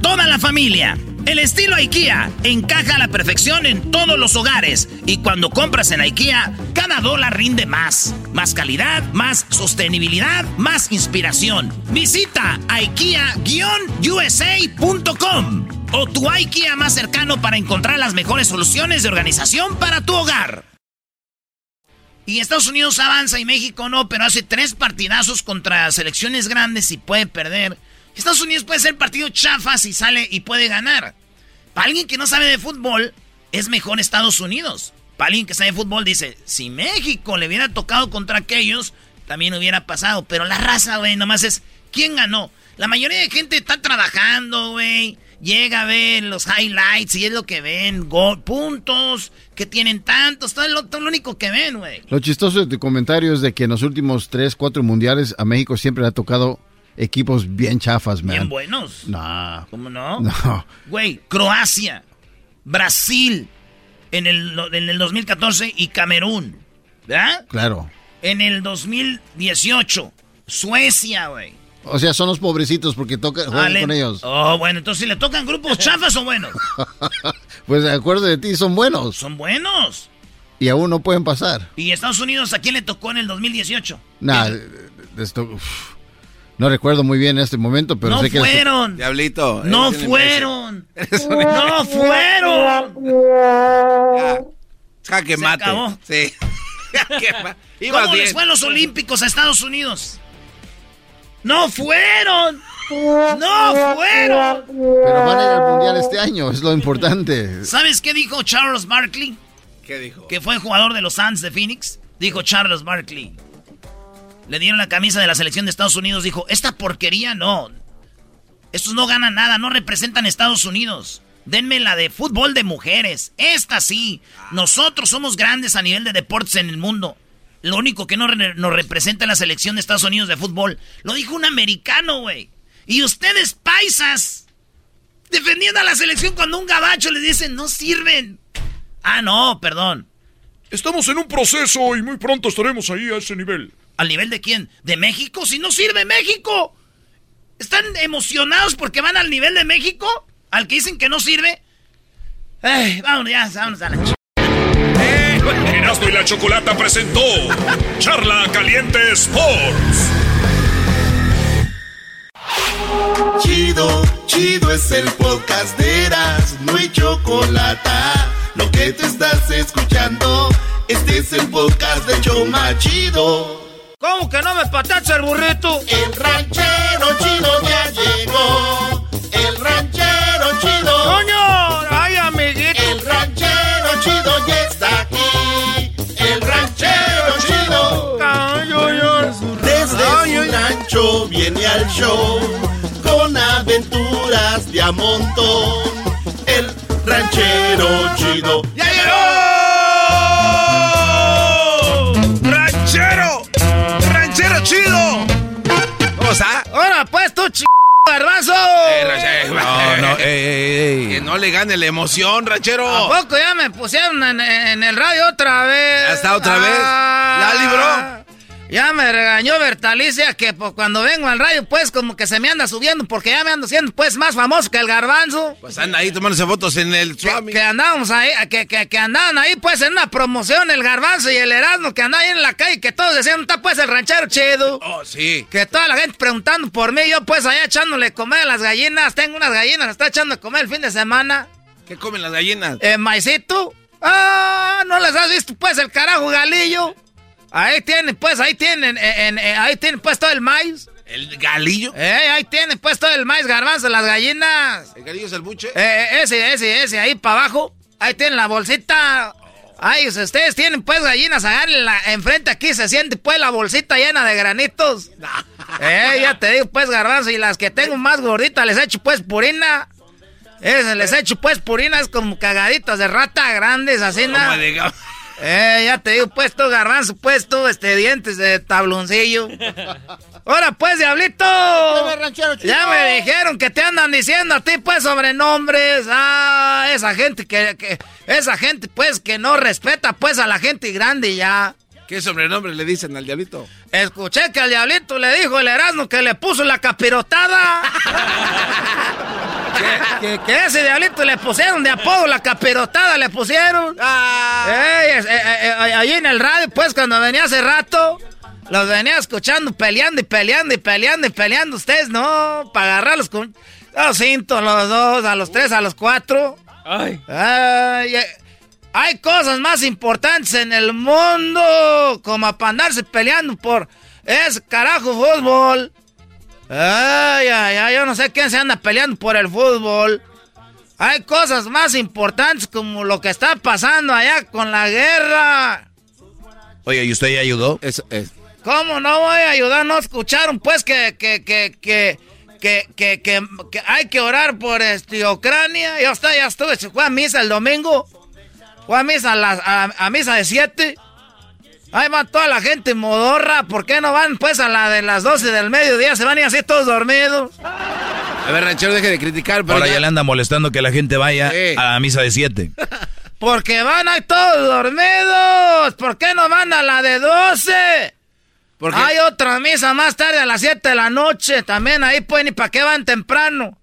toda la familia. El estilo IKEA encaja a la perfección en todos los hogares y cuando compras en IKEA, cada dólar rinde más. Más calidad, más sostenibilidad, más inspiración. Visita IKEA guion u s a punto com o tu IKEA más cercano para encontrar las mejores soluciones de organización para tu hogar. Y Estados Unidos avanza y México no, pero hace tres partidazos contra selecciones grandes y puede perder. Estados Unidos puede ser partido chafa si sale y puede ganar. Para alguien que no sabe de fútbol, es mejor Estados Unidos. Para alguien que sabe de fútbol, dice, si México le hubiera tocado contra aquellos, también hubiera pasado. Pero la raza, güey, nomás es, ¿quién ganó? La mayoría de gente está trabajando, güey. Llega a ver los highlights y es lo que ven. Gol, puntos, que tienen tantos, todo lo, todo lo único que ven, güey. Lo chistoso de tu comentario es de que en los últimos tres, cuatro mundiales a México siempre le ha tocado... Equipos bien chafas, man. Bien buenos. No. ¿Cómo no? No. Güey, Croacia, Brasil en el, en el dos mil catorce y Camerún, ¿verdad? Claro. En el dos mil dieciocho, Suecia, güey. O sea, son los pobrecitos porque tocan Ale... con ellos. Oh, bueno, entonces si le tocan grupos chafas son buenos. Pues de acuerdo de ti, son buenos. Son buenos. Y aún no pueden pasar. ¿Y Estados Unidos a quién le tocó en el dos mil dieciocho? Nah, esto... Uf. No recuerdo muy bien este momento, pero no sé que... No fueron. Eres... Diablito. No fueron. Un... No fueron. Ya. Jaque mate. Se acabó. Sí. ¿Cómo bien les fue en los Olímpicos a Estados Unidos? No fueron. No fueron. Pero van a ir al Mundial este año, es lo importante. ¿Sabes qué dijo Charles Barkley? ¿Qué dijo? Que fue jugador de los Suns de Phoenix. Dijo Charles Barkley. Le dieron la camisa de la selección de Estados Unidos. Dijo, esta porquería no. Estos no ganan nada, no representan Estados Unidos. Denme la de fútbol de mujeres. Esta sí. Nosotros somos grandes a nivel de deportes en el mundo. Lo único que no re nos representa es la selección de Estados Unidos de fútbol. Lo dijo un americano, güey. Y ustedes, paisas, defendiendo a la selección cuando un gabacho les dicen, no sirven. Ah, no, perdón. Estamos en un proceso y muy pronto estaremos ahí a ese nivel. ¿Al nivel de quién? ¿De México? ¡Si no sirve México! ¿Están emocionados porque van al nivel de México? ¿Al que dicen que no sirve? Ay, vámonos ya, vámonos a la ch... Eh, Erazno y la Chokolata presentó Charla Caliente Sports. Chido, chido es el podcast de Erazno y Chokolata. Lo que te estás escuchando, este es el podcast de Choma Chido. ¿Cómo que no me patacha el burrito? El ranchero chido ya llegó. El ranchero chido. ¡Coño! ¡Ay, amiguito! El ranchero chido ya está aquí. El ranchero chido. Desde Ay, su rancho viene al show con aventuras de a montón. El ranchero chido ya llegó. ¡Chido! ¿Cómo está? ¡Ahora pues tú, ch... garbanzo! Eh, no, no, ey, ey, ey. Que no le gane la emoción, ranchero. ¿A poco ya me pusieron en, en el radio otra vez? ¿Hasta otra ah, vez? ¿La libró? Ya me regañó Bertalicia que pues, cuando vengo al radio, pues, como que se me anda subiendo, porque ya me ando siendo, pues, más famoso que el garbanzo. Pues andan ahí tomándose fotos en el Swami. Que, que andábamos ahí, que, que, que andaban ahí, pues, en una promoción, el garbanzo y el Erazno, que andaban ahí en la calle, que todos decían, está, pues, el ranchero chido. Oh, sí. Que toda la gente preguntando por mí, yo, pues, allá echándole comer a las gallinas. Tengo unas gallinas, está echando a comer el fin de semana. ¿Qué comen las gallinas? Eh, maicito. Ah, ¿no las has visto, pues, el carajo galillo? Ahí tienen, pues, ahí tienen, en, en, en, ahí tienen, pues, todo el maíz. ¿El galillo? Eh, ahí tienen, pues, todo el maíz, garbanzo, las gallinas. ¿El galillo es el buche? Eh, ese, ese, ese, ahí para abajo. Ahí tienen la bolsita. Ahí, si ustedes tienen, pues, gallinas, agárrenla enfrente aquí, se siente, pues, la bolsita llena de granitos. Eh, ya te digo, pues, garbanzo, y las que tengo más gorditas les echo, pues, purina. Eh, les echo, pues, purinas como cagaditas de rata grandes, así, nada. Eh, ya te digo, pues, tú, garbanzo, pues, tú, este, dientes de tabloncillo. Ahora, pues, diablito. Ya me dijeron que te andan diciendo a ti, pues, sobrenombres. Ah, esa gente que, que... Esa gente, pues, que no respeta, pues, a la gente grande ya. ¿Qué sobrenombre le dicen al diablito? Escuché que al diablito le dijo el Erazno que le puso la capirotada. Que, que ese diablito le pusieron de apodo, la capirotada le pusieron. Ah. Eh, eh, eh, allí en el radio, pues, cuando venía hace rato, los venía escuchando peleando y peleando y peleando y peleando. Ustedes, ¿no? Para agarrarlos con los cintos, los dos, a los tres, a los cuatro. Ay. Ay, eh, hay cosas más importantes en el mundo, como para andarse peleando por ese carajo fútbol. Ay, ay, ay, yo no sé quién se anda peleando por el fútbol. Hay cosas más importantes como lo que está pasando allá con la guerra. Oye, ¿y usted ya ayudó? Es, es. ¿Cómo no voy a ayudar? ¿No escucharon, pues, que, que, que, que, que, que, que, que hay que orar por este, Ucrania? Yo estoy, ya estuve, se fue a misa el domingo. Fue a misa a, las, a, a misa de siete. Ahí va toda la gente modorra. ¿Por qué no van, pues, a la de las doce del mediodía? Se van y así todos dormidos. A ver, ranchero, deje de criticar. Ahora ya... ya le anda molestando que la gente vaya sí. a la misa de siete. Porque van ahí todos dormidos. ¿Por qué no van a la de doce? Porque... hay otra misa más tarde a las siete de la noche. También ahí, pues, ni para qué van temprano.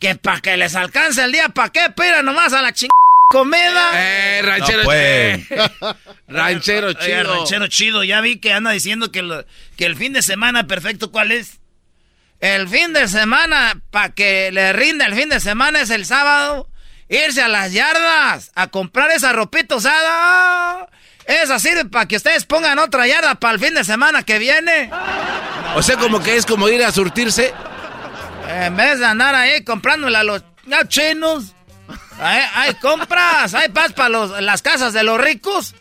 Que para que les alcance el día. ¿Para qué? Pira nomás a la chingada. Comeda. Eh, ranchero no, pues. chido. ranchero chido. Oye, ranchero chido, ya vi que anda diciendo que, lo, que el fin de semana perfecto, ¿cuál es? El fin de semana, para que le rinda el fin de semana, es el sábado. Irse a las yardas a comprar esa ropita usada. Esa sirve para que ustedes pongan otra yarda para el fin de semana que viene. O sea, como que es como ir a surtirse. En vez de andar ahí comprándola a los chinos. Hay, hay compras, hay paz para las casas de los ricos.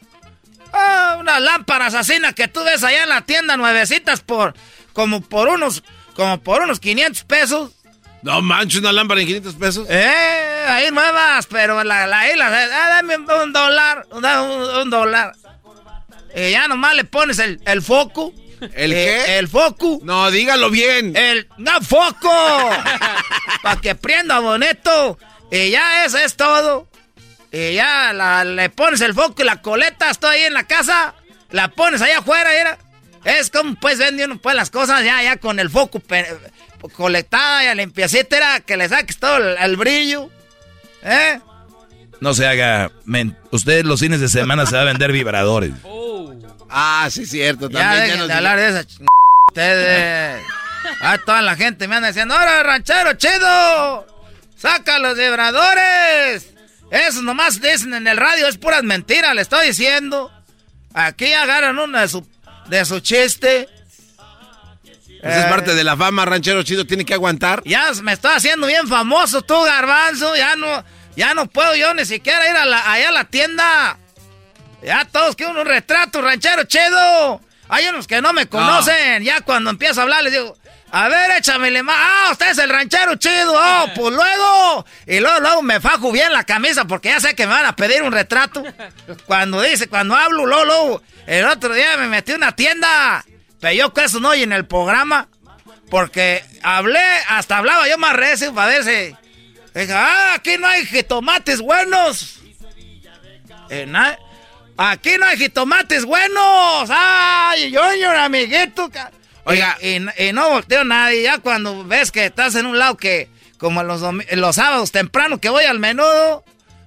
Ah, unas lámparas asesinas que tú ves allá en la tienda nuevecitas por como por unos como por unos quinientos pesos. No manches, una lámpara en quinientos pesos. Eh, ahí nuevas, pero la la, la, la eh, dame un dólar, dame un, un dólar. Eh, ya nomás le pones el, el foco. ¿El eh, qué? El foco. No, dígalo bien. El no, foco. Para que prenda bonito. Y eh, ya eso es todo. Y eh, ya la, le pones el foco y la coleta. Estoy ahí en la casa. La pones allá afuera. Era. Es como pues vende uno pues las cosas ya, ya con el foco pe, colectada, ya limpiecita. Era que le saques todo el, el brillo. ¿Eh? No se haga. Men, ustedes los fines de semana se va a vender vibradores. Oh. Ah, sí, cierto. También, ya dejen ya nos... de hablar de esa ch... ustedes. Ah, toda la gente me anda diciendo, ¡ahora, ranchero chido! ¡Saca los vibradores! Eso nomás dicen en el radio, es puras mentiras, le estoy diciendo. Aquí agarran uno de su, de su chiste. Esa eh, es parte de la fama, ranchero chido, tiene que aguantar. Ya me estoy haciendo bien famoso tú, Garbanzo, ya no, ya no puedo yo ni siquiera ir a la, allá a la tienda. Ya todos quieren un retrato, ranchero chido. Hay unos que no me conocen. No. Ya cuando empiezo a hablar les digo, a ver, échamele más. Ah, usted es el ranchero chido. Oh, pues luego. Y luego, luego me fajo bien la camisa porque ya sé que me van a pedir un retrato. Cuando dice, cuando hablo, luego, luego. El otro día me metí a una tienda. Pero yo que eso no oí en el programa. Porque hablé, hasta hablaba yo más recio para ver si. Dije, ah, aquí no hay jitomates buenos. Eh, nada. Aquí no hay jitomates buenos. Ay, Junior, amiguito. Oiga, y, y, y no volteo nadie. Ya cuando ves que estás en un lado que, como los, los sábados temprano que voy al menudo,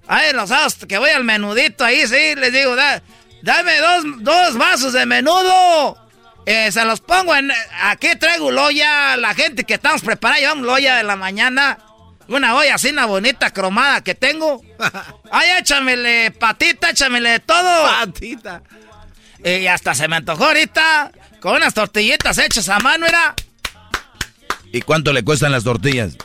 ahí los sábados que voy al menudito, ahí sí, les digo, da, dame dos, dos vasos de menudo. Eh, se los pongo en. Aquí traigo loya. La gente que estamos preparada, llevamos loya de la mañana. Una olla así, una bonita cromada que tengo. Ay, échamele patita, échamele de todo. Patita. Y hasta se me antojó ahorita. Con unas tortillitas hechas a mano, era. ¿Y cuánto le cuestan las tortillas?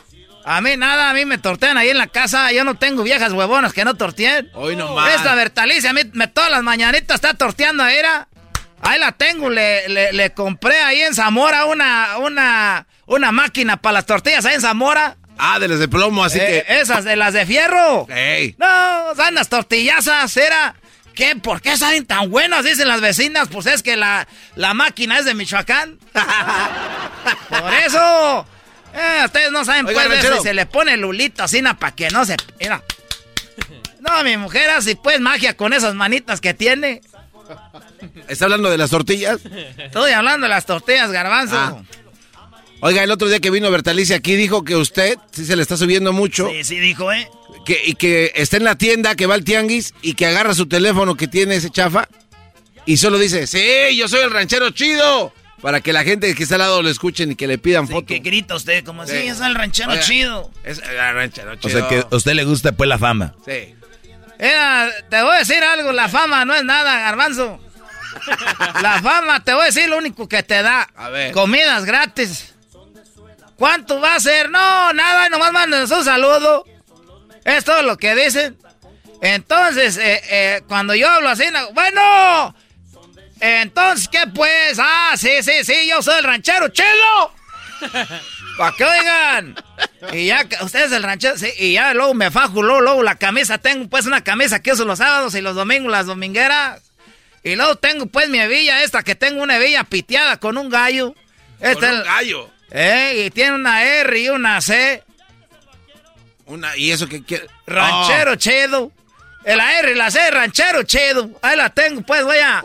A mí nada, a mí me tortean ahí en la casa. Yo no tengo viejas huevonas que no torteen. Hoy nomás. Esta Bertalicia, a mí me, todas las mañanitas está torteando, era. Ahí la tengo, le, le, le compré ahí en Zamora una, una, una máquina para las tortillas ahí en Zamora. Ah, de las de plomo, así eh, que... Esas, de las de fierro. Ey. No, son las tortillazas, era... ¿Qué? ¿Por qué salen tan buenas? Dicen las vecinas. Pues es que la, la máquina es de Michoacán. Por eso... Eh, ustedes no saben, oiga, pues, si se le pone lulito así, na, para que no se... Mira. No, mi mujer así, pues, magia con esas manitas que tiene. ¿Está hablando de las tortillas? Estoy hablando de las tortillas, Garbanzo. Ah. Oiga, el otro día que vino Bertalicia aquí dijo que usted sí se le está subiendo mucho. Sí, sí dijo, ¿eh? Que, y que está en la tienda, que va al tianguis y que agarra su teléfono que tiene ese chafa y solo dice, sí, yo soy el ranchero chido, para que la gente que está al lado lo escuchen y que le pidan sí, foto. Que grita usted como, sí, sí es el ranchero oiga, chido. Es el ranchero chido. O sea que a usted le gusta pues la fama. Sí. Mira, te voy a decir algo, la fama no es nada, Garbanzo. La fama, te voy a decir lo único que te da. A ver. Comidas gratis. ¿Cuánto va a ser? No, nada, nomás mándenos un saludo. Es todo lo que dicen. Entonces, eh, eh, cuando yo hablo así, no, bueno, entonces, ¿qué pues? Ah, sí, sí, sí, yo soy el ranchero chido. ¿Para qué oigan? Y ya, usted es el ranchero, sí, y ya luego me fajo, luego, luego la camisa, tengo pues una camisa que uso los sábados y los domingos, las domingueras. Y luego tengo pues mi hebilla esta, que tengo una hebilla piteada con un gallo. Este ¿Con es el, un gallo? Eh, y tiene una R y una C. Una, ¿y eso qué quiere? Ranchero oh. chido. La R y la C, ranchero chido. Ahí las tengo, pues, vaya.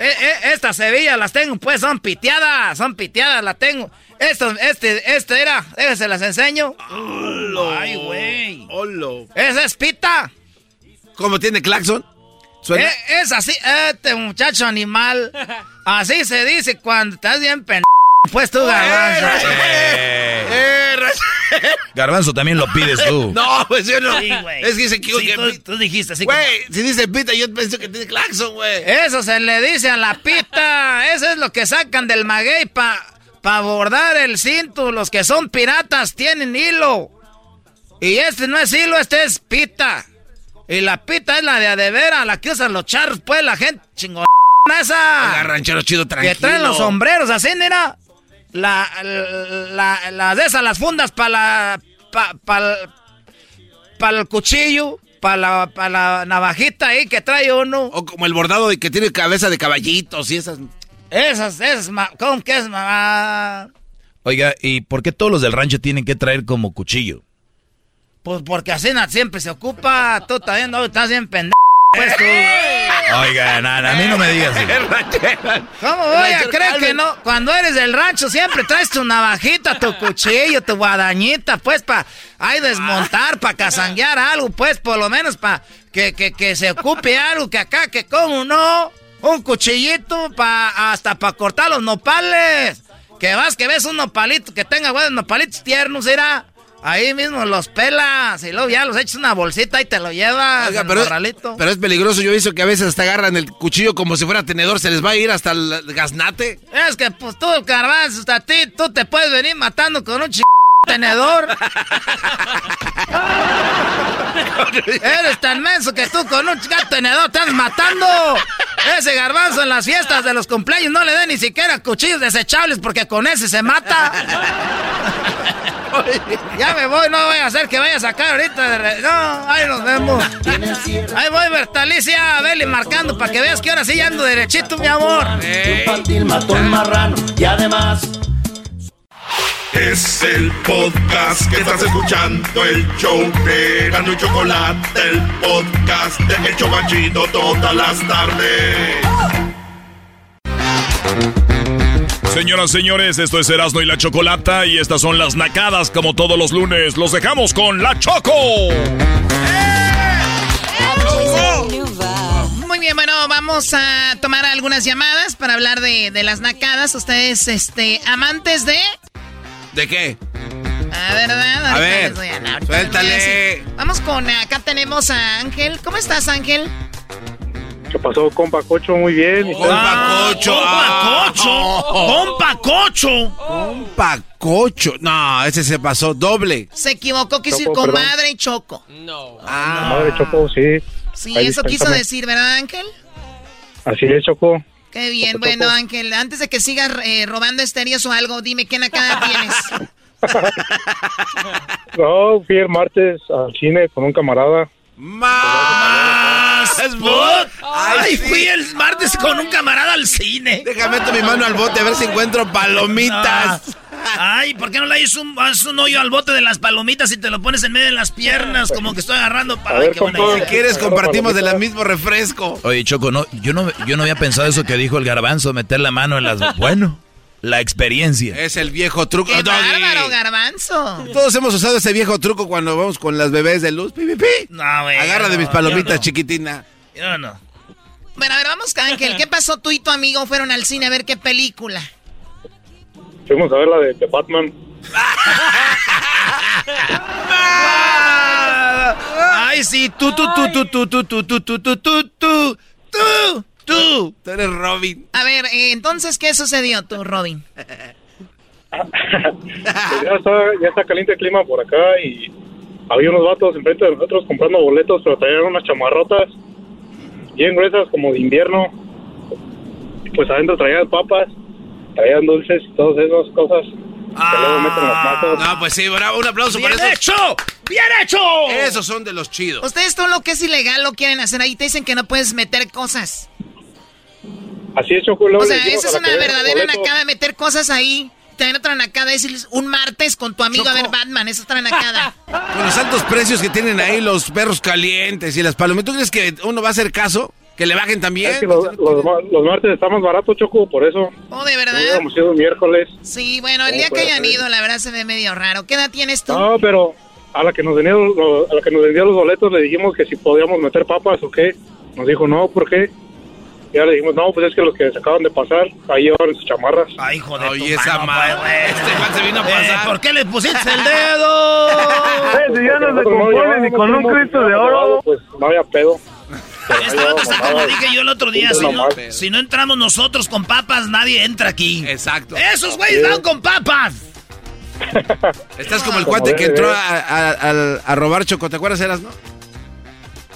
eh, eh, estas cebillas las tengo, pues, son piteadas. Son piteadas, las tengo. Esto, este, este era, déjense las enseño. Oh, ay, güey. Oh, esa es pita. ¿Cómo tiene claxon? Eh, es así, este muchacho animal. Así se dice cuando estás bien pendejo. Pues tú, Garbanzo. Eh, eh, eh, Garbanzo, también lo pides tú. No, pues yo no. Sí, es que dice que... Sí, que tú, tú dijiste así. Güey, como... si dice pita, yo pienso que tiene claxon, güey. Eso se le dice a la pita. Eso es lo que sacan del maguey para pa bordar el cinto. Los que son piratas tienen hilo. Y este no es hilo, este es pita. Y la pita es la de adevera, la que usan los charros, pues, la gente chingona esa. Oiga, ranchero chido, tranquilo. Que traen los sombreros así, mira. La, la, la de esas, las fundas para la, para pa, pa el cuchillo, para la, pa la navajita ahí que trae uno. O como el bordado de que tiene cabeza de caballitos y esas. Esas, esas, ¿cómo que es, mamá? Oiga, ¿y por qué todos los del rancho tienen que traer como cuchillo? Pues porque así siempre se ocupa. Tú también, no, estás bien pendejo. Pues tú. Oiga, nada, a mí no me digas así. ¿Cómo voy a creer que no? Cuando eres del rancho siempre traes tu navajita, tu cuchillo, tu guadañita, pues para ahí desmontar, para casanguear algo, pues por lo menos para que, que, que se ocupe algo, que acá, que cómo no, un cuchillito para hasta para cortar los nopales. Que vas, que ves un nopalito, que tenga buenos nopalitos tiernos, irá. Ahí mismo los pelas y luego ya los echas una bolsita y te lo llevas. Oiga, pero, es, pero es peligroso. Yo he visto que a veces hasta agarran el cuchillo como si fuera tenedor. Se les va a ir hasta el gaznate. Es que pues tú, Garbanzo, hasta ti, tú te puedes venir matando con un ch... tenedor. Eres tan menso que tú con un ch... tenedor te andas matando. Ese Garbanzo en las fiestas de los cumpleaños no le den ni siquiera cuchillos desechables porque con ese se mata. Ya me voy, no voy a hacer que vaya a sacar ahorita de re... No, ahí nos vemos. Ahí voy, Bertalicia, a verle marcando para que veas que ahora sí ya ando derechito, mi amor. Infantil mató un marrano y además es el podcast que estás escuchando, el show de Erazno y Chokolata, el podcast de El Chobachito todas las tardes. Señoras, señores, esto es Erazno y la Chokolata y estas son las nacadas como todos los lunes. Los dejamos con la Choco. Muy bien, bueno, vamos a tomar algunas llamadas para hablar de, de las nacadas. Ustedes, este, amantes de... ¿De qué? Ah, ¿verdad? A ver, a... suéltale. Vamos con, acá tenemos a Ángel. ¿Cómo estás, Ángel? ¿Qué pasó, compa Cocho? Muy bien. Oh, ¡Compa Cocho! ¡Compa Cocho! Oh. ¡Compa Cocho! Oh. ¡Compa Cocho! No, ese se pasó doble. Se equivocó, quiso Choco, ir comadre y Choco. No. Ah. Comadre Choco, sí. Sí, ahí eso quiso decir, ¿verdad, Ángel? Así es, Choco. Qué bien. Choco, bueno, Choco. Ángel, antes de que sigas eh, robando estéreos o algo, dime qué nacada tienes. No, fui el martes al cine con un camarada. ¡Más! ¡Ay, fui el martes con un camarada al cine! Déjame meto mi mano al bote a ver si encuentro palomitas. Ay, ¿por qué no le haces un, un hoyo al bote de las palomitas y te lo pones en medio de las piernas? Como que estoy agarrando palomitas. Si quieres compartimos del mismo refresco. Oye, Choco, no, yo, no, yo no había pensado eso que dijo el Garbanzo, meter la mano en las... Bueno... La experiencia. Es el viejo truco. ¡Qué bárbaro, Garbanzo! Todos hemos usado ese viejo truco cuando vamos con las bebés de luz. ¡Pi, pi, pi! No, güey. Agarra no, de mis palomitas, no. Chiquitina. Yo no. Bueno, a ver, vamos con Ángel. ¿Qué pasó? Tú y tu amigo fueron al cine a ver qué película. Fuimos a ver la de, de Batman. ¡Ay, sí! Tú, tú, tú, tú, tú, tú, tú, tú, tú, tú, tú, tú, tú. Tú, tú eres Robin. A ver, eh, entonces, ¿qué sucedió tú, Robin? Pues ya, está, ya está caliente el clima por acá y había unos vatos enfrente de nosotros comprando boletos, pero traían unas chamarrotas bien gruesas como de invierno. Pues adentro traían papas, traían dulces y todas esas cosas. Ah, luego meten las matas. No, pues sí, bravo, un aplauso para eso. ¡Bien hecho! ¡Bien hecho! Esos son de los chidos. Ustedes todo lo que es ilegal lo quieren hacer ahí, te dicen que no puedes meter cosas. Así es, Chocolate. O sea, eso es una verdadera nacada, meter cosas ahí. Tener otra nacada es ir un martes con tu amigo Choco a ver Batman, eso es otra nacada. Con los altos precios que tienen ahí los perros calientes y las palomitas, ¿tú crees que uno va a hacer caso? ¿Que le bajen también? Es que los, los, los martes está más barato, Choco, por eso. Oh, ¿de verdad? Hubiéramos ido miércoles. Sí, bueno, el día que hayan ido, la verdad, se ve medio raro. ¿Qué edad tienes tú? No, pero a la que nos vendía los, a la que nos vendía los boletos le dijimos que si podíamos meter papas o qué. Nos dijo, no, ¿por qué? Ya le dijimos, no, pues es que los que se acaban de pasar, ahí llevan sus chamarras. Ay, hijo de oye, tu esa mano, madre, güey. Este man se vino a pasar. Eh, ¿Por qué le pusiste el dedo? Eh, si ya no se compone ni con un Cristo de oro. Pues no había pedo. Estaban hasta como dije yo el otro día, si no, si no entramos nosotros con papas, nadie entra aquí. Exacto. ¡Esos güeyes van con papas! Estás como el cuate que entró a, a, a, a robar Choco, ¿te acuerdas, Eras, no?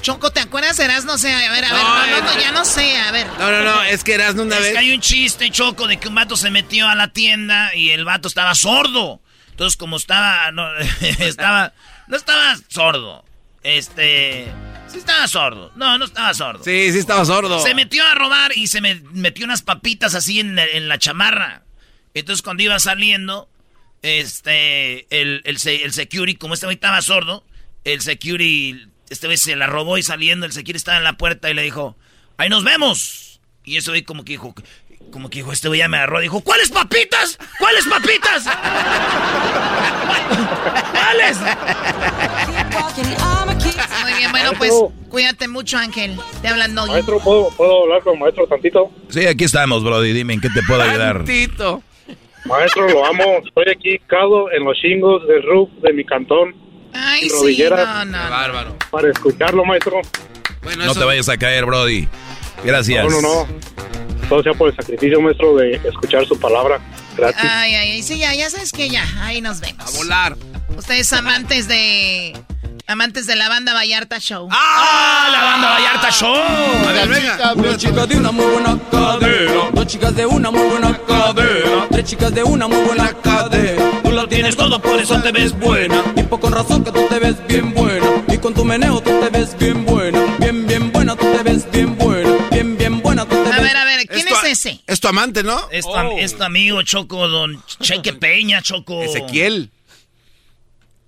Choco, ¿te acuerdas, Erazno? O sea, a ver, a no, ver, no, no, no, ya no sé, a ver. No, no, no, es que Erazno una es vez... Es que hay un chiste, Choco, de que un vato se metió a la tienda y el vato estaba sordo. Entonces, como estaba... No, estaba, no estaba sordo. Este... Sí estaba sordo. No, no estaba sordo. Sí, sí estaba sordo. Se metió a robar y se me metió unas papitas así en la, en la chamarra. Entonces cuando iba saliendo, este, el, el, el security, como este güey estaba sordo, el security, este güey se la robó y saliendo, el security estaba en la puerta y le dijo, ¡ahí nos vemos! Y ese güey como que dijo, como que dijo, este güey ya me agarró, dijo, ¿cuáles papitas? ¿Cuáles papitas? ¿Cuáles? Muy bien, bueno, pues cuídate mucho, Ángel. Te hablan Doggy. Maestro, ¿puedo, ¿puedo hablar con el maestro tantito? Sí, aquí estamos, brody. Dime, ¿en qué te puedo ayudar? Tantito. Maestro, lo amo. Estoy aquí, cado en los chingos del roof de mi cantón. Ay, sí, no, no. Bárbaro. Para escucharlo, maestro. Bueno, no eso... te vayas a caer, brody. Gracias. No, no, no. Todo sea por el sacrificio, maestro, de escuchar su palabra. Gracias. Ay, ay, sí, ya, ya sabes que ya. Ahí nos vemos. A volar. Ustedes amantes de... Amantes de la Banda Vallarta Show. ¡Ah! ¡La Banda Vallarta Show! A ver, venga. Una chica de una muy buena cadera. Dos chicas de una muy buena cadera. Tres chicas de una muy buena cadera. Tú la tienes todo, por eso te ves buena. Tipo con razón que tú te ves bien buena. Y con tu meneo tú te ves bien buena. Bien, bien buena, tú te ves bien buena. Bien, bien buena, tú te ves. A ver, a ver, ¿quién es ese? Es tu amante, ¿no? Es tu, oh. es tu amigo, Choco, don Cheque Peña, Choco. Ezequiel.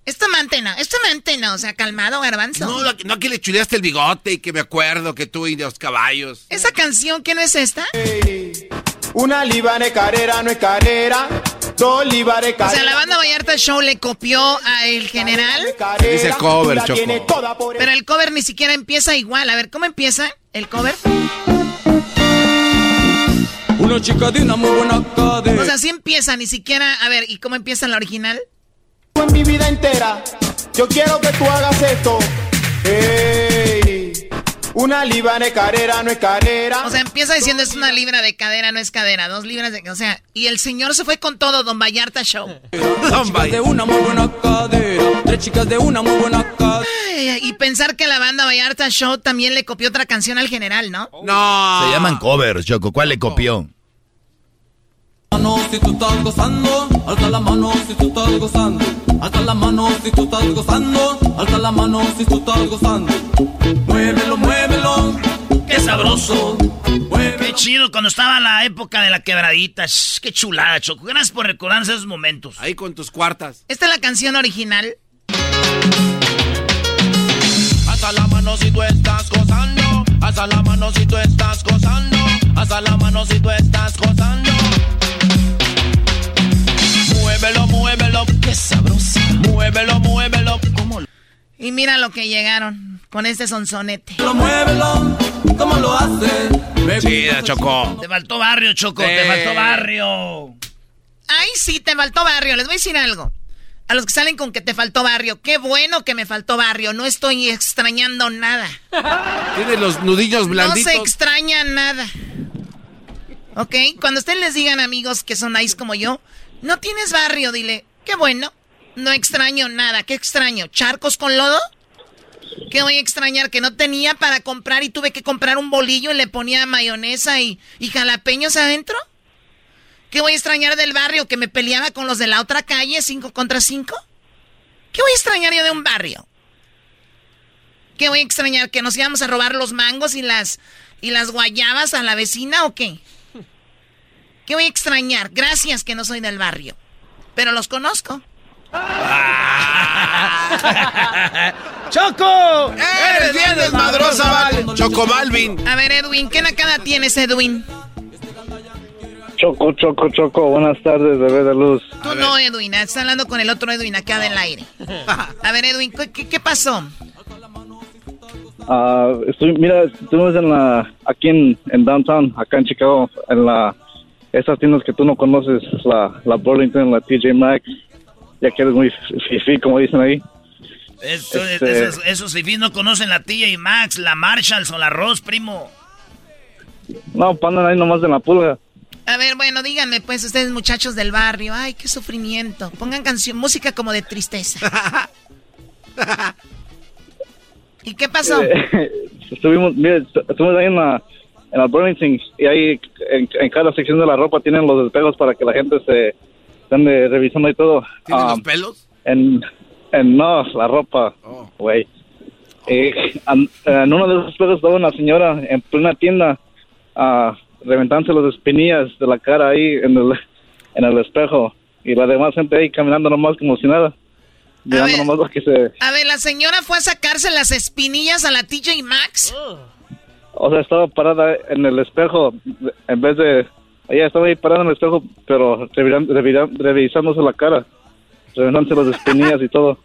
Esto mantena, esto mantena, o sea, calmado, Garbanzo. No, no, no, que le chuleaste el bigote y que me acuerdo que tú y los caballos. ¿Esa canción qué no es esta? Hey, una libane carrera, no es carrera, dos libane carrera. O sea, la Banda Vallarta Show le copió al general. Dice cover, Choco. Pero el cover ni siquiera empieza igual. A ver, ¿cómo empieza el cover? Una chica de una muy buena cadera. O sea, sí empieza, ni siquiera. A ver, ¿y cómo empieza la original? En mi vida entera, yo quiero que tú hagas esto. Hey, una libra de cadera no es cadera. O sea, empieza diciendo es una libra de cadera no es cadera, dos libras de, o sea, y el señor se fue con todo, don Vallarta Show. Dos chicas de una muy buena cadera, tres chicas de una muy buena cadera. Ay, y pensar que la Banda Vallarta Show también le copió otra canción al general, ¿no? No. Se llaman covers, Choco. ¿Cuál le copió? Mano si tú estás gozando, alza la mano si tú estás gozando, alza la mano si tú estás gozando, alza la mano si tú estás gozando. Muévelo, muévelo, qué sabroso. Muévelo. Qué chido cuando estaba la época de la quebradita. Shh, qué chulada, Choco. Gracias por recordar esos momentos. Ahí con tus cuartas. Esta es la canción original. Alza la mano si tú estás gozando, alza la mano si tú estás gozando, alza la mano si tú estás gozando. Muévelo, muévelo, qué sabrosa. Muévelo, muévelo, cómo lo... Y mira lo que llegaron con este sonsonete. Lo muévelo, cómo lo hace. Chida, Choco. Te faltó barrio, Choco, eh. te faltó barrio. Ay, sí, te faltó barrio. Les voy a decir algo. A los que salen con que te faltó barrio, qué bueno que me faltó barrio. No estoy extrañando nada. Tiene los nudillos blanditos. No se extraña nada. Ok, cuando ustedes les digan, amigos que son nice como yo, no tienes barrio, dile, qué bueno, no extraño nada, qué extraño, charcos con lodo, qué voy a extrañar, que no tenía para comprar y tuve que comprar un bolillo y le ponía mayonesa y, y jalapeños adentro, qué voy a extrañar del barrio, que me peleaba con los de la otra calle, cinco contra cinco, qué voy a extrañar yo de un barrio, qué voy a extrañar, que nos íbamos a robar los mangos y las, y las guayabas a la vecina o qué. ¿Qué voy a extrañar? Gracias que no soy del barrio, pero los conozco. ¡Choco! ¡Eres bien desmadrosa, Val! Choco Balvin. A ver, Edwin, ¿qué nacada tienes, Edwin? Choco, Choco, Choco, buenas tardes, bebé de luz. Tú no, Edwin, estás hablando con el otro Edwin acá del aire. A ver, Edwin, ¿qué, qué pasó? Uh, estoy, mira, estuvimos en la, aquí en, en Downtown, acá en Chicago, en la... Esas tiendas que tú no conoces, la, la Burlington, la T J Maxx, ya que eres muy fifí, como dicen ahí. Eso, este, esos, esos fifís no conocen la T J Maxx, la Marshalls o la Ross, primo. No, pandan ahí nomás de la pulga. A ver, bueno, díganme pues, ustedes muchachos del barrio, ay, qué sufrimiento. Pongan canción, música como de tristeza. ¿Y qué pasó? Eh, estuvimos, mira, estuvimos ahí en la... En la Burlington, y ahí en, en cada sección de la ropa tienen los despelos para que la gente se ande revisando y todo. ¿Tienen um, los pelos? En, en no, la ropa, güey. Oh. Eh, en, en uno de esos juegos estaba una señora en plena tienda uh, reventándose las espinillas de la cara ahí en el, en el espejo. Y la demás gente ahí caminando nomás como si nada. A ver, nomás que se... a ver, la señora fue a sacarse las espinillas a la T J Maxx. Uh. O sea, estaba parada en el espejo, en vez de... Ella estaba ahí parada en el espejo, pero reviran, reviran, revisándose la cara. Revisándose las espinillas y todo.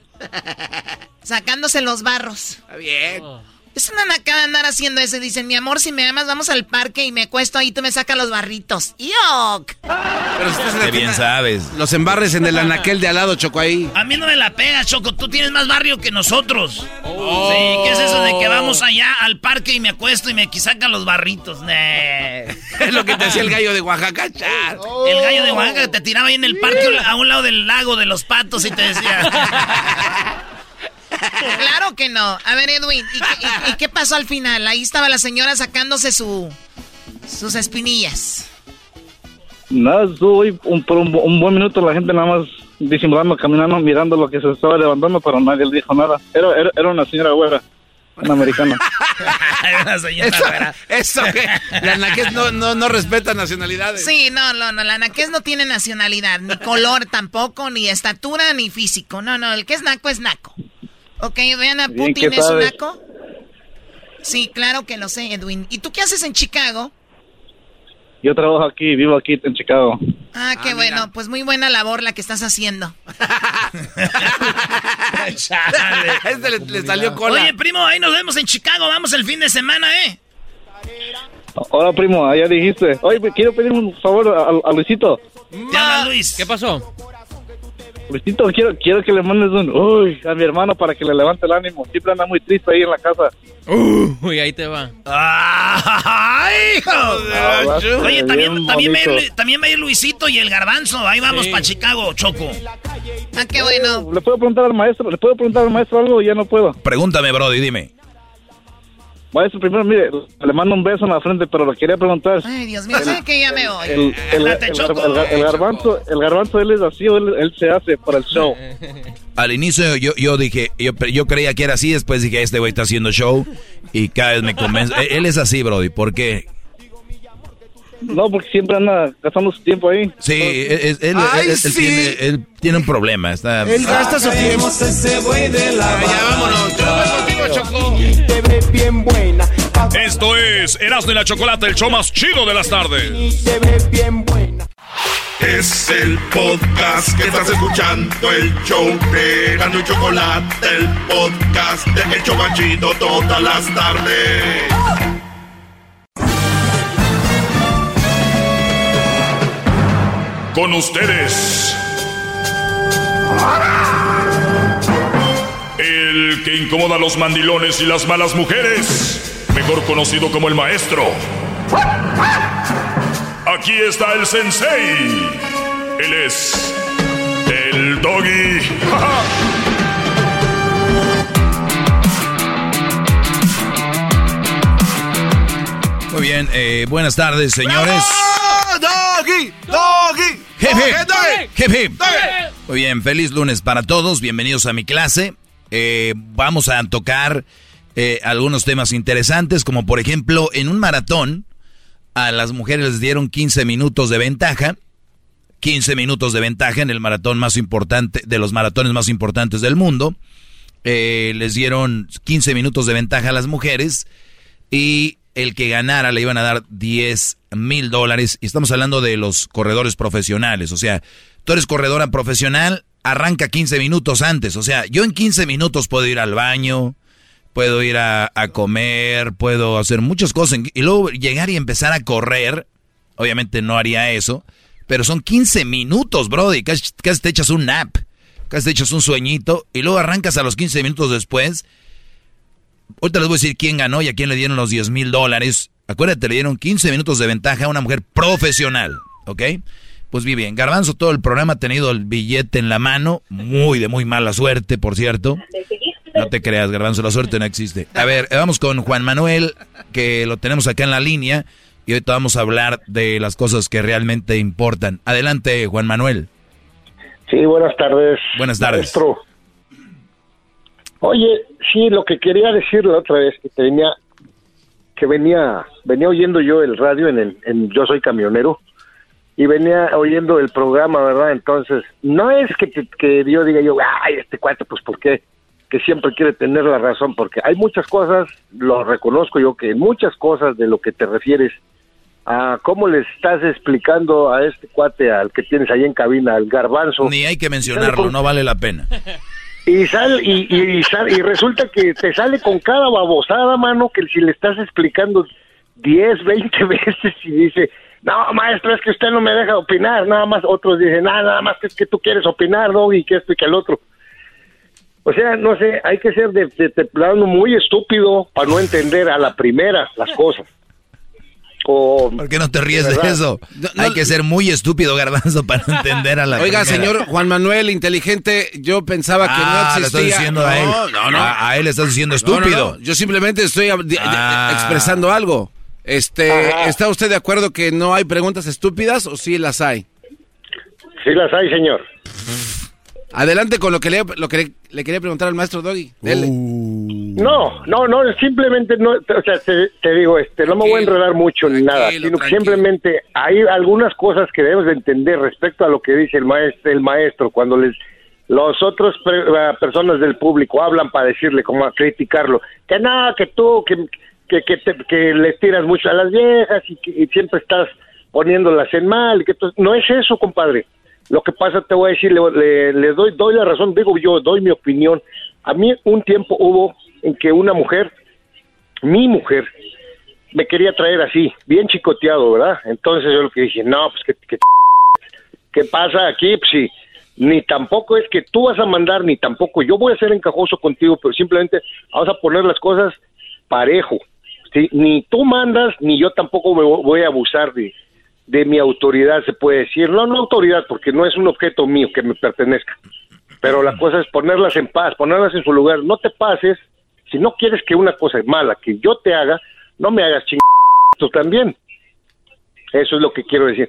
Sacándose los barros. Está bien. Oh. Es una nacada andar haciendo eso. Dicen, mi amor, si me amas, vamos al parque y me acuesto ahí, tú me sacas los barritos. ¡Yok! Pero si estás bien sabes. Los embarres en el anaquel de al lado, Choco, ahí. A mí no me la pegas, Choco. Tú tienes más barrio que nosotros. Oh. Sí, ¿qué es eso de que vamos allá al parque y me acuesto y me sacan los barritos? Nee. Es lo que te hacía el gallo de Oaxaca, char. Oh. El gallo de Oaxaca te tiraba ahí en el parque yeah. a un lado del lago de los patos y te decía... Claro que no. A ver, Edwin, ¿y qué, y, ¿y qué pasó al final? Ahí estaba la señora sacándose su sus espinillas. Nada, estuvo un, por un, un buen minuto la gente nada más disimulando, caminando, mirando lo que se estaba levantando, pero nadie le dijo nada. Era, era, era una señora güera, una americana. Era una señora eso, güera. Eso que la anaqués no, no, no respeta nacionalidades. Sí, no, no, no, la anaqués no tiene nacionalidad, ni color tampoco, ni estatura, ni físico. No, no, el que es naco es naco. Ok, vean a Putin, ¿es un naco? Sí, claro que lo sé, Edwin. ¿Y tú qué haces en Chicago? Yo trabajo aquí, vivo aquí en Chicago. Ah, qué ah, bueno, mira. Pues muy buena labor la que estás haciendo. Chale, este le, le salió cola. Oye, primo, ahí nos vemos en Chicago, vamos el fin de semana, ¿eh? Hola, primo, allá dijiste. Oye, quiero pedir un favor a, a Luisito. Ya, Luis. ¿Qué pasó? Luisito, quiero, quiero que le mandes un uy a mi hermano para que le levante el ánimo. Siempre anda muy triste ahí en la casa. Uy, ahí te va. ¡Ay, joder! Oye, también, también, va ir, también va a ir Luisito y el Garbanzo. Ahí vamos sí. para Chicago, Choco. Ah, qué bueno. ¿Le puedo preguntar al maestro? ¿Le puedo preguntar al maestro algo? Ya no puedo. Pregúntame, brody, dime. Maestro, primero, mire, le mando un beso en la frente, pero le quería preguntar. Ay, Dios mío, sé que ya me voy. El, el, el, el, el, el, el garbanzo, el garbanzo, él es así o él, él se hace para el show. Al inicio yo, yo dije, yo, yo creía que era así, después dije, este güey está haciendo show y cada vez me convence. él, él es así, brody, ¿por qué? No, porque siempre anda gastando su tiempo ahí. Sí, él, él, Ay, él, sí. Él, tiene, él tiene un problema. Está... Él gasta su tiempo. Ya vámonos. Yo contigo, Choco. Te ves bien buena. Esto es Erazno y la Chokolata, el show más chido de las tardes. Te ves bien buena. Es el podcast que estás escuchando, el show de Erazno y Chokolata, el podcast de El Show Más Chido todas las tardes. Oh. Con ustedes, el que incomoda a los mandilones y las malas mujeres, mejor conocido como el maestro. Aquí está el sensei. Él es el Doggy. Muy bien, eh, buenas tardes, señores. Doggy, Doggy, hip, hip, Doggy, hip, hip. Doggy. Muy bien, feliz lunes para todos, bienvenidos a mi clase. Eh, vamos a tocar eh, algunos temas interesantes, como por ejemplo, en un maratón, a las mujeres les dieron quince minutos de ventaja, quince minutos de ventaja en el maratón más importante, de los maratones más importantes del mundo. Eh, les dieron quince minutos de ventaja a las mujeres y... el que ganara le iban a dar diez mil dólares. Y estamos hablando de los corredores profesionales. O sea, tú eres corredora profesional, arranca quince minutos antes. O sea, yo en quince minutos puedo ir al baño, puedo ir a, a comer, puedo hacer muchas cosas. Y luego llegar y empezar a correr. Obviamente no haría eso. Pero son quince minutos, brody. Casi, casi te echas un nap. Casi te echas un sueñito. Y luego arrancas a los quince minutos después. Ahorita les voy a decir quién ganó y a quién le dieron los diez mil dólares. Acuérdate, le dieron quince minutos de ventaja a una mujer profesional, ¿ok? Pues muy bien, Garbanzo todo el programa ha tenido el billete en la mano. Muy de muy mala suerte, por cierto. No te creas, Garbanzo, la suerte no existe. A ver, vamos con Juan Manuel, que lo tenemos acá en la línea. Y ahorita vamos a hablar de las cosas que realmente importan. Adelante, Juan Manuel. Sí, buenas tardes. Buenas tardes. Maestro. Oye, sí, lo que quería decir la otra vez que tenía, que venía, venía oyendo yo el radio en el, en, yo soy camionero y venía oyendo el programa, ¿verdad? Entonces, no es que, que, que yo diga yo, ay, este cuate, pues, ¿por qué? Que siempre quiere tener la razón, porque hay muchas cosas, lo reconozco yo, que muchas cosas de lo que te refieres a cómo le estás explicando a este cuate, al que tienes ahí en cabina, al Garbanzo. Ni hay que mencionarlo, con... no vale la pena. Y sal, y, y, y, sal, y resulta que te sale con cada babosada, mano, que si le estás explicando diez, veinte veces y dice... No, maestro, es que usted no me deja opinar, nada más. Otros dicen, nada, nada más que es que tú quieres opinar, ¿no? Y que esto y que el otro. O sea, no sé, hay que ser de, de, de plano muy estúpido para no entender a la primera las cosas. O, ¿por qué no te ríes de, de eso? No, no, hay que ser muy estúpido, Garbanzo, para no entender a la oiga, primera. Señor Juan Manuel, inteligente, yo pensaba que ah, no existía. Ah, le estás diciendo no, a él. No, no, a, a él le estás diciendo estúpido. No, no, no. Yo simplemente estoy ah. expresando algo. Este, ajá. ¿Está usted de acuerdo que no hay preguntas estúpidas o sí las hay? Sí las hay, señor. Adelante con lo que le, lo que le, le quería preguntar al maestro Doggy. Dele. Uh. No, no, no, simplemente no, o sea, te, te digo, este, no me voy a enredar mucho ni nada, sino que simplemente hay algunas cosas que debemos de entender respecto a lo que dice el maestro, el maestro cuando les los otros pre, personas del público hablan para decirle, como a criticarlo, que nada, que tú, que que que, te, que les tiras mucho a las viejas y, que, y siempre estás poniéndolas en mal, que tú, no es eso, compadre. Lo que pasa, te voy a decir, le, le, le doy doy la razón, digo yo, doy mi opinión. A mí un tiempo hubo en que una mujer, mi mujer, me quería traer así, bien chicoteado, ¿verdad? Entonces yo lo que dije, no, pues que, que ¿qué pasa aquí? Pues sí, ni tampoco es que tú vas a mandar, ni tampoco yo voy a ser encajoso contigo, pero simplemente vamos a poner las cosas parejo. Sí, ni tú mandas, ni yo tampoco me voy a abusar de, de mi autoridad, se puede decir. No, no autoridad, porque no es un objeto mío que me pertenezca. Pero la cosa es ponerlas en paz, ponerlas en su lugar. No te pases, si no quieres que una cosa mala que yo te haga, no me hagas chingados tú también. Eso es lo que quiero decir.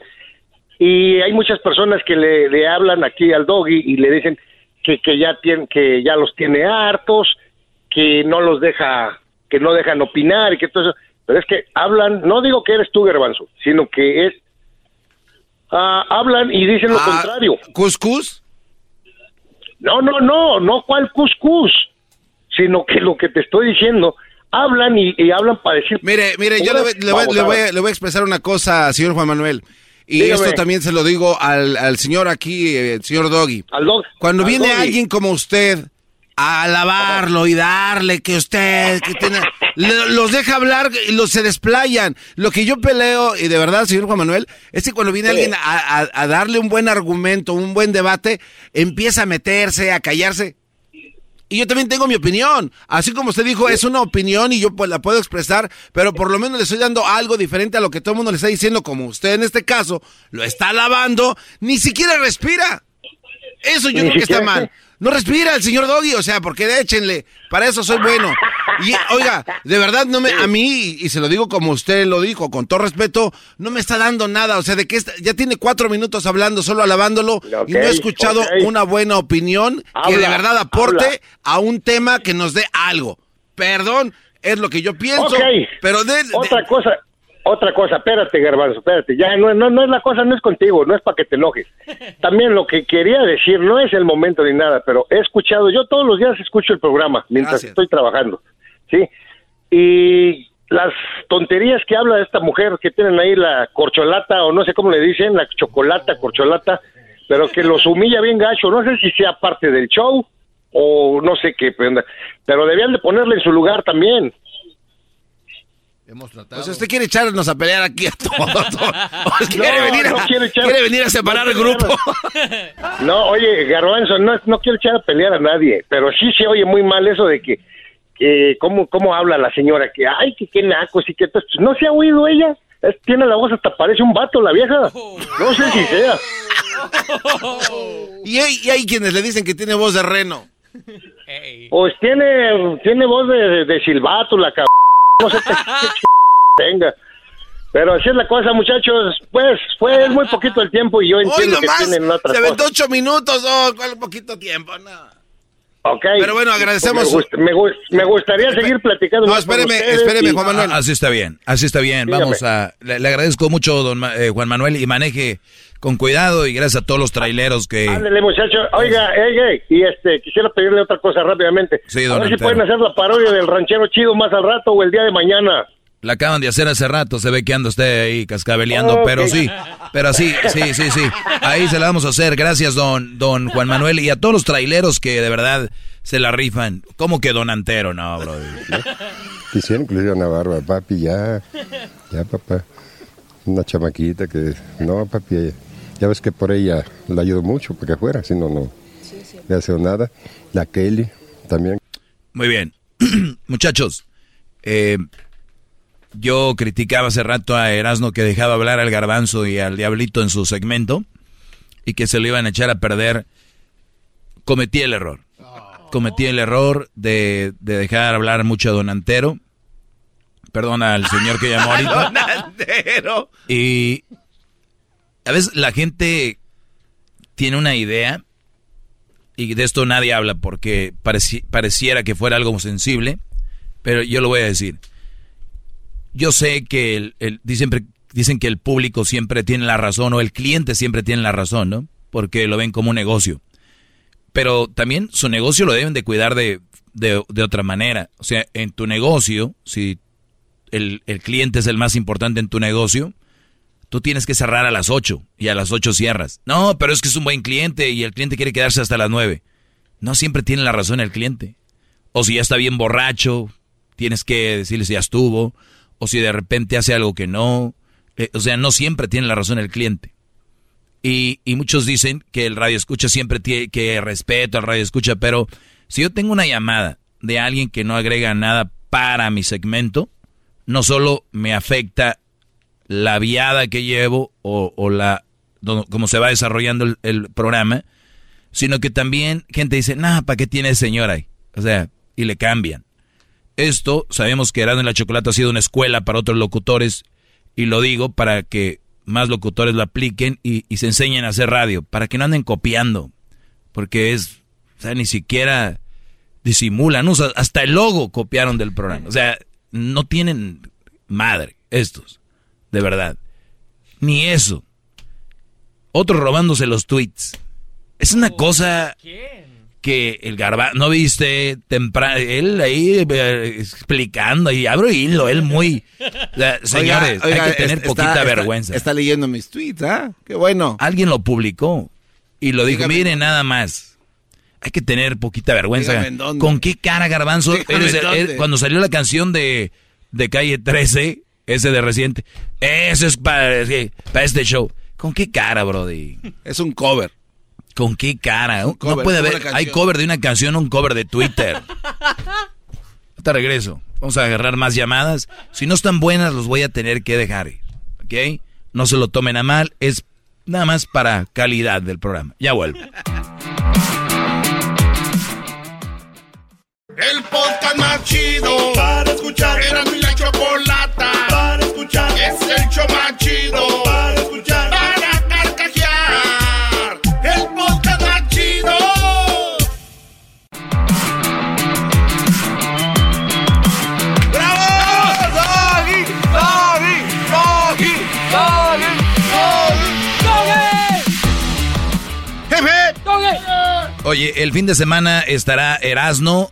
Y hay muchas personas que le, le hablan aquí al Doggy y le dicen que, que, ya tiene, que ya los tiene hartos, que no los deja... que no dejan opinar y que todo eso, pero es que hablan, no digo que eres tú, Garbanzo, sino que es, uh, hablan y dicen lo ah, contrario. ¿Cuscús? No, no, no, no cuál cuscús, sino que lo que te estoy diciendo, hablan y, y hablan para decir... Mire, mire, yo le, le, voy, le, voy, le voy a expresar una cosa, señor Juan Manuel, y dígame. Esto también se lo digo al, al señor aquí, el señor Doggy. Al dog, cuando al viene doggy. Alguien como usted... a alabarlo y darle que usted que tiene, le, los deja hablar y los se desplayan. Lo que yo peleo, y de verdad, señor Juan Manuel, es que cuando viene sí. alguien a, a, a darle un buen argumento, un buen debate, empieza a meterse, a callarse. Y yo también tengo mi opinión. Así como usted dijo, sí. es una opinión y yo pues, la puedo expresar, pero por lo menos le estoy dando algo diferente a lo que todo el mundo le está diciendo, como usted en este caso lo está alabando, ni siquiera respira. Eso yo creo que está mal. No respira el señor Doggy, o sea, porque échenle, para eso soy bueno. Y oiga, de verdad, no me, a mí, y se lo digo como usted lo dijo, con todo respeto, no me está dando nada, o sea, de que está, ya tiene cuatro minutos hablando, solo alabándolo, okay, y no he escuchado okay. una buena opinión habla, que de verdad aporte habla. A un tema que nos dé algo. Perdón, es lo que yo pienso, okay. pero de... de otra cosa... Otra cosa, espérate, Garbanzo, espérate, ya no, no, no es la cosa, no es contigo, no es para que te enojes. También lo que quería decir, no es el momento ni nada, pero he escuchado, yo todos los días escucho el programa mientras gracias. Estoy trabajando, ¿sí? Y las tonterías que habla esta mujer que tienen ahí la corcholata, o no sé cómo le dicen, la chocolata, corcholata, pero que los humilla bien gacho, no sé si sea parte del show o no sé qué, pero debían de ponerle en su lugar también. Hemos tratado. O sea, usted quiere echarnos a pelear aquí a todos. Todo. ¿Quiere, no, venir a, no quiere, echar, quiere venir a separar no el grupo? No, oye, Garbanzo, no, no quiero echar a pelear a nadie, pero sí se oye muy mal eso de que, eh, ¿cómo, cómo habla la señora? Que, ay, que qué nacos y que... ¿No se ha oído ella? Es, tiene la voz hasta parece un vato la vieja. No sé si sea. Y hay, y hay quienes le dicen que tiene voz de reno. Hey. Pues tiene, tiene voz de, de, de silbato la cabrón. No sé qué venga, pero así es la cosa, muchachos. Pues fue muy poquito el tiempo y yo entiendo que tienen otra cosa. Se aventó ocho minutos, oh, ¿cuál poquito tiempo? No. Okay. Pero bueno, agradecemos. Pues me, gust me, me gustaría seguir platicando. No, espéreme, espéreme, y... Juan Manuel. Así está bien, así está bien. Dígame. Vamos a. Le, le agradezco mucho, don eh, Juan Manuel, y maneje con cuidado y gracias a todos los traileros que. Ándale, muchacho. Oiga, hey, hey, y este, quisiera pedirle otra cosa rápidamente. Sí, don a ver si pueden hacer la parodia del Ranchero Chido más al rato o el día de mañana. La acaban de hacer hace rato, se ve que anda usted ahí cascabeleando, oh, pero okay. sí, pero sí, sí, sí, sí. Ahí se la vamos a hacer. Gracias, don don Juan Manuel, y a todos los traileros que de verdad se la rifan. ¿Cómo que don Antero? No, bro. Quisiera incluir a una barba, papi, ya, ya, papá. Una chamaquita que, no, papi, ya ves que por ella la ayudó mucho, porque afuera, si no, no sí, sí. le hace nada. La Kelly, también. Muy bien. Muchachos, eh... yo criticaba hace rato a Erazno que dejaba hablar al Garbanzo y al Diablito en su segmento y que se lo iban a echar a perder. Cometí el error. Cometí el error de, de dejar hablar mucho a don Antero. Perdón al señor que llamó ahorita. ¡Don Antero! Y a veces la gente tiene una idea y de esto nadie habla porque pareci- pareciera que fuera algo sensible, pero yo lo voy a decir. Yo sé que el, el, dicen, dicen que el público siempre tiene la razón o el cliente siempre tiene la razón, ¿no? Porque lo ven como un negocio. Pero también su negocio lo deben de cuidar de, de, de otra manera. O sea, en tu negocio, si el, el cliente es el más importante en tu negocio, tú tienes que cerrar a las ocho y a las ocho cierras. No, pero es que es un buen cliente y el cliente quiere quedarse hasta las nueve. No siempre tiene la razón el cliente. O si ya está bien borracho, tienes que decirle si ya estuvo... o si de repente hace algo que no... Eh, o sea, no siempre tiene la razón el cliente. Y, y muchos dicen que el radioescucha siempre tiene que respeto al radioescucha, pero si yo tengo una llamada de alguien que no agrega nada para mi segmento, no solo me afecta la viada que llevo o, o la cómo se va desarrollando el, el programa, sino que también gente dice, nah, ¿para qué tiene ese señor ahí? O sea, y le cambian. Esto, sabemos que Erazno y la Chokolata ha sido una escuela para otros locutores, y lo digo para que más locutores lo apliquen y, y se enseñen a hacer radio, para que no anden copiando, porque es, o sea, ni siquiera disimulan, usan, hasta el logo copiaron del programa, o sea, no tienen madre estos, de verdad, ni eso. Otros robándose los tweets, es una cosa... que el Garbanzo, ¿no viste? Temprano, él ahí eh, explicando y abro hilo, él muy... La, señores, oiga, oiga, hay que tener está, poquita está, vergüenza. Está leyendo mis tweets, ¿ah? ¿eh? Qué bueno. Alguien lo publicó y lo dígame, dijo, mire, nada más. Hay que tener poquita vergüenza. Dígame, ¿con qué cara, Garbanzo? Dígame, eres, eres, cuando salió la canción de, de Calle trece, ese de reciente, eso es para, para este show. ¿Con qué cara, brody? Es un cover. ¿Con qué cara? Cover, no puede haber. Hay cover de una canción, un cover de Twitter. Hasta regreso. Vamos a agarrar más llamadas. Si no están buenas, los voy a tener que dejar ir. ¿Ok? No se lo tomen a mal. Es nada más para calidad del programa. Ya vuelvo. El podcast más chido para escuchar. Era mi la Chokolata para escuchar. Es el show más chido para escuchar. Oye, el fin de semana estará Erazno,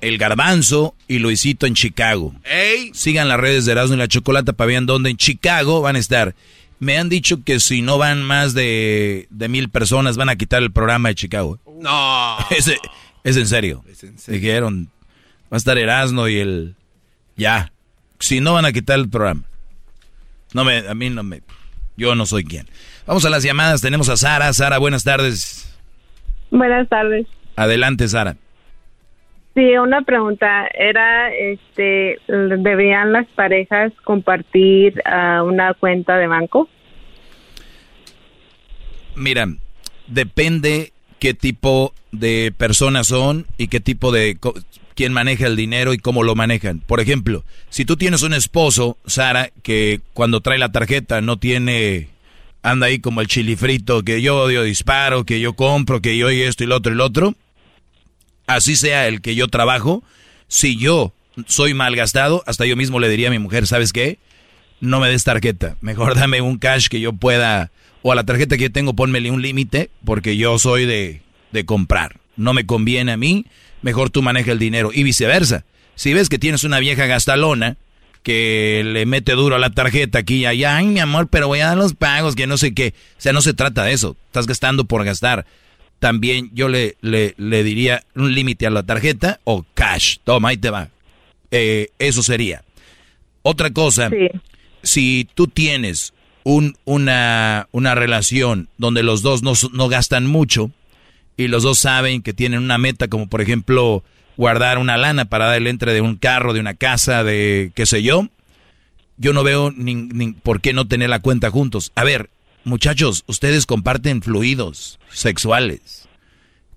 el Garbanzo y Luisito en Chicago. Ey. Sigan las redes de Erazno y la Chokolata para ver dónde en Chicago van a estar. Me han dicho que si no van más de, de mil personas van a quitar el programa de Chicago. No. Es, es en serio. Es en serio. Dijeron, va a estar Erazno y el... Ya. Si no van a quitar el programa. No me, a mí no me... Yo no soy quien. Vamos a las llamadas. Tenemos a Sara. Sara, buenas tardes. Buenas tardes. Adelante, Sara. Sí, una pregunta. Era, este, ¿deberían las parejas compartir uh, una cuenta de banco? Mira, depende qué tipo de personas son y qué tipo de... Co- quién maneja el dinero y cómo lo manejan. Por ejemplo, si tú tienes un esposo, Sara, que cuando trae la tarjeta no tiene... anda ahí como el chilifrito, que yo odio disparo, que yo compro, que yo y esto y lo otro y lo otro. así sea el que yo trabajo, si yo soy malgastado, hasta yo mismo le diría a mi mujer, ¿sabes qué? No me des tarjeta, mejor dame un cash que yo pueda, o a la tarjeta que yo tengo pónmele un límite, porque yo soy de, de comprar, no me conviene a mí, mejor tú maneja el dinero, y viceversa. Si ves que tienes una vieja gastalona que le mete duro a la tarjeta aquí y allá, ay mi amor, pero voy a dar los pagos, que no sé qué, o sea, no se trata de eso, estás gastando por gastar. También yo le, le, le diría un límite a la tarjeta o cash, toma, ahí te va. Eh, eso sería. Otra cosa, sí. Si tú tienes un, una, una relación donde los dos no, no gastan mucho y los dos saben que tienen una meta, como por ejemplo guardar una lana para darle entre de un carro, de una casa, de qué sé yo, yo no veo ni, ni por qué no tener la cuenta juntos. A ver, muchachos, ustedes comparten fluidos sexuales,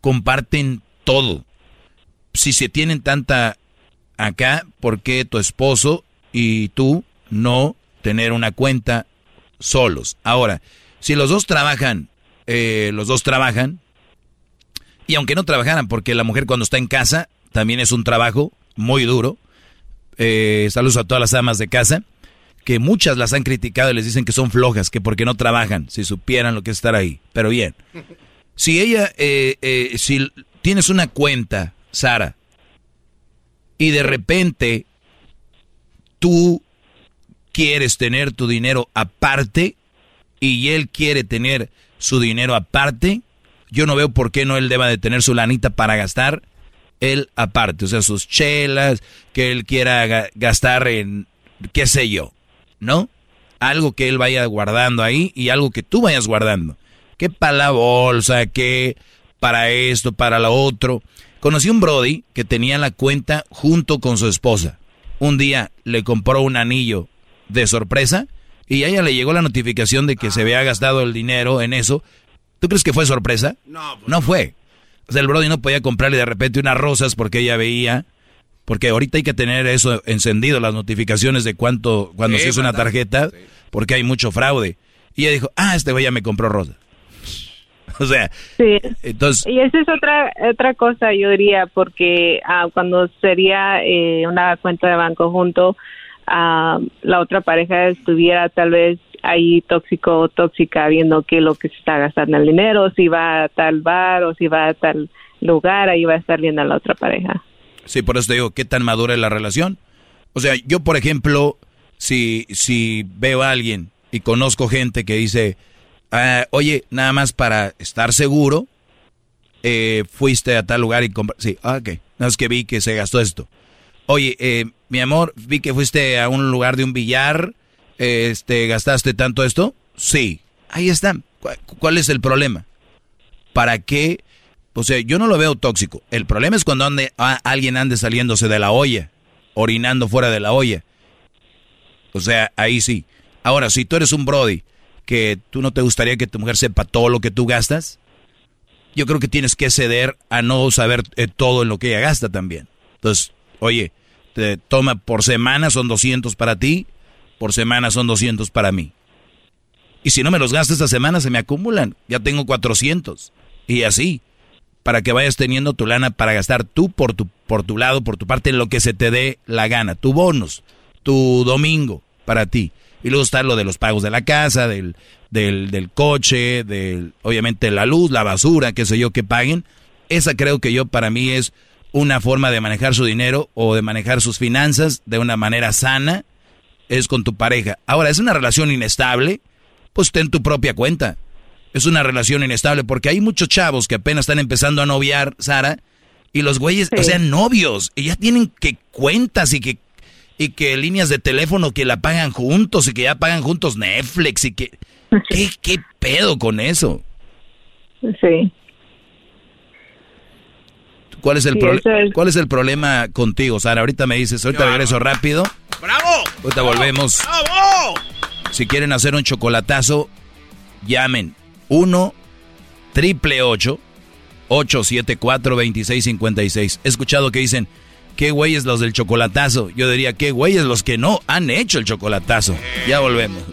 comparten todo. Si se tienen tanta acá, ¿por qué tu esposo y tú no tener una cuenta solos? Ahora, si los dos trabajan, eh, los dos trabajan, y aunque no trabajaran, porque la mujer cuando está en casa también es un trabajo muy duro, eh, saludos a todas las amas de casa, que muchas las han criticado y les dicen que son flojas, que porque no trabajan, si supieran lo que es estar ahí, pero bien. Si ella, eh, eh, si tienes una cuenta, Sara, y de repente tú quieres tener tu dinero aparte y él quiere tener su dinero aparte, yo no veo por qué no él deba de tener su lanita para gastar él aparte. O sea, sus chelas, que él quiera gastar en, qué sé yo, ¿no? Algo que él vaya guardando ahí y algo que tú vayas guardando. Que para la bolsa, que para esto, para lo otro. Conocí un brody que tenía la cuenta junto con su esposa. Un día le compró un anillo de sorpresa y a ella le llegó la notificación de que ah. se había gastado el dinero en eso. ¿Tú crees que fue sorpresa? No, pues no fue. O sea, el brody no podía comprarle de repente unas rosas porque ella veía, porque ahorita hay que tener eso encendido, las notificaciones de cuánto, cuando sí, se usa una tarjeta, sí, porque hay mucho fraude. Y ella dijo, ah, este güey ya me compró rosas. O sea, sí. Entonces, y esa es otra otra cosa, yo diría, porque ah, cuando sería eh, una cuenta de banco junto, ah, la otra pareja estuviera tal vez ahí tóxico o tóxica, viendo qué es lo que se está gastando el dinero, si va a tal bar o si va a tal lugar, ahí va a estar viendo a la otra pareja. Sí, por eso te digo, ¿qué tan madura es la relación? O sea, yo, por ejemplo, si, si veo a alguien y conozco gente que dice... Uh, oye, nada más para estar seguro, eh, fuiste a tal lugar y compraste. Sí, ah, ok. No, es que vi que se gastó esto. Oye, eh, mi amor, vi que fuiste a un lugar de un billar. Eh, este, ¿gastaste tanto esto? Sí. Ahí está. ¿Cuál, cuál es el problema? ¿Para qué? O sea, yo no lo veo tóxico. El problema es cuando ande, a, alguien ande saliéndose de la olla, orinando fuera de la olla. O sea, ahí sí. Ahora, si tú eres un brody que tú no te gustaría que tu mujer sepa todo lo que tú gastas, yo creo que tienes que ceder a no saber eh, todo en lo que ella gasta también. Entonces, oye, te toma por semana son doscientos para ti, por semana son doscientos para mí. Y si no me los gasto esta semana, se me acumulan. Ya tengo cuatrocientos. Y así, para que vayas teniendo tu lana para gastar tú por tu, por tu lado, por tu parte, lo que se te dé la gana. Tu bonus, tu domingo para ti. Y luego está lo de los pagos de la casa, del, del, del coche, del, obviamente la luz, la basura, qué sé yo, que paguen. Esa creo que yo, para mí, es una forma de manejar su dinero o de manejar sus finanzas de una manera sana, es con tu pareja. Ahora, es una relación inestable, pues ten tu propia cuenta. Es una relación inestable porque hay muchos chavos que apenas están empezando a noviar, Sara, y los güeyes, sí, o sea, novios, y ya tienen que cuentas y que Y que líneas de teléfono que la pagan juntos y que ya pagan juntos Netflix y que... ¿Qué, qué pedo con eso? Sí. ¿Cuál es el, sí, pro... es... ¿Cuál es el problema contigo, Sara? Ahorita me dices, ahorita regreso rápido. ¡Bravo! Ahorita bravo, volvemos. ¡Bravo! Si quieren hacer un chocolatazo, llamen uno triple ocho ocho siete cuatro dos seis cinco seis. He escuchado que dicen... ¿Qué güeyes los del chocolatazo? Yo diría, ¿qué güeyes los que no han hecho el chocolatazo? Ya volvemos.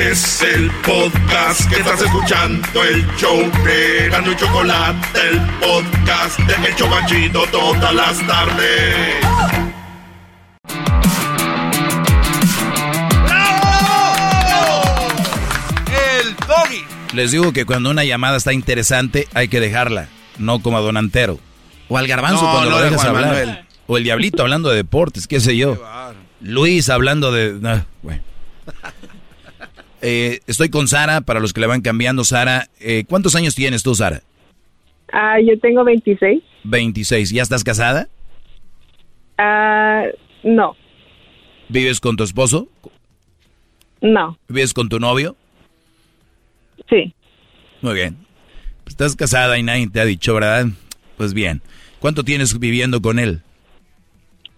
Es el podcast que estás escuchando, el show de Erazno y Chokolata, el podcast de El Chobachito todas las tardes. ¡Bravo! El Doggy. Les digo que cuando una llamada está interesante hay que dejarla, no como a Don Antero. O al Garbanzo no, cuando no lo dejas de hablar. Manuel. O el Diablito hablando de deportes, qué sé yo. Luis hablando de... Nah, bueno. Eh, estoy con Sara, para los que le van cambiando. Sara, eh, ¿cuántos años tienes tú, Sara? Ah, yo tengo veintiséis. veintiséis, ¿ya estás casada? Ah, no. ¿Vives con tu esposo? No. ¿Vives con tu novio? Sí. Muy bien. Pues estás casada y nadie te ha dicho, ¿verdad? Pues bien. ¿Cuánto tienes viviendo con él?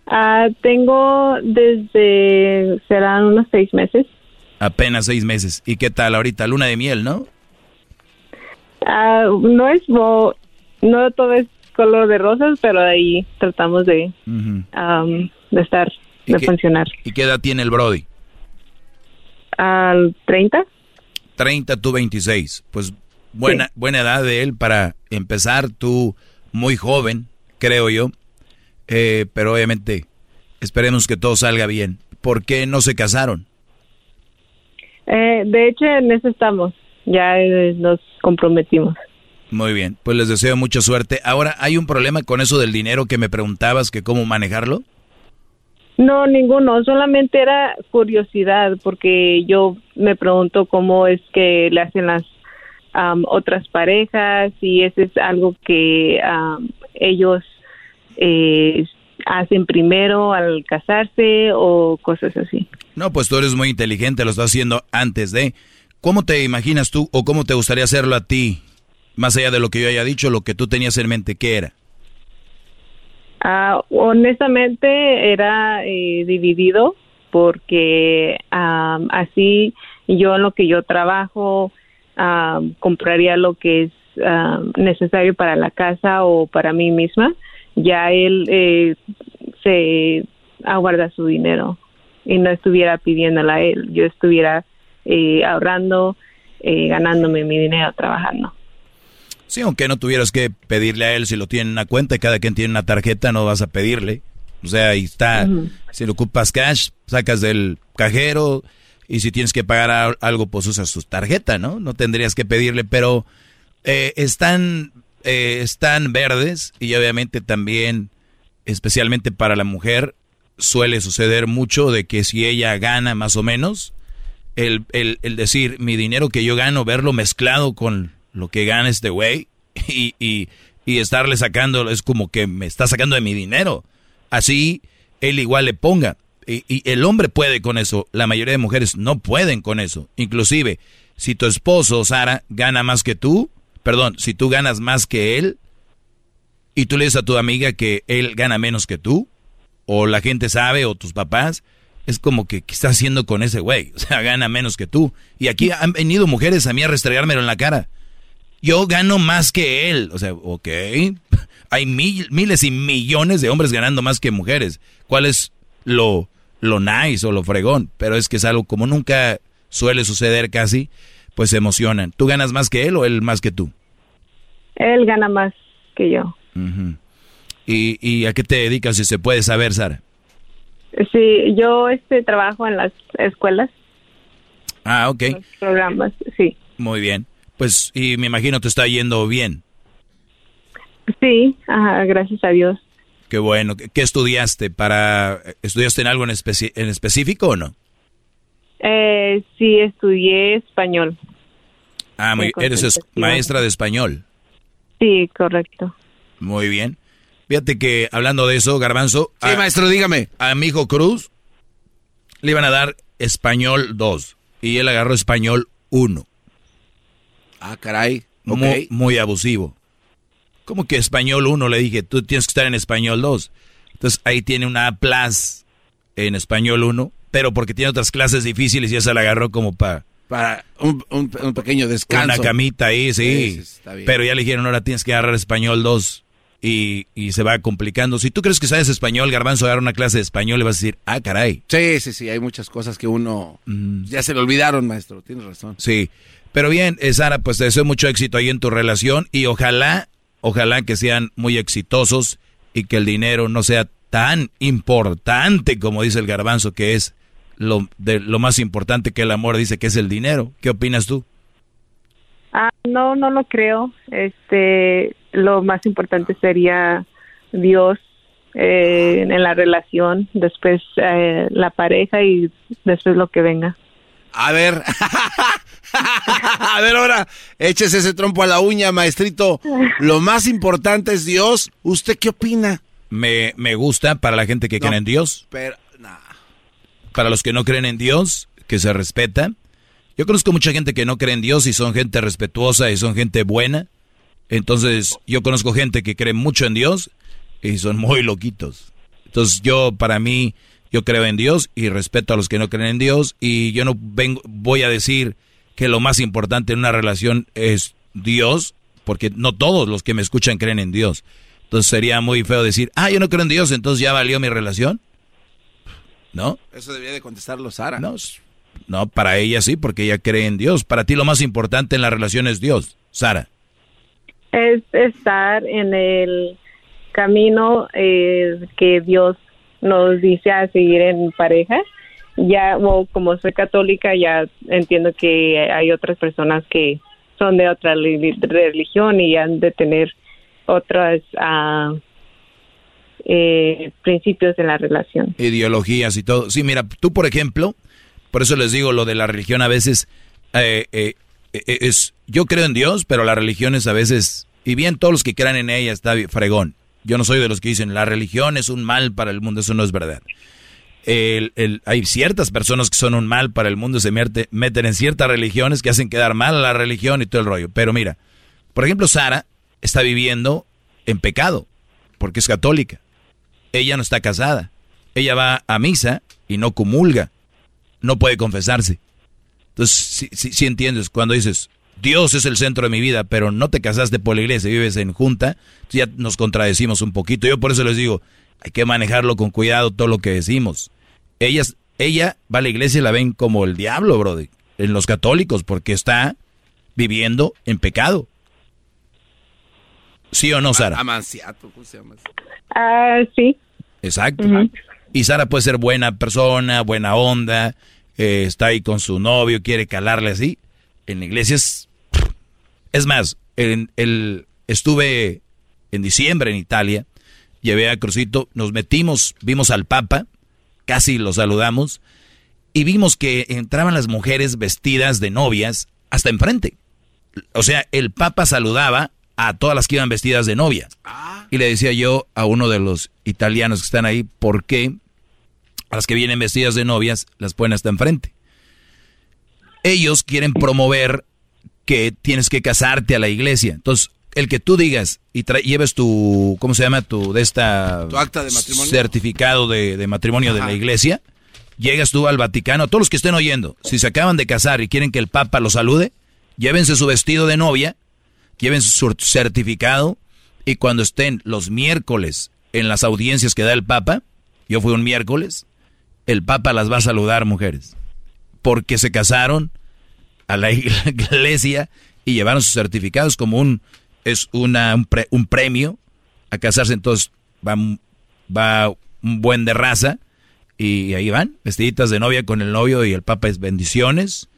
Ah, tengo desde... serán unos seis meses. Apenas seis meses. ¿Y qué tal ahorita? Luna de miel, ¿no? Uh, no es bo- no todo es color de rosas, pero ahí tratamos de, uh-huh. um, de estar, de qué, funcionar. ¿Y qué edad tiene el Brody? Al uh, treinta. treinta, tú veintiséis. Pues buena, sí. buena edad de él para empezar, tú muy joven, creo yo. Eh, pero obviamente esperemos que todo salga bien. ¿Por qué no se casaron? Eh, de hecho, en eso estamos. Ya eh, nos comprometimos. Muy bien, pues les deseo mucha suerte. Ahora, ¿hay un problema con eso del dinero que me preguntabas, que cómo manejarlo? No, ninguno. Solamente era curiosidad, porque yo me pregunto cómo es que le hacen las um, otras parejas, y eso es algo que um, ellos eh, hacen primero al casarse o cosas así. No, pues tú eres muy inteligente, lo estás haciendo antes de... ¿Cómo te imaginas tú o cómo te gustaría hacerlo a ti? Más allá de lo que yo haya dicho, lo que tú tenías en mente, ¿qué era? Ah, honestamente era eh, dividido, porque um, así yo en lo que yo trabajo um, compraría lo que es um, necesario para la casa o para mí misma. Ya él eh, se aguarda su dinero. Y no estuviera pidiéndola a él, yo estuviera eh, ahorrando, eh, ganándome mi dinero, trabajando. Sí, aunque no tuvieras que pedirle a él, si lo tiene en una cuenta y cada quien tiene una tarjeta, no vas a pedirle. O sea, ahí está, uh-huh. Si le ocupas cash, sacas del cajero, y si tienes que pagar algo, pues usas su tarjeta, ¿no? No tendrías que pedirle, pero eh, están, eh, están verdes, y obviamente también, especialmente para la mujer, suele suceder mucho de que si ella gana más o menos, el, el, el decir mi dinero que yo gano, verlo mezclado con lo que gana este güey y, y, y estarle sacando, es como que me está sacando de mi dinero. Así él igual le ponga. Y, y el hombre puede con eso, la mayoría de mujeres no pueden con eso. Inclusive, si tu esposo, Sara, gana más que tú, perdón, si tú ganas más que él y tú le dices a tu amiga que él gana menos que tú, o la gente sabe, o tus papás, es como que, ¿qué estás haciendo con ese güey? O sea, gana menos que tú. Y aquí han venido mujeres a mí a restregármelo en la cara. Yo gano más que él. O sea, ok. Hay mil, miles y millones de hombres ganando más que mujeres. ¿Cuál es lo, lo nice o lo fregón? Pero es que es algo como nunca suele suceder casi, pues se emocionan. ¿Tú ganas más que él o él más que tú? Él gana más que yo. Uh-huh. ¿Y, ¿Y a qué te dedicas, si se puede saber, Sara? Sí, yo este trabajo en las escuelas. Ah, ok. Los programas, sí. Muy bien. Pues, y me imagino te está yendo bien. Sí, ajá, gracias a Dios. Qué bueno. ¿Qué estudiaste? para ¿Estudiaste en algo en, especi- en específico o no? Eh, sí, estudié español. Ah, muy bien. ¿Eres es- maestra de español? Sí, correcto. Muy bien. Fíjate que, hablando de eso, Garbanzo... Sí, a, maestro, dígame. A mi hijo Cruz le iban a dar español dos y él agarró español uno. Ah, caray. Okay. Muy, muy abusivo. ¿Cómo que español uno? Le dije, tú tienes que estar en español dos. Entonces, ahí tiene una A plus en español uno, pero porque tiene otras clases difíciles y esa la agarró como para... Para un, un, un pequeño descanso. Una camita ahí, sí. sí, sí está bien. Pero ya le dijeron, ahora tienes que agarrar español dos. y, y se va complicando. Si tú crees que sabes español, Garbanzo, dar una clase de español, le vas a decir, ah, caray. Sí, sí, sí, hay muchas cosas que uno mm. ya se le olvidaron, maestro, tienes razón. Sí, pero bien, Sara, pues te deseo mucho éxito ahí en tu relación y ojalá, ojalá que sean muy exitosos y que el dinero no sea tan importante como dice el Garbanzo, que es lo, de, lo más importante que el amor dice que es el dinero. ¿Qué opinas tú? Ah, no, no lo creo. Este, lo más importante sería Dios eh, en la relación, después eh, la pareja y después lo que venga. A ver, a ver ahora, échese ese trompo a la uña, maestrito. Lo más importante es Dios. ¿Usted qué opina? Me, me gusta para la gente que no, cree en Dios. Pero, no. Para los que no creen en Dios, que se respeta. Yo conozco mucha gente que no cree en Dios y son gente respetuosa y son gente buena. Entonces, yo conozco gente que cree mucho en Dios y son muy loquitos. Entonces, yo, para mí, yo creo en Dios y respeto a los que no creen en Dios. Y yo no vengo, voy a decir que lo más importante en una relación es Dios, porque no todos los que me escuchan creen en Dios. Entonces, sería muy feo decir, ah, yo no creo en Dios, entonces ya valió mi relación. ¿No? Eso debería de contestarlo Sara. No, No, para ella sí, porque ella cree en Dios. Para ti lo más importante en la relación es Dios, Sara. Es estar en el camino eh, que Dios nos dice a seguir en pareja. Ya, o como soy católica, ya entiendo que hay otras personas que son de otra religión y han de tener otros uh, eh, principios en la relación. Ideologías y todo. Sí, mira, tú por ejemplo... Por eso les digo, lo de la religión a veces, eh, eh, es, yo creo en Dios, pero las religiones a veces, y bien todos los que crean en ella está fregón. Yo no soy de los que dicen, la religión es un mal para el mundo, eso no es verdad. El, el, hay ciertas personas que son un mal para el mundo, se mete, meten en ciertas religiones que hacen quedar mal a la religión y todo el rollo. Pero mira, por ejemplo, Sara está viviendo en pecado, porque es católica. Ella no está casada, ella va a misa y no comulga. No puede confesarse. Entonces, sí, sí, sí entiendes, cuando dices, Dios es el centro de mi vida, pero no te casaste por la iglesia, vives en junta, ya nos contradecimos un poquito. Yo por eso les digo, hay que manejarlo con cuidado todo lo que decimos. Ellas, ella va a la iglesia y la ven como el diablo, brother, en los católicos, porque está viviendo en pecado. ¿Sí o no, Sara? Amanciato, ¿cómo se llama? Ah, sí. Exacto. Uh-huh. Y Sara puede ser buena persona, buena onda, eh, está ahí con su novio, quiere calarle así. En la iglesia es... Es más, en, el, estuve en diciembre en Italia, llevé a Crucito, nos metimos, vimos al Papa, casi lo saludamos, y vimos que entraban las mujeres vestidas de novias hasta enfrente. O sea, el Papa saludaba a todas las que iban vestidas de novia. Y le decía yo a uno de los italianos que están ahí, ¿por qué a las que vienen vestidas de novias las ponen hasta enfrente? Ellos quieren promover que tienes que casarte a la iglesia. Entonces, el que tú digas y tra- lleves tu, ¿cómo se llama? Tu, de esta, ¿tu acta de matrimonio? Certificado de, de matrimonio. Ajá. De la iglesia, llegas tú al Vaticano, todos los que estén oyendo, si se acaban de casar y quieren que el Papa los salude, llévense su vestido de novia, lleven su certificado y cuando estén los miércoles en las audiencias que da el Papa, yo fui un miércoles, el Papa las va a saludar, mujeres, porque se casaron a la iglesia y llevaron sus certificados como un es una un, pre, un premio a casarse. Entonces va, va un buen de raza y ahí van, vestiditas de novia con el novio y el Papa es bendiciones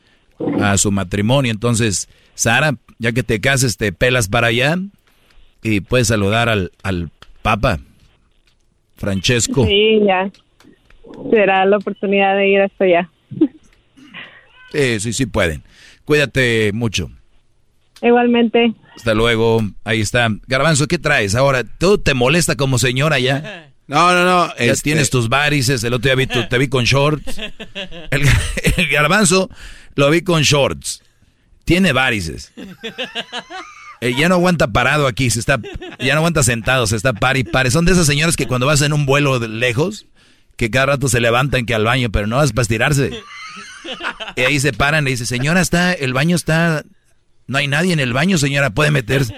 a su matrimonio. Entonces, Sara, ya que te cases, te pelas para allá y puedes saludar al, al Papa Francesco. Sí, ya. Será la oportunidad de ir hasta allá. Sí, sí, sí pueden. Cuídate mucho. Igualmente. Hasta luego. Ahí está. Garbanzo, ¿qué traes ahora? ¿Todo te molesta como señora ya? No, no, no. Ya este... tienes tus varices. El otro día vi tu, te vi con shorts. El, el Garbanzo lo vi con shorts. Tiene varices. Eh, ya no aguanta parado aquí. Se está, ya no aguanta sentado. Se está par y pare. Son de esas señoras que cuando vas en un vuelo de lejos, que cada rato se levantan que al baño, pero no vas para estirarse. Y ahí se paran y dice, señora, está, el baño está... No hay nadie en el baño, señora, puede meterse.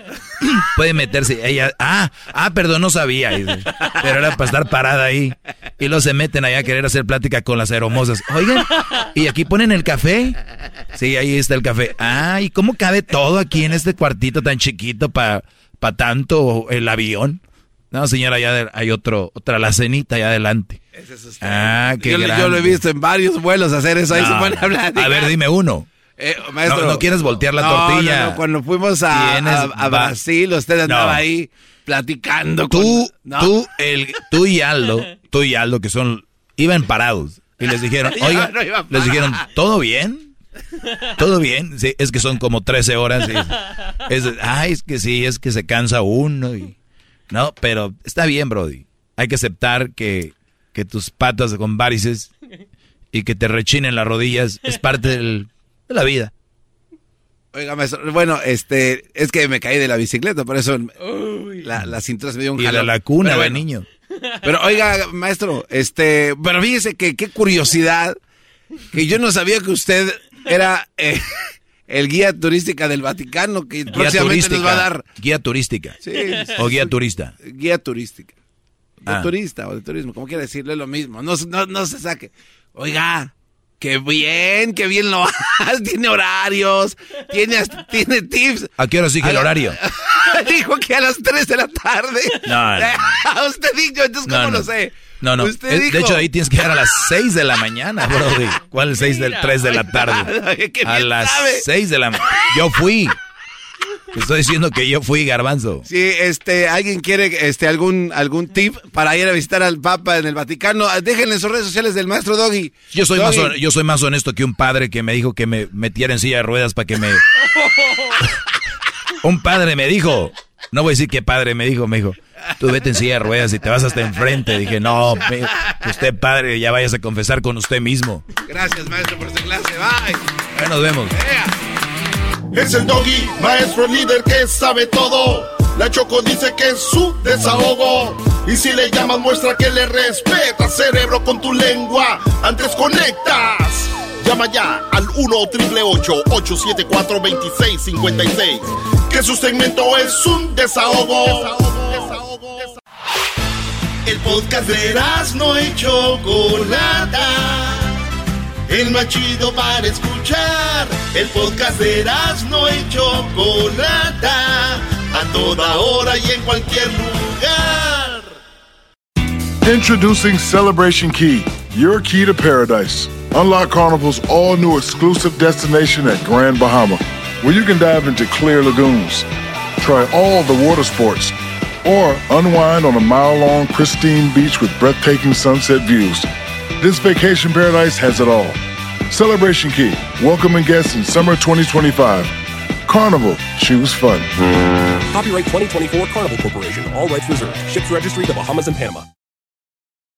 Puede meterse. Ella, ah, ah, perdón, no sabía. Pero era para estar parada ahí. Y luego se meten allá a querer hacer plática con las aeromosas. Oigan, ¿y aquí ponen el café? Sí, ahí está el café. Ah, ¿y cómo cabe todo aquí en este cuartito tan chiquito para pa tanto el avión? No, señora, allá hay otro, otra lacenita allá adelante. Ese es usted. Ah, qué yo, yo lo he visto en varios vuelos hacer eso. Ahí no, se van a hablar. A ver, dime uno. Eh, maestro, no, no quieres voltear la no, tortilla. No, no, cuando fuimos a, a, a Brasil, usted andaba no. ahí platicando. Tú, con, ¿no? tú, el, tú y Aldo, tú y Aldo, que son, iban parados. Y les dijeron, oiga, no les dijeron, ¿todo bien? ¿Todo bien? Sí, es que son como trece horas. Y, es, ay, es que sí, es que se cansa uno. Y, no, pero está bien, brody. Hay que aceptar que, que tus patas con varices y que te rechinen las rodillas es parte del... la vida. Oiga, maestro, bueno, este, es que me caí de la bicicleta, por eso la, la cintura se me dio un jalón. Y la lacuna, bueno, niño. Pero oiga, maestro, este, pero fíjese que qué curiosidad, que yo no sabía que usted era eh, el guía turística del Vaticano, que guía próximamente nos va a dar. Guía turística. Sí, o guía turista. Guía turística. Guía ah. turista o de turismo, como quiera decirle lo mismo. No, no, no se saque. Oiga. ¡Qué bien! ¡Qué bien lo haces! Tiene horarios, tiene, tiene tips. ¿A qué hora sigue el horario? Dijo que a las tres de la tarde. No, no. Usted dijo, entonces, ¿cómo no, no. lo sé? No, no. Usted es, dijo... De hecho, ahí tienes que llegar a las seis de la mañana, brody. ¿Cuál es seis del tres de la tarde? ¿Qué a las sabe? seis de la mañana. Yo fui. Te estoy diciendo que yo fui, Garbanzo. Sí, este, alguien quiere este algún algún tip para ir a visitar al Papa en el Vaticano. Déjenle en sus redes sociales del maestro Doggy. Yo soy Doggy. más yo soy más honesto que un padre que me dijo que me metiera en silla de ruedas para que me Un padre me dijo, no voy a decir qué padre me dijo, me dijo, tú vete en silla de ruedas y te vas hasta enfrente. Dije, no, me, usted padre, ya vayas a confesar con usted mismo. Gracias, maestro, por su clase. Bye. Bueno, nos vemos. Yeah. Es el Doggy, maestro líder que sabe todo. La Choco dice que es su desahogo. Y si le llamas muestra que le respeta, cerebro, con tu lengua. Antes conectas. Llama ya al uno, ocho ocho ocho, ocho siete cuatro, dos seis cinco seis. Que su segmento es un desahogo. Desahogo, desahogo, desahogo. El podcast de Erazno y Chokolata. El más chido para escuchar. El podcast de Erazno y Chokolata. A toda hora y en cualquier lugar. Introducing Celebration Key, your key to paradise. Unlock Carnival's all-new exclusive destination at Grand Bahama, where you can dive into clear lagoons, try all the water sports, or unwind on a mile-long pristine beach with breathtaking sunset views. This vacation paradise has it all. Celebration Key, welcoming guests in summer twenty twenty-five. Carnival, choose fun. Copyright twenty twenty-four Carnival Corporation, all rights reserved. Ships registry, the Bahamas and Panama.